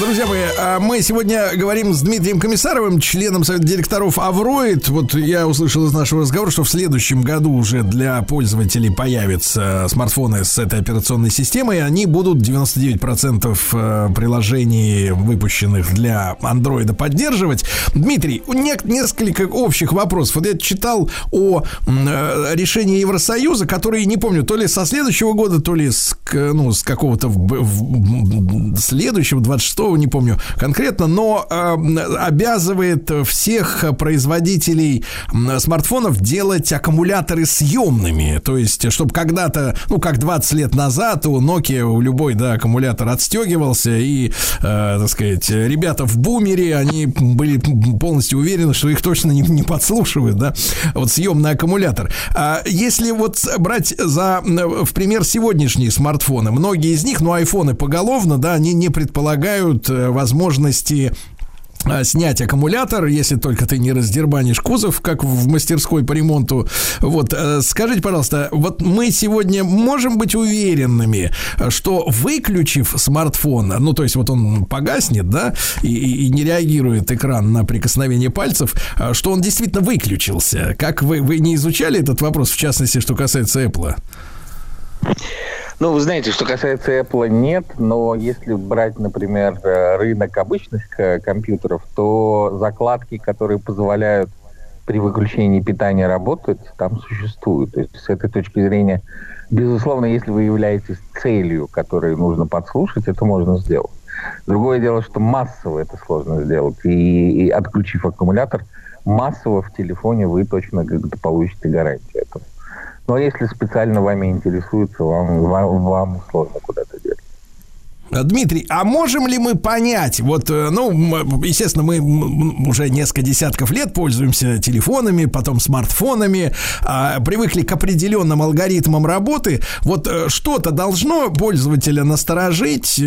Друзья мои, мы сегодня говорим с Дмитрием Комиссаровым, членом Совета директоров Авроид. Вот я услышал из нашего разговора, что в следующем году уже для пользователей появятся смартфоны с этой операционной системой. Они будут 99% приложений, выпущенных для Android, поддерживать. Дмитрий, несколько общих вопросов. Вот я читал о решении Евросоюза, которые, не помню, то ли со следующего года, то ли с какого-то следующего, 26-го, не помню конкретно, но обязывает всех производителей смартфонов делать аккумуляторы съемными. То есть, чтобы когда-то, ну, как 20 лет назад у Nokia, у любой, да, аккумулятор отстегивался, и, так сказать, ребята в бумере, они были полностью уверены, что их точно не подслушивают, да, вот съемный аккумулятор. А если вот брать в пример сегодняшние смартфоны, многие из них, ну, айфоны поголовно, да, они не предполагают возможности снять аккумулятор, если только ты не раздербанишь кузов, как в мастерской по ремонту. Вот, скажите, пожалуйста, вот мы сегодня можем быть уверенными, что, выключив смартфон, ну, то есть вот он погаснет, да, и не реагирует экран на прикосновение пальцев, что он действительно выключился? Как вы не изучали этот вопрос, в частности, что касается Apple? Ну, вы знаете, что касается Apple, нет, но если брать, например, рынок обычных компьютеров, то закладки, которые позволяют при выключении питания работать, там существуют. То есть с этой точки зрения, безусловно, если вы являетесь целью, которую нужно подслушать, это можно сделать. Другое дело, что массово это сложно сделать. И отключив аккумулятор, массово в телефоне вы точно как-то получите гарантию этого. Но если специально вами интересуются, вам сложно куда-то делать. Дмитрий, а можем ли мы понять, вот, ну, естественно, мы уже несколько десятков лет пользуемся телефонами, потом смартфонами, привыкли к определенным алгоритмам работы, вот что-то должно пользователя насторожить,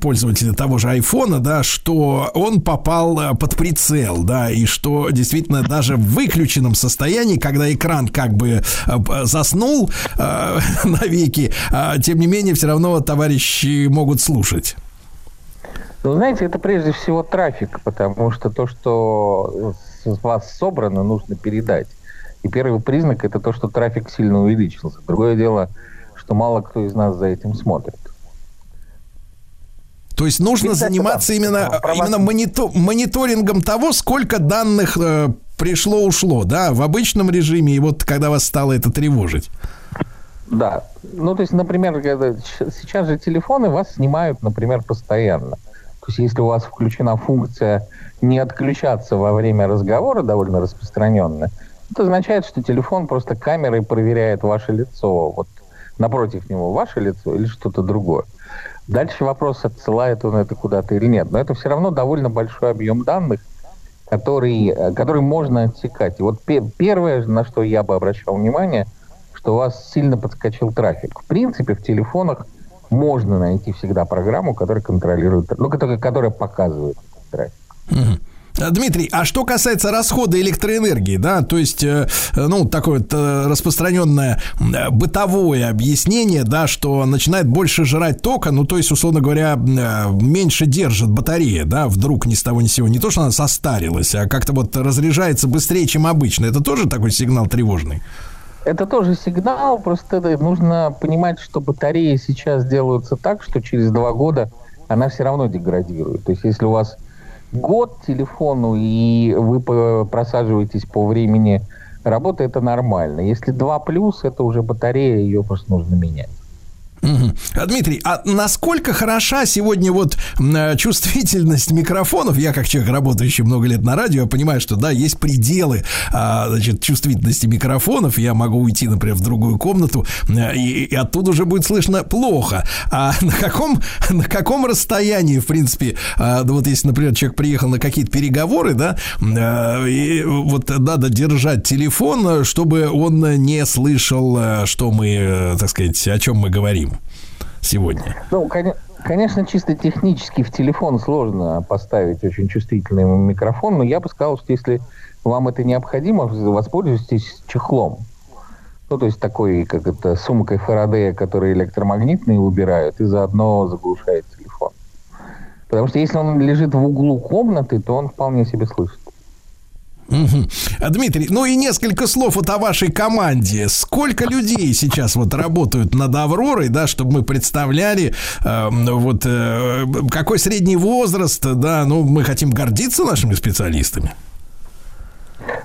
пользователя того же айфона, да, что он попал под прицел, да, и что действительно даже в выключенном состоянии, когда экран как бы заснул навеки, тем не менее, все равно товарищи могут слушать. Ну, знаете, это прежде всего трафик, потому что то, что с вас собрано, нужно передать. И первый признак – это то, что трафик сильно увеличился. Другое дело, что мало кто из нас за этим смотрит. То есть нужно заниматься именно мониторингом того, сколько данных пришло-ушло, да, в обычном режиме, и вот когда вас стало это тревожить. Да. Ну, то есть, например, сейчас же телефоны вас снимают, например, постоянно. То есть, если у вас включена функция не отключаться во время разговора, довольно распространенная, Это означает, что телефон просто камерой проверяет ваше лицо. Вот напротив него ваше лицо или что-то другое. Дальше вопрос, отсылает он это куда-то или нет. Но это все равно довольно большой объем данных, который можно отсекать. И вот первое, на что я бы обращал внимание, что у вас сильно подскочил трафик. В принципе, в телефонах можно найти всегда программу, которая контролирует, которая показывает трафик. Mm-hmm. Дмитрий, а что касается расхода электроэнергии, да, то есть, такое вот распространенное бытовое объяснение, да, что начинает больше жрать тока, ну, то есть, условно говоря, меньше держит батарея, да, вдруг ни с того ни с сего. Не то, что она состарилась, а как-то вот разряжается быстрее, чем обычно. Это тоже такой сигнал тревожный? Это тоже сигнал, просто нужно понимать, что батареи сейчас делаются так, что через 2 года она все равно деградирует. То есть, если у вас год телефону, и вы просаживаетесь по времени работы, это нормально. Если 2+, это уже батарея, ее просто нужно менять. Угу. Дмитрий, а насколько хороша сегодня вот чувствительность микрофонов? Я, как человек, работающий много лет на радио, понимаю, что, да, есть пределы чувствительности микрофонов. Я могу уйти, например, в другую комнату, и оттуда уже будет слышно плохо. А на каком расстоянии, в принципе, вот если, например, человек приехал на какие-то переговоры, да, и вот надо держать телефон, чтобы он не слышал, что мы, так сказать, о чем мы говорим сегодня? Ну, конечно, чисто технически в телефон сложно поставить очень чувствительный микрофон, но я бы сказал, что если вам это необходимо, воспользуйтесь чехлом. Ну, то есть такой, как это, сумкой Фарадея, которые электромагнитные убирают и заодно заглушает телефон. Потому что если он лежит в углу комнаты, то он вполне себе слышит. Угу. Дмитрий, ну и несколько слов вот о вашей команде. Сколько людей сейчас вот работают над «Авророй», да, чтобы мы представляли, какой средний возраст, да, ну, мы хотим гордиться нашими специалистами.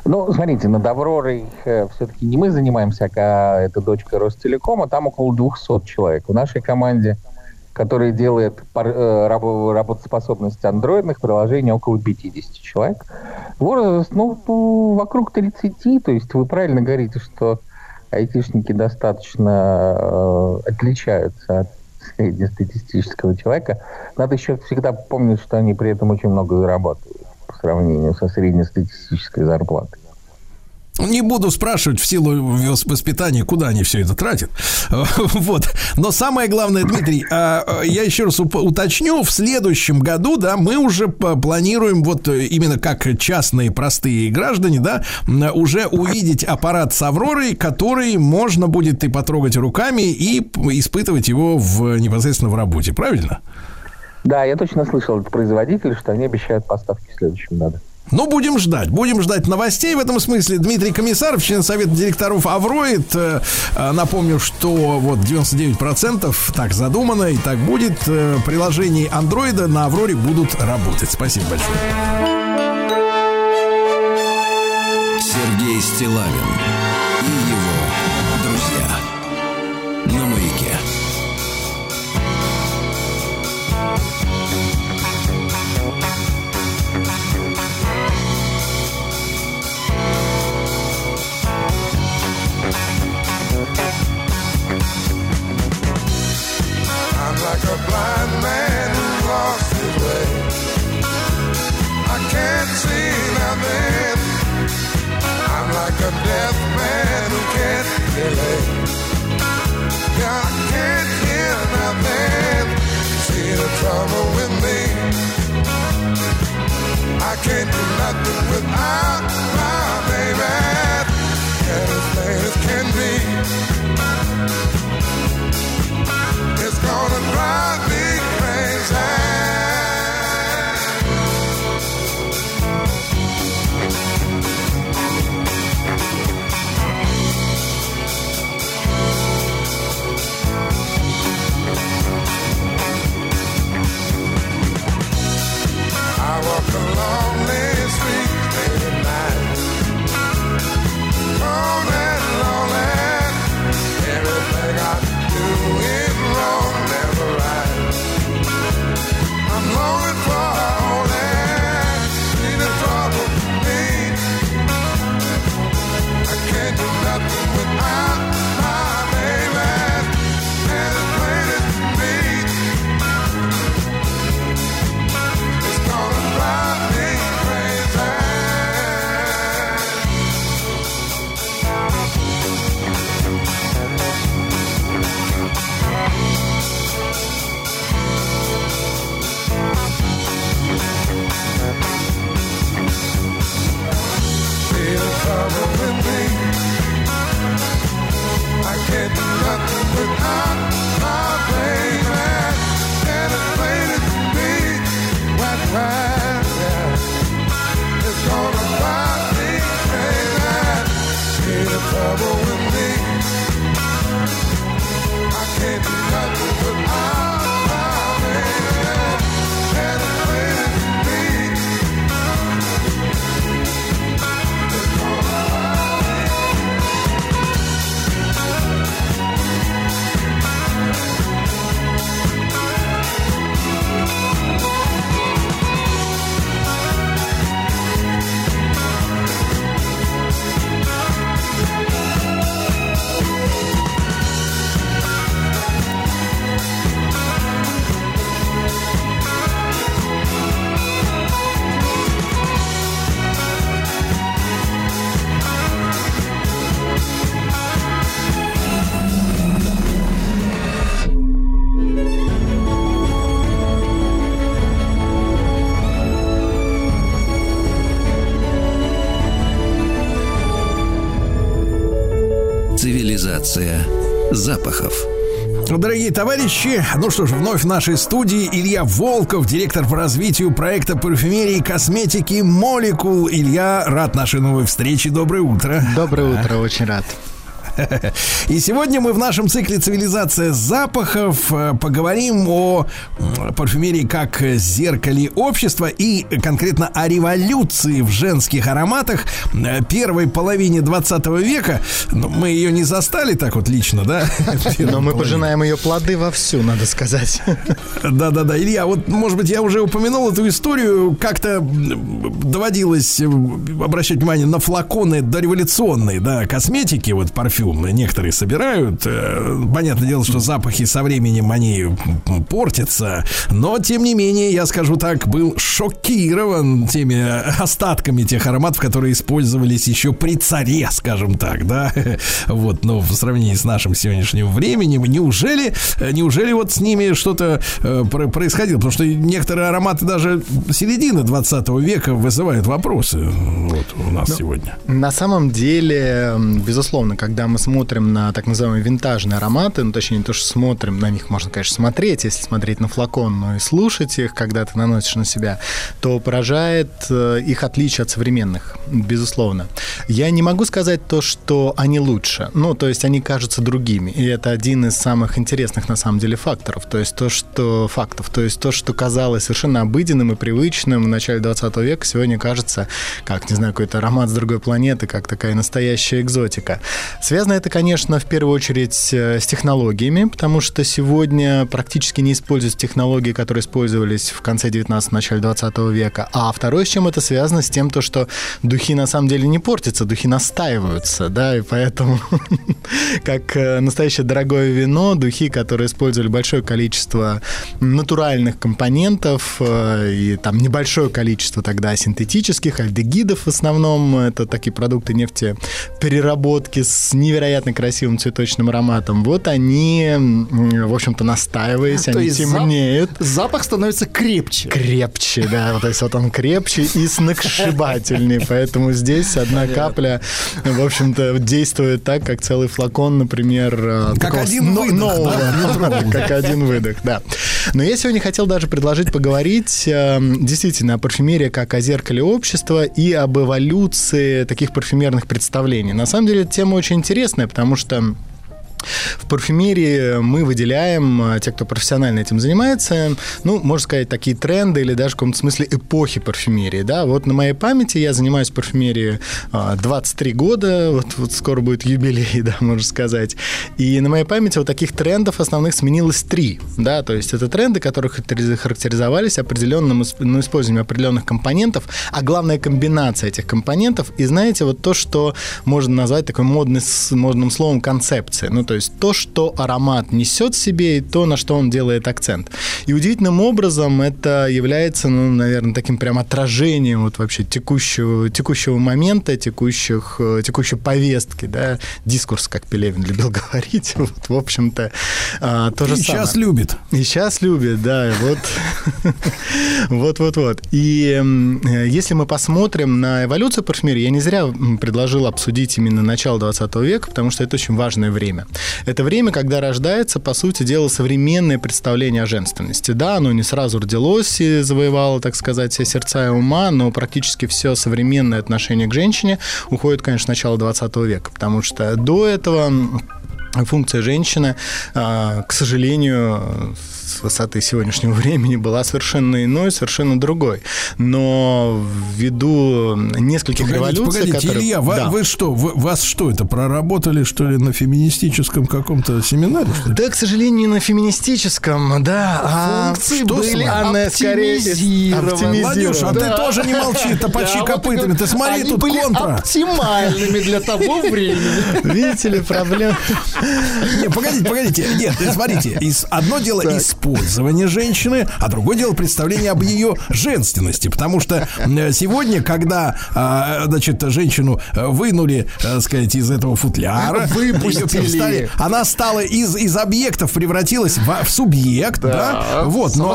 Ну, смотрите, над «Авророй» все-таки не мы занимаемся, а это дочка Ростелекома, там около 200 человек. В нашей команде, которая делает работоспособность андроидных приложений, около 50 человек. Возраст, вокруг 30, то есть вы правильно говорите, что айтишники достаточно отличаются от среднестатистического человека. Надо еще всегда помнить, что они при этом очень много зарабатывают по сравнению со среднестатистической зарплатой. Не буду спрашивать в силу воспитания, куда они все это тратят. Вот. Но самое главное, Дмитрий, я еще раз уточню, в следующем году, да, мы уже планируем вот именно как частные простые граждане, да, уже увидеть аппарат с «Авророй», который можно будет и потрогать руками, и испытывать его непосредственно в работе. Правильно? Да, я точно слышал от производителей, что они обещают поставки в следующем году. Ну, будем ждать новостей в этом смысле. Дмитрий Комиссаров, член совета директоров «Авроид». Напомню, что вот 99% так задумано и так будет. Приложения андроида на «Авроре» будут работать. Спасибо большое. Сергей Стиллавин и его друзья на «Маяке». Like a blind man who lost his way, I can't see nothing. I'm like a deaf man who can't relate. I can't hear nothing. See the trouble with me, I can't do nothing without my baby. And as plain as can be, gonna drive me crazy. запахов. Дорогие товарищи, ну что ж, вновь в нашей студии Илья Волков, директор по развитию проекта парфюмерии и косметики «Молекул». Илья, рад нашей новой встрече. Доброе утро. Доброе утро, очень рад. И сегодня мы в нашем цикле «Цивилизация запахов» поговорим о парфюмерии как зеркале общества и конкретно о революции в женских ароматах первой половине 20 века. Мы ее не застали так вот лично, да? Но мы пожинаем ее плоды вовсю, надо сказать. Да-да-да, Илья, вот, может быть, я уже упомянул эту историю, как-то доводилось обращать внимание на флаконы дореволюционной, да, косметики, вот парфюм. Некоторые собирают. Понятное дело, что запахи со временем они портятся. Но, тем не менее, я скажу так, был шокирован теми остатками тех ароматов, которые использовались еще при царе, скажем так, да. Вот, но в сравнении с нашим сегодняшним временем, неужели вот с ними что-то происходило? Потому что некоторые ароматы даже середины 20 века вызывают вопросы вот у нас сегодня. На самом деле, безусловно, когда мы смотрим на так называемые винтажные ароматы, ну, точнее, не то, что смотрим, на них можно, конечно, смотреть, если смотреть на флакон, но и слушать их, когда ты наносишь на себя, то поражает их отличие от современных, безусловно. Я не могу сказать то, что они лучше, ну, то есть они кажутся другими, и это один из самых интересных, на самом деле, факторов, то есть то, что казалось совершенно обыденным и привычным в начале 20 века, сегодня кажется, как, не знаю, какой-то аромат с другой планеты, как такая настоящая экзотика. Связано это, конечно, в первую очередь с технологиями, потому что сегодня практически не используются технологии, которые использовались в конце 19-го, начале 20 века. А второе, с чем это связано, с тем, что духи на самом деле не портятся, духи настаиваются, да, и поэтому, как настоящее дорогое вино, духи, которые использовали большое количество натуральных компонентов и там небольшое количество тогда синтетических, альдегидов в основном, это такие продукты нефтепереработки с невероятно красивым цветочным ароматом. Вот они, в общем-то, настаиваясь, они темнеют. Запах становится крепче. Крепче, да. То есть вот он крепче и сногсшибательнее. Поэтому здесь одна капля, в общем-то, действует так, как целый флакон, например, как один выдох. Как один выдох, да. Но я сегодня хотел даже предложить поговорить действительно о парфюмерии как о зеркале общества и об эволюции таких парфюмерных представлений. На самом деле, эта тема очень интересная, потому что в парфюмерии мы выделяем, те, кто профессионально этим занимается, ну, можно сказать, такие тренды или даже в каком-то смысле эпохи парфюмерии, да. Вот на моей памяти я занимаюсь парфюмерией 23 года, вот скоро будет юбилей, да, можно сказать. И на моей памяти вот таких трендов основных сменилось 3, да, то есть это тренды, которые характеризовались определенным, ну, использованием определенных компонентов, а главное комбинация этих компонентов, и, знаете, вот то, что можно назвать такой модным словом концепция, ну, то есть то, что аромат несет в себе, и то, на что он делает акцент. И удивительным образом это является, ну, наверное, таким прям отражением вот вообще текущего момента, текущей повестки, да, дискурс, как Пелевин любил говорить, вот, в общем-то, то же самое. И сейчас любит. И сейчас любит, да, вот. Вот-вот-вот. И если мы посмотрим на эволюцию парфюмерии, я не зря предложил обсудить именно начало 20 века, потому что это очень важное время. Это время, когда рождается, по сути дела, современное представление о женственности. Да, оно не сразу родилось и завоевало, так сказать, все сердца и ума, но практически все современное отношение к женщине уходит, конечно, в начало 20 века, потому что до этого функция женщины, к сожалению, с высоты сегодняшнего времени была совершенно иной, совершенно другой. Но ввиду нескольких революций... Погодите, Илья, да. Вы что, вас что, это проработали, что ли, на феминистическом каком-то семинаре? Да, к сожалению, не на феминистическом, да. Функции были оптимизированы. Владюш, да. А ты тоже не молчи, топачи копытами. Ты смотри, тут контра. Они были оптимальными для того времени. Видите ли, проблема... Нет, погодите. Нет, смотрите. Одно дело использование женщины, а другое дело представление об ее женственности. Потому что сегодня, когда, значит, женщину вынули, так сказать, из этого футляра, выпустили, она стала из объектов, превратилась в субъект. Да. Вот, но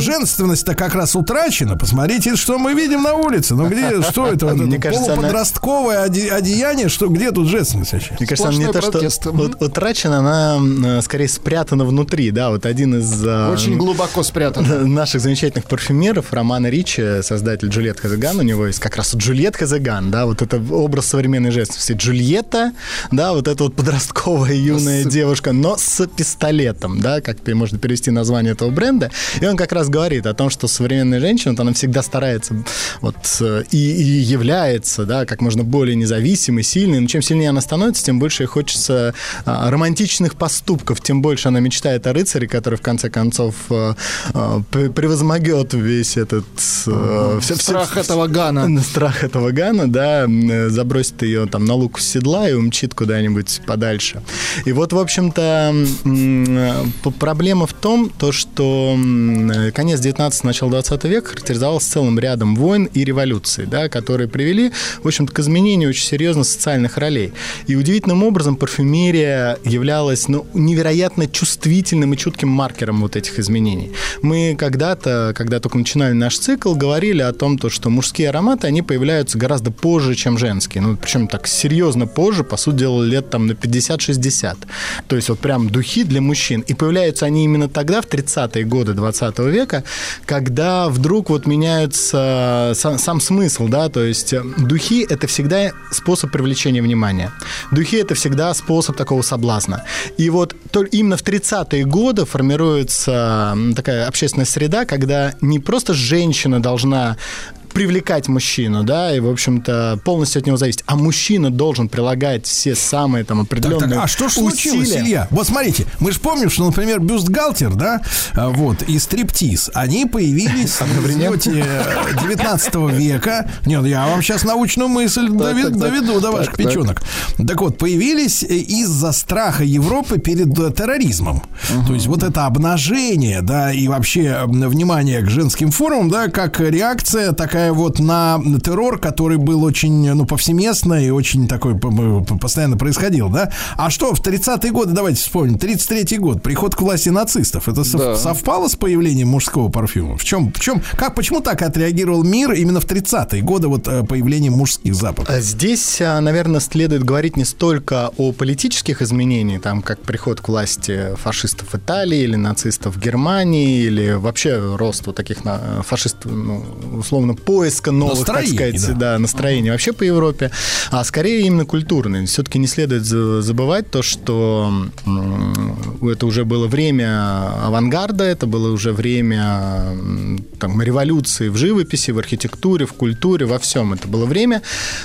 женственность-то как раз утрачена. Посмотрите, что мы видим на улице. Ну, где, что это? Полуподростковое одеяние, что где тут женственность вообще? Мне кажется, она не то, что... утрачена, она скорее спрятана внутри, да, вот один из... Очень глубоко спрятан. Наших замечательных парфюмеров, Романа Ричи, создатель Джульетт Хазеган, у него есть как раз Джульетт Хазеган, да, вот это образ современной женственности. Джульетта, да, вот эта вот подростковая юная девушка, но с пистолетом, да, как можно перевести название этого бренда, и он как раз говорит о том, что современная женщина, вот она всегда старается вот и является, да, как можно более независимой, сильной, но чем сильнее она становится, тем больше ей хочется романтичных поступков, тем больше она мечтает о рыцаре, который в конце концов превозмогет весь этот... Страх этого Гана, да, забросит ее там на луку с седла и умчит куда-нибудь подальше. И вот, в общем-то, проблема в том, то, что конец 19-го, начало 20 века характеризовался целым рядом войн и революций, да, которые привели, в общем-то, к изменению очень серьезно социальных ролей. И удивительным образом парфюмерия являлась, ну, невероятно чувствительным и чутким маркером вот этих изменений. Мы когда-то, когда только начинали наш цикл, говорили о том, то, что мужские ароматы, они появляются гораздо позже, чем женские. Ну, причем так серьезно позже, по сути дела, лет там на 50-60. То есть вот прям духи для мужчин. И появляются они именно тогда, в 30-е годы 20 века, когда вдруг вот меняется сам смысл, да, то есть духи — это всегда способ привлечения внимания. Духи — это всегда способ такого соблазна. И вот именно в 30-е годы формируется такая общественная среда, когда не просто женщина должна привлекать мужчину, да, и, в общем-то, полностью от него зависеть. А мужчина должен прилагать все самые там определенные усилия. А что ж случилось, Илья? Вот смотрите, мы же помним, что, например, бюстгальтер, да, вот, и стриптиз, они появились в ходе 19 века. Нет, я вам сейчас научную мысль доведу до ваших печенок. Так вот, появились из-за страха Европы перед терроризмом. То есть вот это обнажение, да, и вообще внимание к женским формам, да, как реакция такая вот на террор, который был очень, ну, повсеместно и очень такой постоянно происходил, да? А что, в 30-е годы, давайте вспомним, 33-й год, приход к власти нацистов, это совпало с появлением мужского парфюма? Почему так отреагировал мир именно в 30-е годы вот появлением мужских запахов? Здесь, наверное, следует говорить не столько о политических изменениях, там, как приход к власти фашистов Италии или нацистов Германии, или вообще рост вот таких фашистов, ну, условно, поиска новых, так сказать, да, настроений вообще по Европе, а скорее именно культурный. Все-таки не следует забывать то, что это уже было время авангарда, это было уже время там революции в живописи, в архитектуре, в культуре, во всем. Это было время,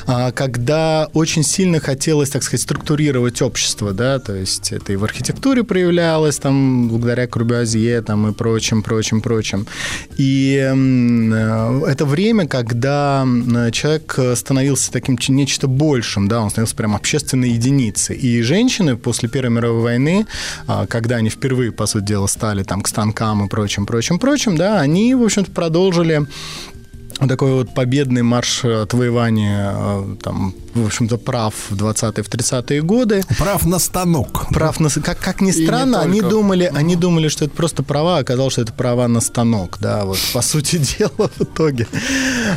когда очень сильно хотелось, так сказать, структурировать общество, да, то есть это и в архитектуре проявлялось, там, благодаря Корбюзье, там, и прочим. И это время, когда человек становился таким нечто большим, да, он становился прям общественной единицей. И женщины после Первой мировой войны, когда они впервые, по сути дела, стали там к станкам и прочим, да, они, в общем-то, продолжили такой вот победный марш отвоевания, там, в общем-то, прав в 20-е, в 30-е годы. Прав на станок. Прав на... Как ни странно, они думали, что это просто права, а оказалось, что это права на станок, да, вот, по сути дела, в итоге.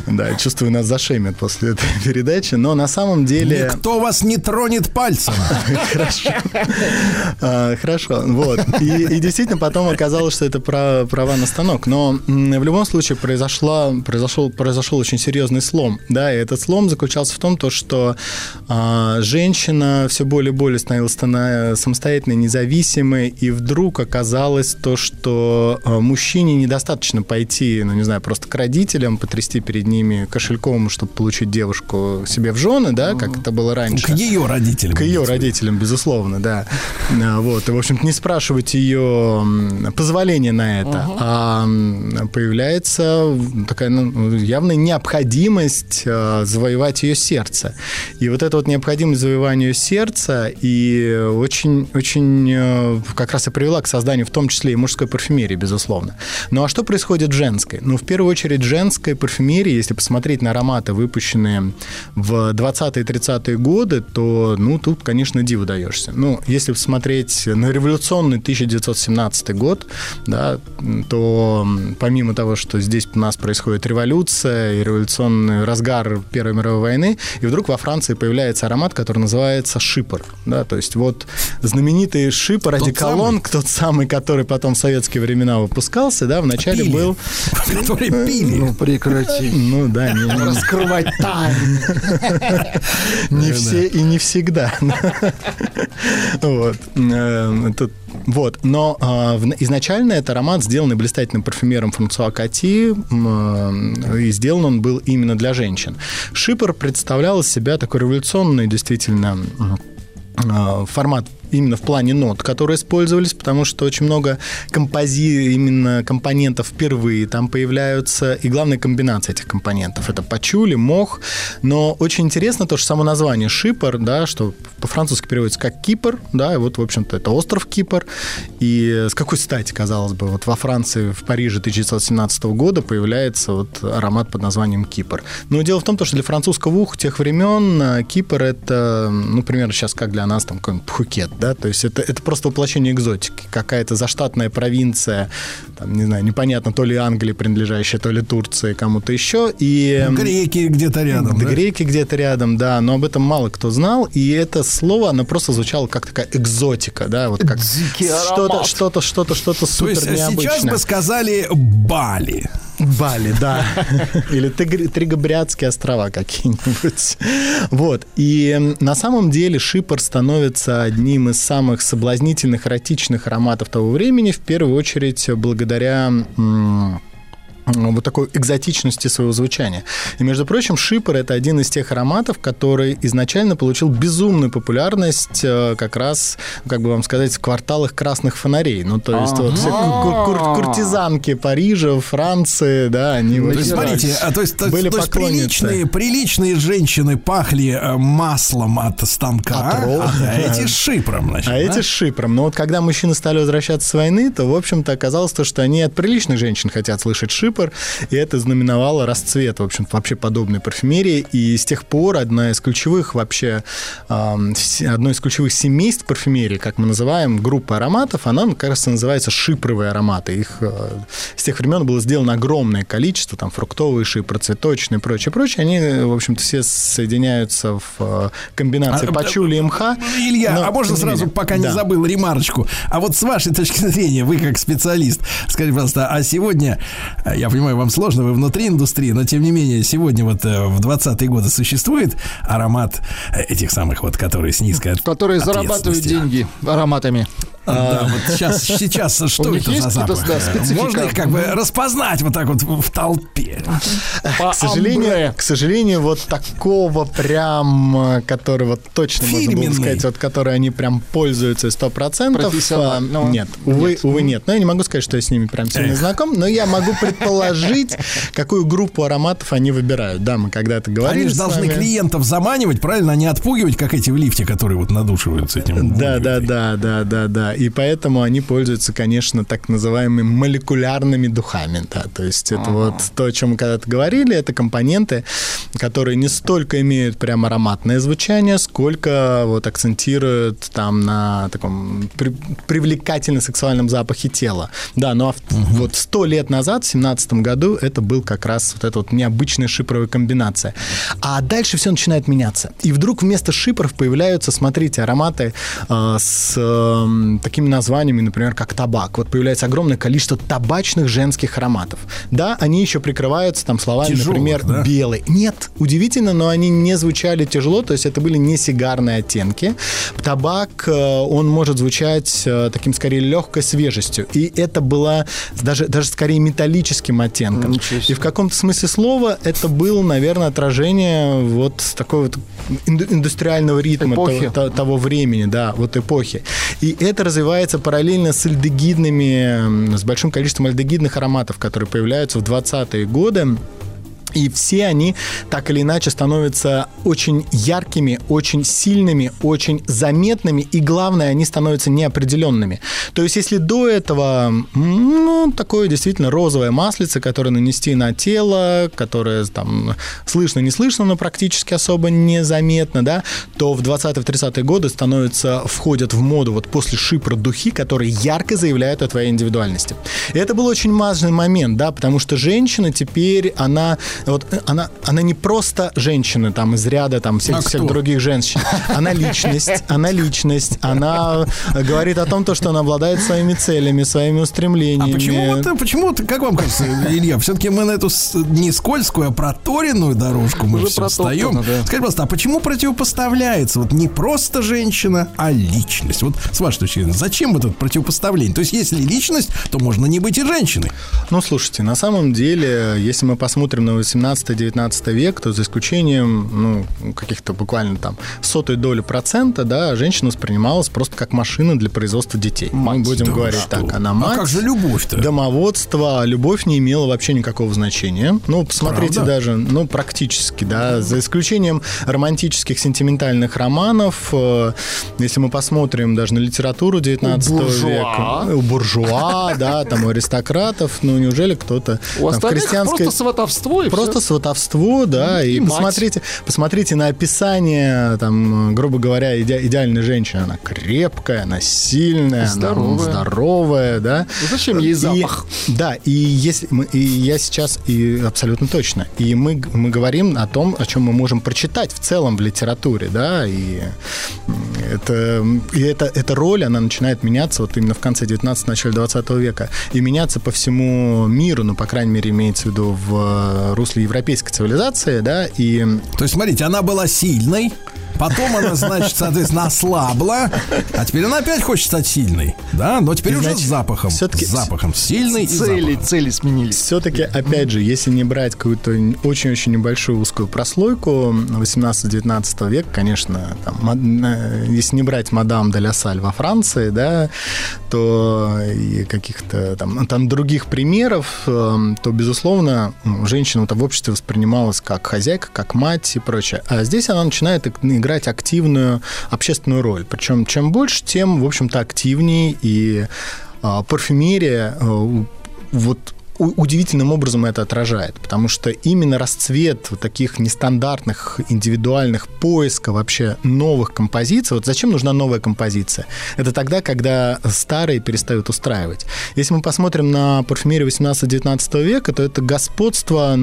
Да, чувствую, нас зашемят после этой передачи, но на самом деле... Никто вас не тронет пальцем. Хорошо, вот. И действительно, потом оказалось, что это права на станок, но в любом случае произошел очень серьезный слом, да, и этот слом заключался в том, то, что женщина все более и более становилась самостоятельной, независимой, и вдруг оказалось то, что мужчине недостаточно пойти, ну, не знаю, просто к родителям, потрясти перед ними кошельком, чтобы получить девушку себе в жены, да, как это было раньше. К ее родителям. К ее родителям, безусловно, да. Вот, и, в общем-то, не спрашивать ее позволения на это, а появляется такая, ну, явная необходимость завоевать ее сердце. И вот эта вот необходимость завоевания ее сердца и очень-очень как раз и привела к созданию в том числе и мужской парфюмерии, безусловно. Ну а что происходит в женской? Ну, в первую очередь, женская парфюмерия, если посмотреть на ароматы, выпущенные в 20-е и 30-е годы, то, ну, тут, конечно, диву даешься. Ну, если посмотреть на революционный 1917 год, да, то помимо того, что здесь у нас происходит революция, революция и революционный разгар Первой мировой войны, и вдруг во Франции появляется аромат, который называется шипр. Да, то есть вот знаменитый шипр одеколон, тот самый, который потом в советские времена выпускался, да, вначале пили. Был... Который пили. Ну, прекрати. Ну, да. Раскрывать тайны. Не все и не всегда. Вот, но изначально этот аромат, сделанный блистательным парфюмером Франсуа Кати, и сделан он был именно для женщин. Шипр представлял из себя такой революционный, действительно, формат именно в плане нот, которые использовались, потому что очень много именно компонентов впервые там появляются, и главная комбинация этих компонентов — это пачули, мох, но очень интересно то, что само название шипр, да, что по-французски переводится как Кипр, да, и вот, в общем-то, это остров Кипр, и с какой стати, казалось бы, вот во Франции, в Париже 1917 года появляется вот аромат под названием Кипр. Но дело в том, что для французского уха тех времен Кипр — это, ну, примерно сейчас как для нас там какой-нибудь Пхукет, да, то есть это просто воплощение экзотики, какая-то заштатная провинция, там, не знаю, непонятно, то ли Англии принадлежащая, то ли Турции, кому-то еще, и... Греки где-то рядом, да? Греки где-то рядом, да, но об этом мало кто знал, и это слово, оно просто звучало как такая экзотика, да, вот как что-то супер необычное. То есть сейчас бы сказали Бали. Бали, да. Или Тригобрядские острова какие-нибудь. Вот. И на самом деле шипр становится одним из самых соблазнительных, эротичных ароматов того времени, в первую очередь благодаря... вот такой экзотичности своего звучания. И, между прочим, шипр — это один из тех ароматов, который изначально получил безумную популярность как раз, как бы вам сказать, в кварталах красных фонарей. Ну, то есть вот все куртизанки Парижа, Франции, да, они... То есть, смотрите, то есть приличные женщины пахли маслом от станка, а эти шипром, значит. А эти шипром. Но вот когда мужчины стали возвращаться с войны, то, в общем-то, оказалось то, что они от приличных женщин хотят слышать шипр, и это знаменовало расцвет, в общем-то, вообще подобной парфюмерии. И с тех пор одно из ключевых семейств парфюмерии, как мы называем, группа ароматов, она, как раз, называется шипровые ароматы. Их с тех времен было сделано огромное количество, там, фруктовые шипры, цветочные, прочее. Они, в общем-то, все соединяются в комбинации пачули и мха. Илья, но, можно сразу, пока не забыл, ремарочку. А вот с вашей точки зрения, вы как специалист, скажите, пожалуйста, а сегодня... Я понимаю, вам сложно, вы внутри индустрии, но, тем не менее, сегодня вот в 20-е годы существует аромат этих самых вот, которые с низкой ответственностью. Которые зарабатывают деньги ароматами. Да, вот сейчас что это за запах? Можно их как бы распознать вот так вот в толпе. К сожалению, вот такого прям, которого точно можно было сказать, вот который они прям пользуются 100%, нет. Увы, нет. Но я не могу сказать, что я с ними прям сильно знаком, но я могу предположить, какую группу ароматов они выбирают. Да, мы когда-то говорили. Они же должны клиентов заманивать, правильно, а не отпугивать, как эти в лифте, которые вот надушивают с этим. Да. И поэтому они пользуются, конечно, так называемыми молекулярными духами. Да? То есть это вот то, о чем мы когда-то говорили, это компоненты, которые не столько имеют прям ароматное звучание, сколько вот акцентируют там на таком привлекательно-сексуальном запахе тела. Да, но вот 100 лет назад, в 1917 году, это был как раз вот эта вот необычная шипровая комбинация. А дальше все начинает меняться. И вдруг вместо шипров появляются, смотрите, ароматы такими названиями, например, как табак. Вот появляется огромное количество табачных женских ароматов. Да, они еще прикрываются там словами, тяжелых, например, да? белый. Нет, удивительно, но они не звучали тяжело, то есть это были не сигарные оттенки. Табак, он может звучать таким, скорее, легкой свежестью. И это было даже скорее металлическим оттенком. И в каком-то смысле слова это было, наверное, отражение вот такого вот индустриального ритма того времени, да, вот эпохи. И это развивается параллельно с альдегидными, с большим количеством альдегидных ароматов, которые появляются в 20-е годы. И все они так или иначе становятся очень яркими, очень сильными, очень заметными, и главное, они становятся неопределенными. То есть если до этого такое действительно розовое маслице, которое нанести на тело, которое там слышно-не слышно, но практически особо незаметно, да, то в 20-30-е годы входят в моду вот после Шипра духи, которые ярко заявляют о твоей индивидуальности. И это был очень важный момент, да, потому что женщина теперь, она не просто женщина там, из ряда там, всех других женщин. Она личность, она говорит о том, что она обладает своими целями, своими устремлениями. А почему-то, как вам кажется, Илья, все-таки мы на эту не скользкую, а проторенную дорожку мы все встаем. Да. Скажи, пожалуйста, а почему противопоставляется не просто женщина, а личность? С вашей точки зрения, зачем это противопоставление? То есть, если личность, то можно не быть и женщиной. Слушайте, на самом деле, если мы посмотрим на 18-19 век, то за исключением каких-то буквально там сотой доли процента, да, женщина воспринималась просто как машина для производства детей. Мы будем говорить так. Она мать. А как же любовь-то? Домоводство, любовь не имела вообще никакого значения. Посмотрите, правда? Даже, практически, да, за исключением романтических, сентиментальных романов, если мы посмотрим даже на литературу 19 века. У буржуа, да, там у аристократов, неужели кто-то... У остальных просто сватовство и просто сватовство, да, и посмотрите на описание, там, грубо говоря, идеальной женщины. Она крепкая, она сильная, здоровая, да. Зачем ей запах? Да, и я сейчас и абсолютно точно. И мы говорим о том, о чем мы можем прочитать в целом в литературе, да, и эта роль, она начинает меняться именно в конце 19-го, начале 20 века, и меняться по всему миру, по крайней мере, имеется в виду в русле европейской цивилизации, да, и... То есть, смотрите, она была сильной, потом она, значит, соответственно, ослабла, а теперь она опять хочет стать сильной, да, но теперь уже с запахом. С запахом. Сильной и запахом. Цели сменились. Все-таки, опять же, если не брать какую-то очень-очень небольшую узкую прослойку 18-19 века, конечно, если не брать мадам де ля Саль во Франции, да, то и каких-то там других примеров, то, безусловно, женщина в обществе воспринималась как хозяйка, как мать и прочее. А здесь она начинает играть активную общественную роль. Причем чем больше, тем, в общем-то, активнее. И парфюмерия удивительным образом это отражает, потому что именно расцвет таких нестандартных, индивидуальных поиска вообще новых композиций. Зачем нужна новая композиция? Это тогда, когда старые перестают устраивать. Если мы посмотрим на парфюмерию 18-19 века, то это господство,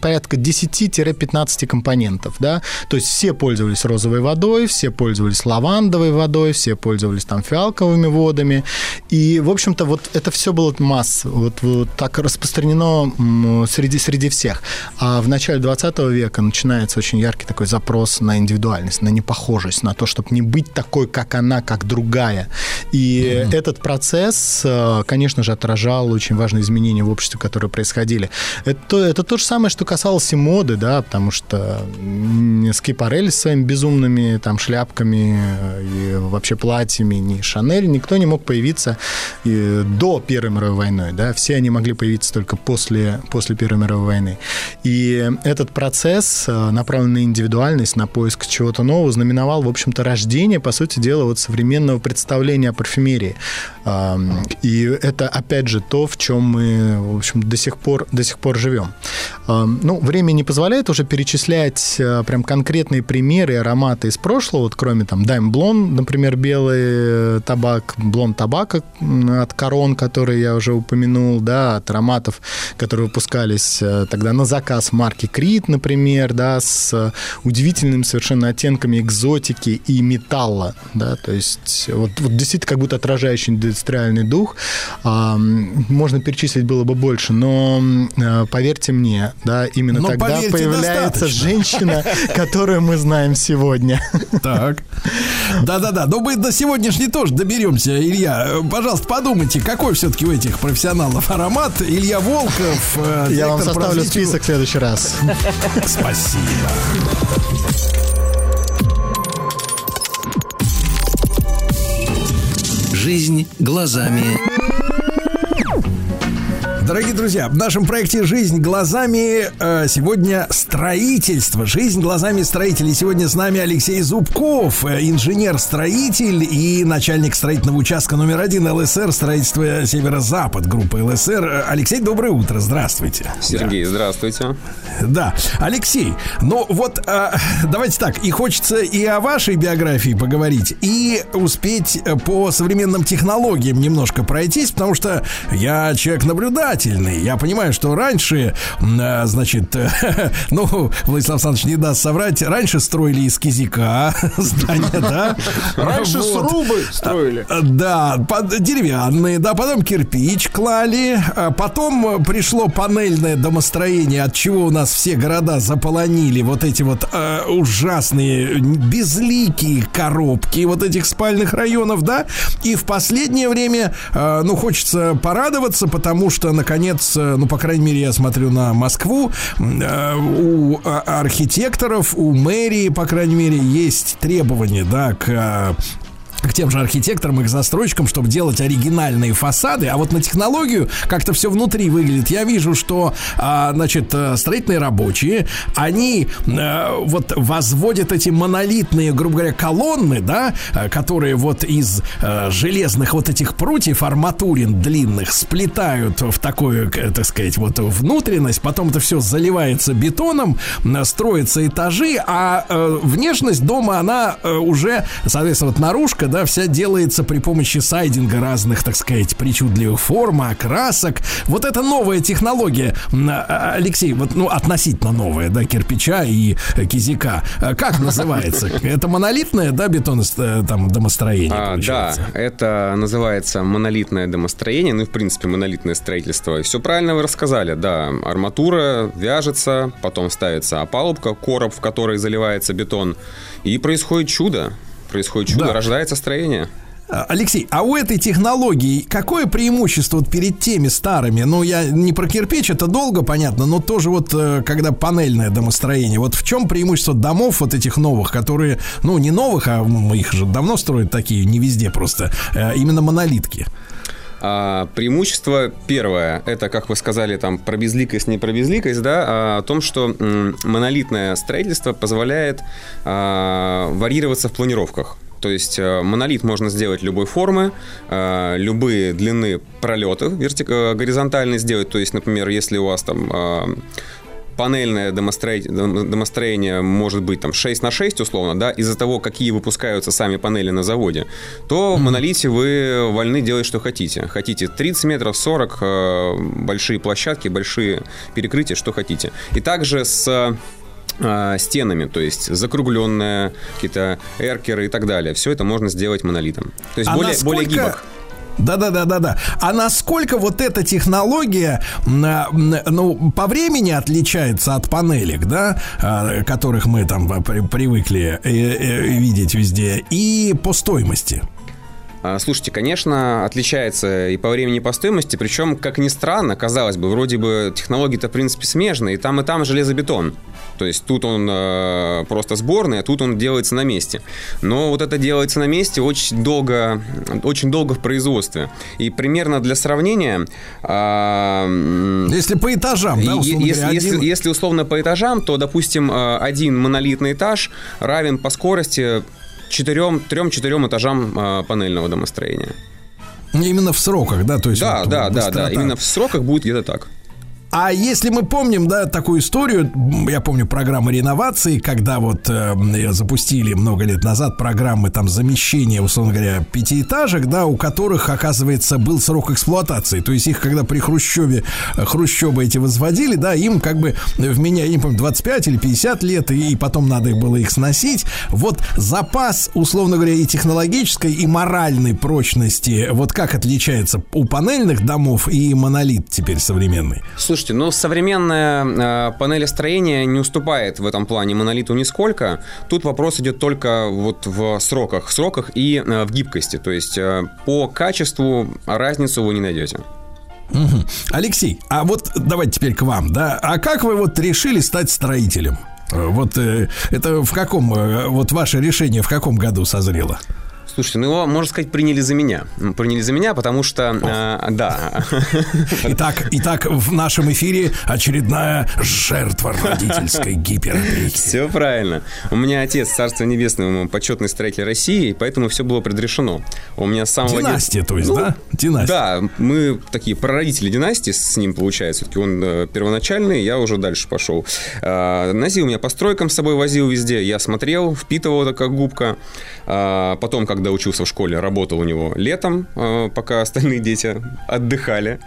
порядка 10-15 компонентов, да, то есть все пользовались розовой водой, все пользовались лавандовой водой, все пользовались фиалковыми водами, и, в общем-то, это все было масс, так распространено среди всех. А в начале 20 века начинается очень яркий такой запрос на индивидуальность, на непохожесть, на то, чтобы не быть такой, как она, как другая. И этот процесс, конечно же, отражал очень важные изменения в обществе, которые происходили. Это то же самое, что касалось и моды, да, потому что Скипарелли с своими безумными шляпками и вообще платьями, ни Шанель, никто не мог появиться до Первой мировой войны, да, все они могли появиться только после Первой мировой войны. И этот процесс, направленный на индивидуальность, на поиск чего-то нового, знаменовал, в общем-то, рождение, по сути дела, современного представления о парфюмерии. И это, опять же, то, в чем мы, в общем, до сих пор живем. Время не позволяет уже перечислять прям конкретные примеры, ароматы из прошлого, кроме Дайм Блон, например, белый табак, Блон табака от Корон, который я уже упомянул, да, от ароматов, которые выпускались тогда на заказ марки Крит, например, да, с удивительными совершенно оттенками экзотики и металла, да, то есть действительно как будто отражающий индустриальный дух. Можно перечислить было бы больше, но поверьте мне, да, именно тогда появляется женщина, которую мы знаем сегодня. Так. Да-да-да. Но мы до сегодняшней тоже доберемся, Илья. Пожалуйста, подумайте, какой все-таки у этих профессионалов аромат. Илья Волков. Я вам составлю список в следующий раз. Спасибо. Жизнь глазами Дорогие друзья, в нашем проекте «Жизнь глазами» сегодня строительство. «Жизнь глазами строителей». Сегодня с нами Алексей Зубков, инженер-строитель и начальник строительного участка номер 1 ЛСР «Строительство Северо-Запад» группы ЛСР. Алексей, доброе утро, здравствуйте. Сергей, да. Здравствуйте. Да, Алексей, ну вот давайте так, и хочется и о вашей биографии поговорить, и успеть по современным технологиям немножко пройтись, потому что я человек наблюдательный. Я понимаю, что раньше, значит, ну, Владислав Александрович не даст соврать, раньше строили из кизика здания, да? Раньше срубы строили. Да, деревянные, да, потом кирпич клали, потом пришло панельное домостроение, от чего у нас все города заполонили вот эти вот ужасные, безликие коробки вот этих спальных районов, да? И в последнее время, ну, хочется порадоваться, потому что, наконец, ну, по крайней мере, я смотрю на Москву, у архитекторов, у мэрии, по крайней мере, есть требования, да, к тем же архитекторам и к застройщикам, чтобы делать оригинальные фасады. А вот на технологию как-то все внутри выглядит. Я вижу, что, значит, строительные рабочие, они вот возводят эти монолитные, грубо говоря, колонны, да, которые вот из железных вот этих прутьев, арматурин длинных, сплетают в такую, так сказать, вот внутренность. Потом это все заливается бетоном, строятся этажи, а внешность дома, она уже, соответственно, вот наружка, да, вся делается при помощи сайдинга разных, так сказать, причудливых форм, окрасок. Вот это новая технология, Алексей, вот, ну, относительно новая, да, кирпича и кизика. Как называется? Это монолитное, да, домостроение? Да, это называется монолитное домостроение, ну, в принципе, монолитное строительство. Все правильно вы рассказали, да, арматура вяжется, потом ставится опалубка, короб, в который заливается бетон, и происходит чудо. Да. Рождается строение. Алексей, а у этой технологии какое преимущество вот перед теми старыми? Ну, я не про кирпич, это долго, понятно, но тоже вот, когда панельное домостроение, вот в чем преимущество домов вот этих новых, которые, ну, не новых, а их же давно строят такие, не везде просто, именно монолитки? Преимущество первое, это, как вы сказали, там, про безликость, не про безликость, да, о том, что монолитное строительство позволяет варьироваться в планировках. То есть монолит можно сделать любой формы, любые длины пролетов горизонтально сделать. То есть, например, если у вас там панельное домостроение может быть там 6x6 условно, да, из-за того, какие выпускаются сами панели на заводе, то в монолите вы вольны делать, что хотите. Хотите 30 метров, 40, большие площадки, большие перекрытия, что хотите. И также с стенами, то есть закругленные какие-то эркеры и так далее. Все это можно сделать монолитом. То есть более гибок. Да. А насколько вот эта технология, ну, по времени отличается от панелек, да, которых мы там привыкли видеть везде, и по стоимости? Слушайте, конечно, отличается и по времени, и по стоимости. Причем, как ни странно, казалось бы, вроде бы технологии-то, в принципе, смежные. И там железобетон. То есть тут он просто сборный, а тут он делается на месте. Но вот это делается на месте очень долго в производстве. И примерно для сравнения... Если по этажам, да, условно говоря, если условно по этажам, то, допустим, один монолитный этаж равен по скорости 3-4 этажам панельного домостроения. Именно в сроках, да? То есть да, вот, да, вот, быстрота. Да, именно в сроках будет где-то так. А если мы помним, да, такую историю, я помню программы реновации, когда вот запустили много лет назад программы там замещения, условно говоря, пятиэтажек, да, у которых, оказывается, был срок эксплуатации. То есть их, когда при Хрущёбе эти возводили, да, им как бы, я не помню, 25 или 50 лет, и потом надо было их сносить. Вот запас, условно говоря, и технологической, и моральной прочности, вот как отличается у панельных домов и монолит теперь современный? Слушайте, ну, современное панелестроение не уступает в этом плане монолиту нисколько. Тут вопрос идет только вот в сроках и в гибкости. То есть по качеству разницу вы не найдете. Угу. Алексей, а вот давайте теперь к вам, да? А как вы вот решили стать строителем? Вот это в каком, вот ваше решение в каком году созрело? Слушайте, ну его, можно сказать, приняли за меня. Приняли за меня, потому что... да. Итак, в нашем эфире очередная жертва родительской гиперопеки. Все правильно. У меня отец, царство небесное, почетный строитель России, поэтому все было предрешено. У меня с самого... Династия, то есть, да? Династия. Да, мы такие прародители династии с ним, получается. Все-таки он первоначальный, я уже дальше пошел. Назил меня по стройкам с собой возил везде. Я смотрел, впитывал это как губка. Потом, когда учился в школе, работал у него летом, пока остальные дети отдыхали.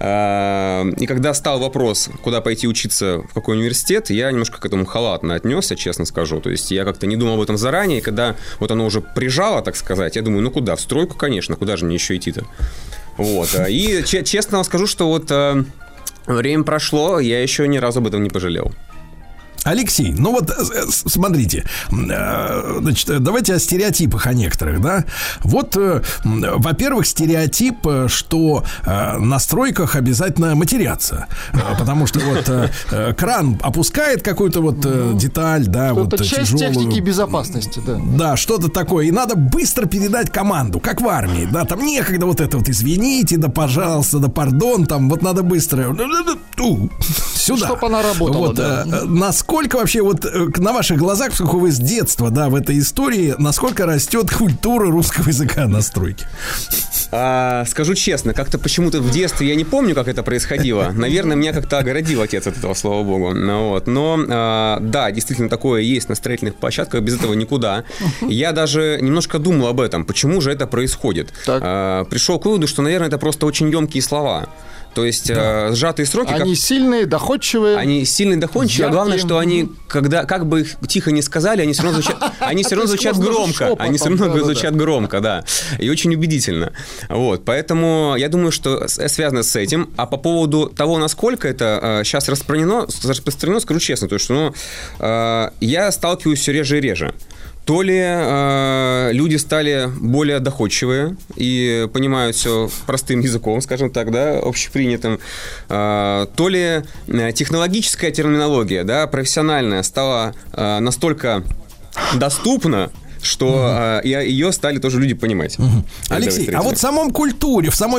И когда стал вопрос, куда пойти учиться, в какой университет, я немножко к этому халатно отнесся, честно скажу. То есть я как-то не думал об этом заранее. Когда вот оно уже прижало, так сказать, я думаю, ну куда? В стройку, конечно, куда же мне еще идти-то? Вот. И честно вам скажу, что вот время прошло, я еще ни разу об этом не пожалел. Алексей, ну вот смотрите, значит, давайте о стереотипах о некоторых, да? Вот, во-первых, стереотип, что на стройках обязательно матерятся, потому что вот кран опускает какую-то вот деталь, да, что-то вот часть тяжелую, техники безопасности, да. Да, что-то такое, и надо быстро передать команду, как в армии, да, там некогда вот это вот извините, да, пожалуйста, да, пардон, там вот надо быстро сюда. Чтоб она работала, вот, да. Насколько вообще вот на ваших глазах, поскольку вы с детства, да, в этой истории, насколько растет культура русского языка на стройке? Скажу честно, как-то почему-то в детстве я не помню, как это происходило. Наверное, меня как-то огородил отец от этого, слава богу. Вот. Но да, действительно, такое есть на строительных площадках, без этого никуда. Я даже немножко думал об этом, почему же это происходит. Пришел к выводу, что, наверное, это просто очень емкие слова. То есть да. Сжатые сроки. Они сильные, доходчивые. Они сильные, доходчивые. А главное, что они, когда, как бы их тихо не сказали, они все равно звучат громко. Они все равно звучат громко. Они все равно звучат громко, да. И очень убедительно. Вот. Поэтому я думаю, что связано с этим. А по поводу того, насколько это сейчас распространено, скажу честно, то, что я сталкиваюсь все реже и реже. То ли люди стали более доходчивые и понимают все простым языком, скажем так, да, общепринятым, то ли технологическая терминология, да, профессиональная, стала настолько доступна, что ее стали тоже люди понимать. Алексей, а вот в самой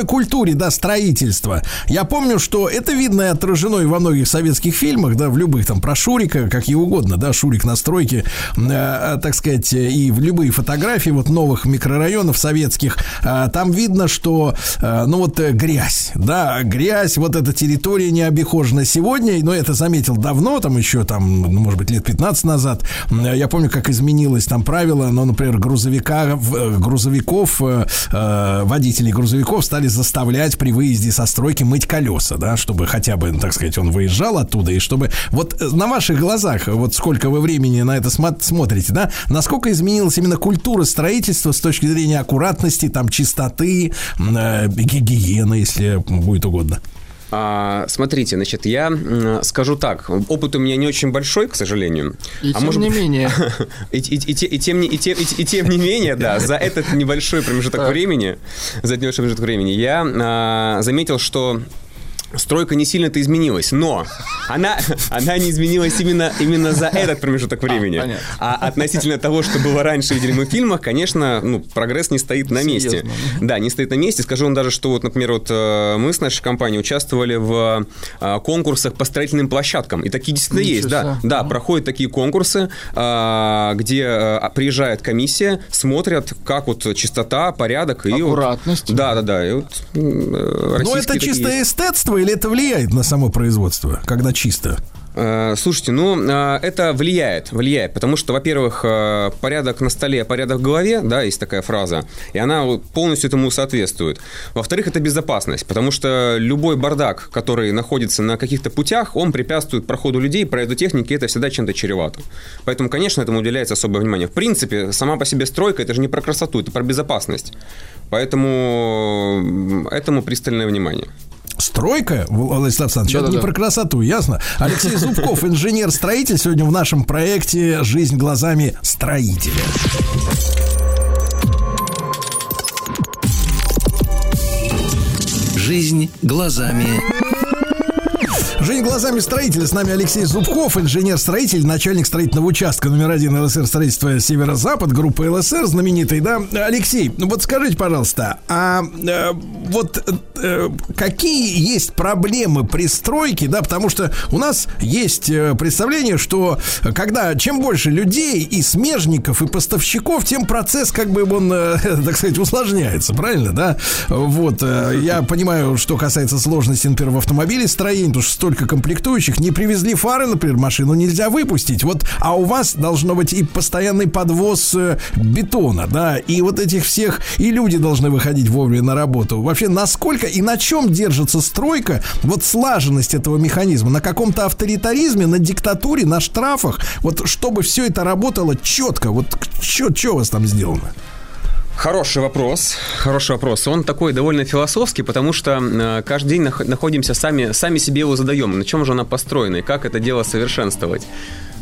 культуре, да, строительства. Я помню, что это видно и отражено и во многих советских фильмах, да, в любых там про Шурика, как и угодно, да, Шурик на стройке, так сказать, и в любые фотографии вот новых микрорайонов советских, там видно, что, ну вот грязь, вот эта территория не обихожена сегодня, но это заметил давно, там еще там, ну, может быть, лет 15 назад. Я помню, как изменилось там правило. Но, например, грузовиков, водителей грузовиков стали заставлять при выезде со стройки мыть колеса, да, чтобы хотя бы, так сказать, он выезжал оттуда, и чтобы... Вот на ваших глазах, вот сколько вы времени на это смотрите, да, насколько изменилась именно культура строительства с точки зрения аккуратности, там, чистоты, гигиены, если будет угодно. Смотрите, значит, я скажу так. Опыт у меня не очень большой, к сожалению. И тем не менее. И тем не менее, да, за этот небольшой промежуток времени, я заметил, что стройка не сильно-то изменилась, но она не изменилась именно за этот промежуток времени. А относительно того, что было раньше, видели мы в фильмах, конечно, ну, прогресс не стоит на месте. Да, не стоит на месте. Скажу вам даже, что вот, например, вот мы с нашей компанией участвовали в конкурсах по строительным площадкам. И такие действительно есть, да. Да, проходят такие конкурсы, где приезжает комиссия, смотрят, как вот чистота, порядок. Аккуратность. Да. Вот, но это чистое эстетство? Или это влияет на само производство, когда чисто? Слушайте, это влияет, потому что, во-первых, порядок на столе, порядок в голове, да, есть такая фраза, и она полностью этому соответствует. Во-вторых, это безопасность, потому что любой бардак, который находится на каких-то путях, он препятствует проходу людей, проезду техники, и это всегда чем-то чревато. Поэтому, конечно, этому уделяется особое внимание. В принципе, сама по себе стройка, это же не про красоту, это про безопасность. Поэтому этому пристальное внимание. Стройка, Владислав Александрович, это не про красоту, ясно? Алексей Зубков, инженер-строитель, сегодня в нашем проекте «Жизнь глазами строителя». Жизнь глазами Жизнь глазами строителя. С нами Алексей Зубков, инженер-строитель, начальник строительного участка номер 1 ЛСР строительства Северо-Запад, группа ЛСР, знаменитый, да? Алексей, ну вот скажите, пожалуйста, какие есть проблемы при стройке, да, потому что у нас есть представление, что когда чем больше людей и смежников, и поставщиков, тем процесс, как бы он, так сказать, усложняется, правильно, да? Вот, я понимаю, что касается сложности, например, в автомобилестроении, потому что столько комплектующих, не привезли фары, например, машину нельзя выпустить, вот, а у вас должно быть и постоянный подвоз бетона, да, и вот этих всех, и люди должны выходить вовремя на работу. Вообще, насколько и на чем держится стройка, вот слаженность этого механизма, на каком-то авторитаризме, на диктатуре, на штрафах, вот чтобы все это работало четко, вот что у вас там сделано? Хороший вопрос. Он такой довольно философский, потому что каждый день находимся сами себе его задаем. На чем же она построена и как это дело совершенствовать?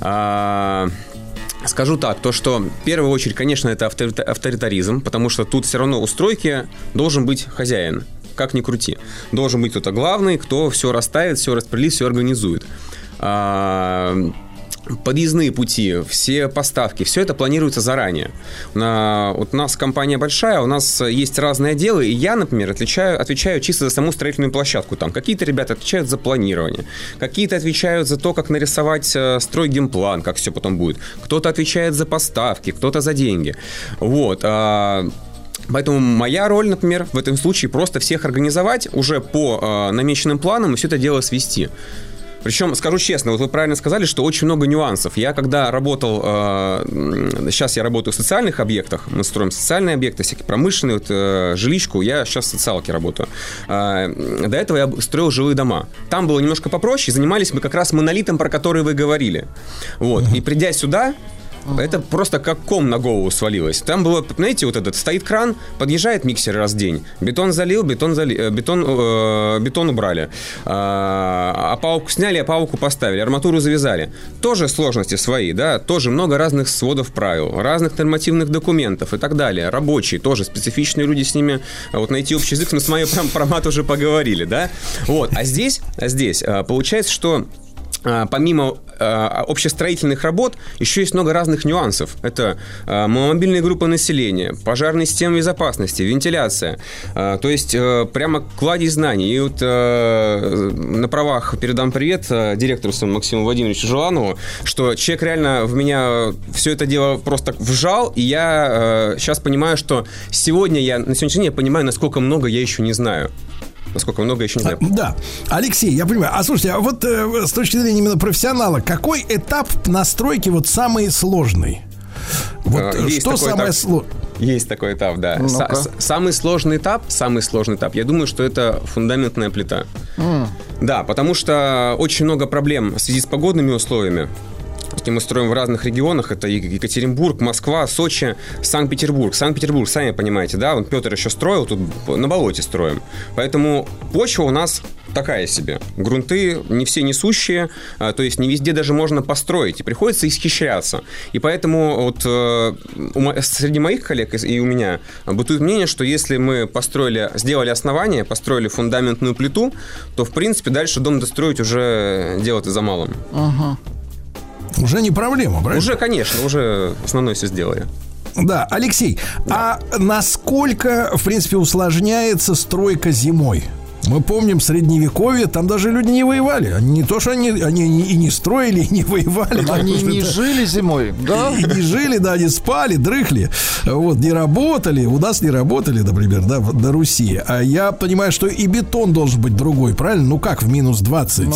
Скажу так, то что в первую очередь, конечно, это авторитаризм, потому что тут все равно у стройки должен быть хозяин, как ни крути. Должен быть кто-то главный, кто все расставит, все распределит, все организует. Подъездные пути, все поставки, все это планируется заранее. Вот у нас компания большая, у нас есть разные отделы, и я, например, отвечаю чисто за саму строительную площадку. Там какие-то ребята отвечают за планирование, какие-то отвечают за то, как нарисовать стройгенплан, как все потом будет. Кто-то отвечает за поставки, кто-то за деньги. Вот. Поэтому моя роль, например, в этом случае просто всех организовать уже по намеченным планам и все это дело свести. Причем, скажу честно, вот вы правильно сказали, что очень много нюансов. Я когда работал, сейчас я работаю в социальных объектах, мы строим социальные объекты, всякие промышленные, вот, жилищку, я сейчас в социалке работаю. До этого я строил жилые дома. Там было немножко попроще, занимались мы как раз монолитом, про который вы говорили. Вот. И придя сюда... Это просто как ком на голову свалилось. Там было, понимаете, вот этот, стоит кран, подъезжает миксер раз в день, бетон залил, бетон убрали, опалубку сняли, опалубку поставили, арматуру завязали. Тоже сложности свои, да, тоже много разных сводов правил, разных нормативных документов и так далее. Рабочие тоже, специфичные люди с ними, вот найти общий язык, мы с моей прям про мат уже поговорили, да. Вот, а здесь получается, что помимо общестроительных работ еще есть много разных нюансов. Это маломобильные группы населения, пожарные системы безопасности, вентиляция. То есть прямо кладезь знаний. И вот на правах передам привет директору своему Максиму Владимировичу Желанову, что человек реально в меня все это дело просто вжал, и я сейчас понимаю, что на сегодняшний день я понимаю, насколько много я еще не знаю. Да. Алексей, я понимаю. А слушайте, а вот с точки зрения именно профессионала, какой этап на стройке вот самый сложный? Вот что самое сложное? Есть такой этап, да. Самый сложный этап, я думаю, что это фундаментная плита. Да, потому что очень много проблем в связи с погодными условиями. Мы строим в разных регионах. Это Екатеринбург, Москва, Сочи, Санкт-Петербург. Санкт-Петербург, сами понимаете, да? Вот Петр еще строил, тут на болоте строим. Поэтому почва у нас такая себе. Грунты не все несущие, то есть не везде даже можно построить. И приходится исхищряться. И поэтому вот среди моих коллег и у меня бытует мнение, что если мы сделали основание, построили фундаментную плиту, то, в принципе, дальше дом достроить уже дело-то за малым. Ага. Уже не проблема, правильно? Уже основное все сделали. Да, Алексей, да. А насколько, в принципе, усложняется стройка зимой? Мы помним средневековье, там даже люди не воевали. Они и не строили, и не воевали. Они не жили зимой, да? И не жили, да, они спали, дрыхли. Вот, не работали, у нас не работали, например, да, на Руси. А я понимаю, что и бетон должен быть другой, правильно? Ну как в минус 20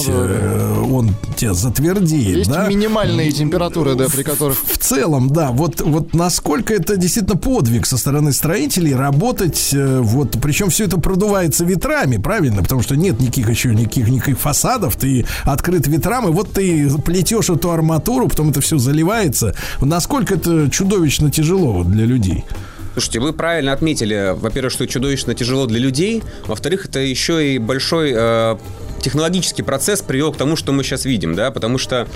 он тебя затвердеет, есть, да? Есть минимальные температуры, да, при которых... В целом, да, вот насколько это действительно подвиг со стороны строителей работать, вот, причем все это продувается ветрами, правильно? Потому что нет никаких фасадов, ты открыт ветрам, и вот ты плетешь эту арматуру, потом это все заливается. Насколько это чудовищно тяжело для людей? Слушайте, вы правильно отметили, во-первых, что чудовищно тяжело для людей, во-вторых, это еще и большой... технологический процесс привел к тому, что мы сейчас видим, да, потому что,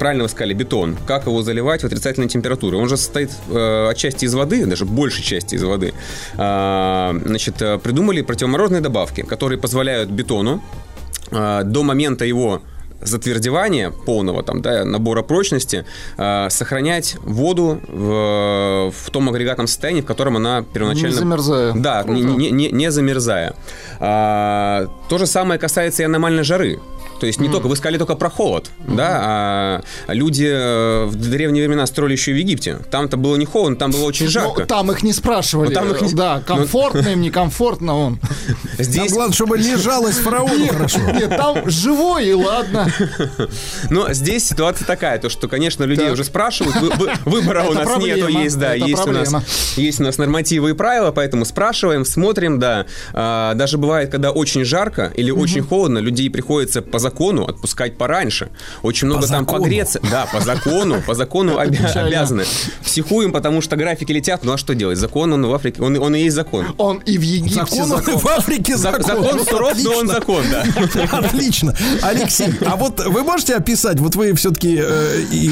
правильно вы сказали, бетон, как его заливать в отрицательной температуре, он же состоит отчасти из воды, даже большей части из воды, придумали противоморозные добавки, которые позволяют бетону до момента его затвердевания полного, там, да, набора прочности, сохранять воду в том агрегатном состоянии, в котором она первоначально... Не замерзая. Да, не замерзая. То же самое касается и аномальной жары. То есть не только, вы сказали только про холод, да, люди в древние времена строили еще и в Египте. Там-то было не холодно, там было очень жарко. Но там их не спрашивали, там их не... да, комфортно им, некомфортно он. Здесь... Там главное, чтобы не жалость фараону, хорошо. Нет, там живой, и ладно. Но здесь ситуация такая, то что, конечно, людей уже спрашивают, выбора у нас нету, есть, да, есть у нас нормативы и правила, поэтому спрашиваем, смотрим, да. Даже бывает, когда очень жарко или очень холодно, людей приходится по закону отпускать пораньше. Очень много там погреться. Да, по закону обязаны. Психуем, потому что графики летят. Ну а что делать? Закон, он в Африке, он и есть закон. Он и в Египте закон. Он и в Африке закон. Закон суров, но он закон, да. Отлично. Алексей, а вот вы можете описать, вот вы все-таки и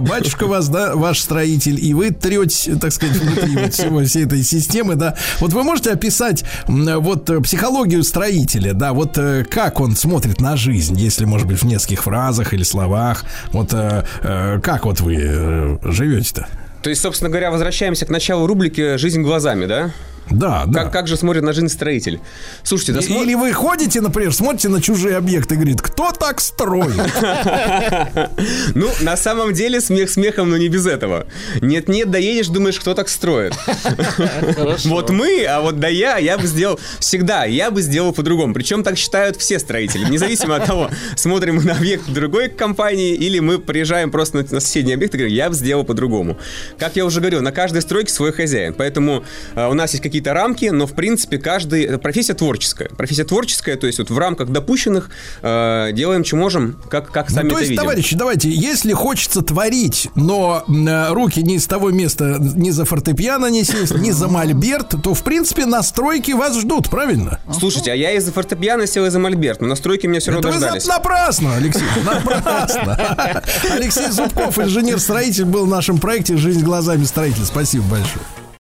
батюшка вас, да, ваш строитель, и вы трете, так сказать, внутри вот всей этой системы, да. Вот вы можете описать вот психологию строителя, да, вот как он смотрит на жизнь, если, может быть, в нескольких фразах или словах. Вот как вот вы живете-то? То есть, собственно говоря, возвращаемся к началу рубрики «Жизнь глазами», да? Да, да. Как же смотрит на жизнь строитель? Слушайте, да, или вы ходите, например, смотрите на чужие объекты и говорит, кто так строит? Ну, на самом деле, смех смехом, но не без этого. Нет-нет, доедешь, думаешь, кто так строит. Вот мы, а вот да я бы сделал всегда, я бы сделал по-другому. Причем так считают все строители. Независимо от того, смотрим мы на объект другой компании или мы приезжаем просто на соседний объект и говорим, я бы сделал по-другому. Как я уже говорил, на каждой стройке свой хозяин. Поэтому у нас есть какие-то рамки, но, в принципе, каждый... Профессия творческая. Профессия творческая, то есть вот в рамках допущенных делаем, что можем, как сами это видим. То есть, товарищи, давайте, если хочется творить, но руки не из того места, не за фортепиано не сесть, не за мольберт, то, в принципе, на стройке вас ждут, правильно? Слушайте, а я из-за фортепиано сел, из-за мольберт, но на стройке меня все равно дождались. Это напрасно, Алексей, напрасно. Алексей Зубков, инженер-строитель, был в нашем проекте «Жизнь глазами строителя». Спасибо большое.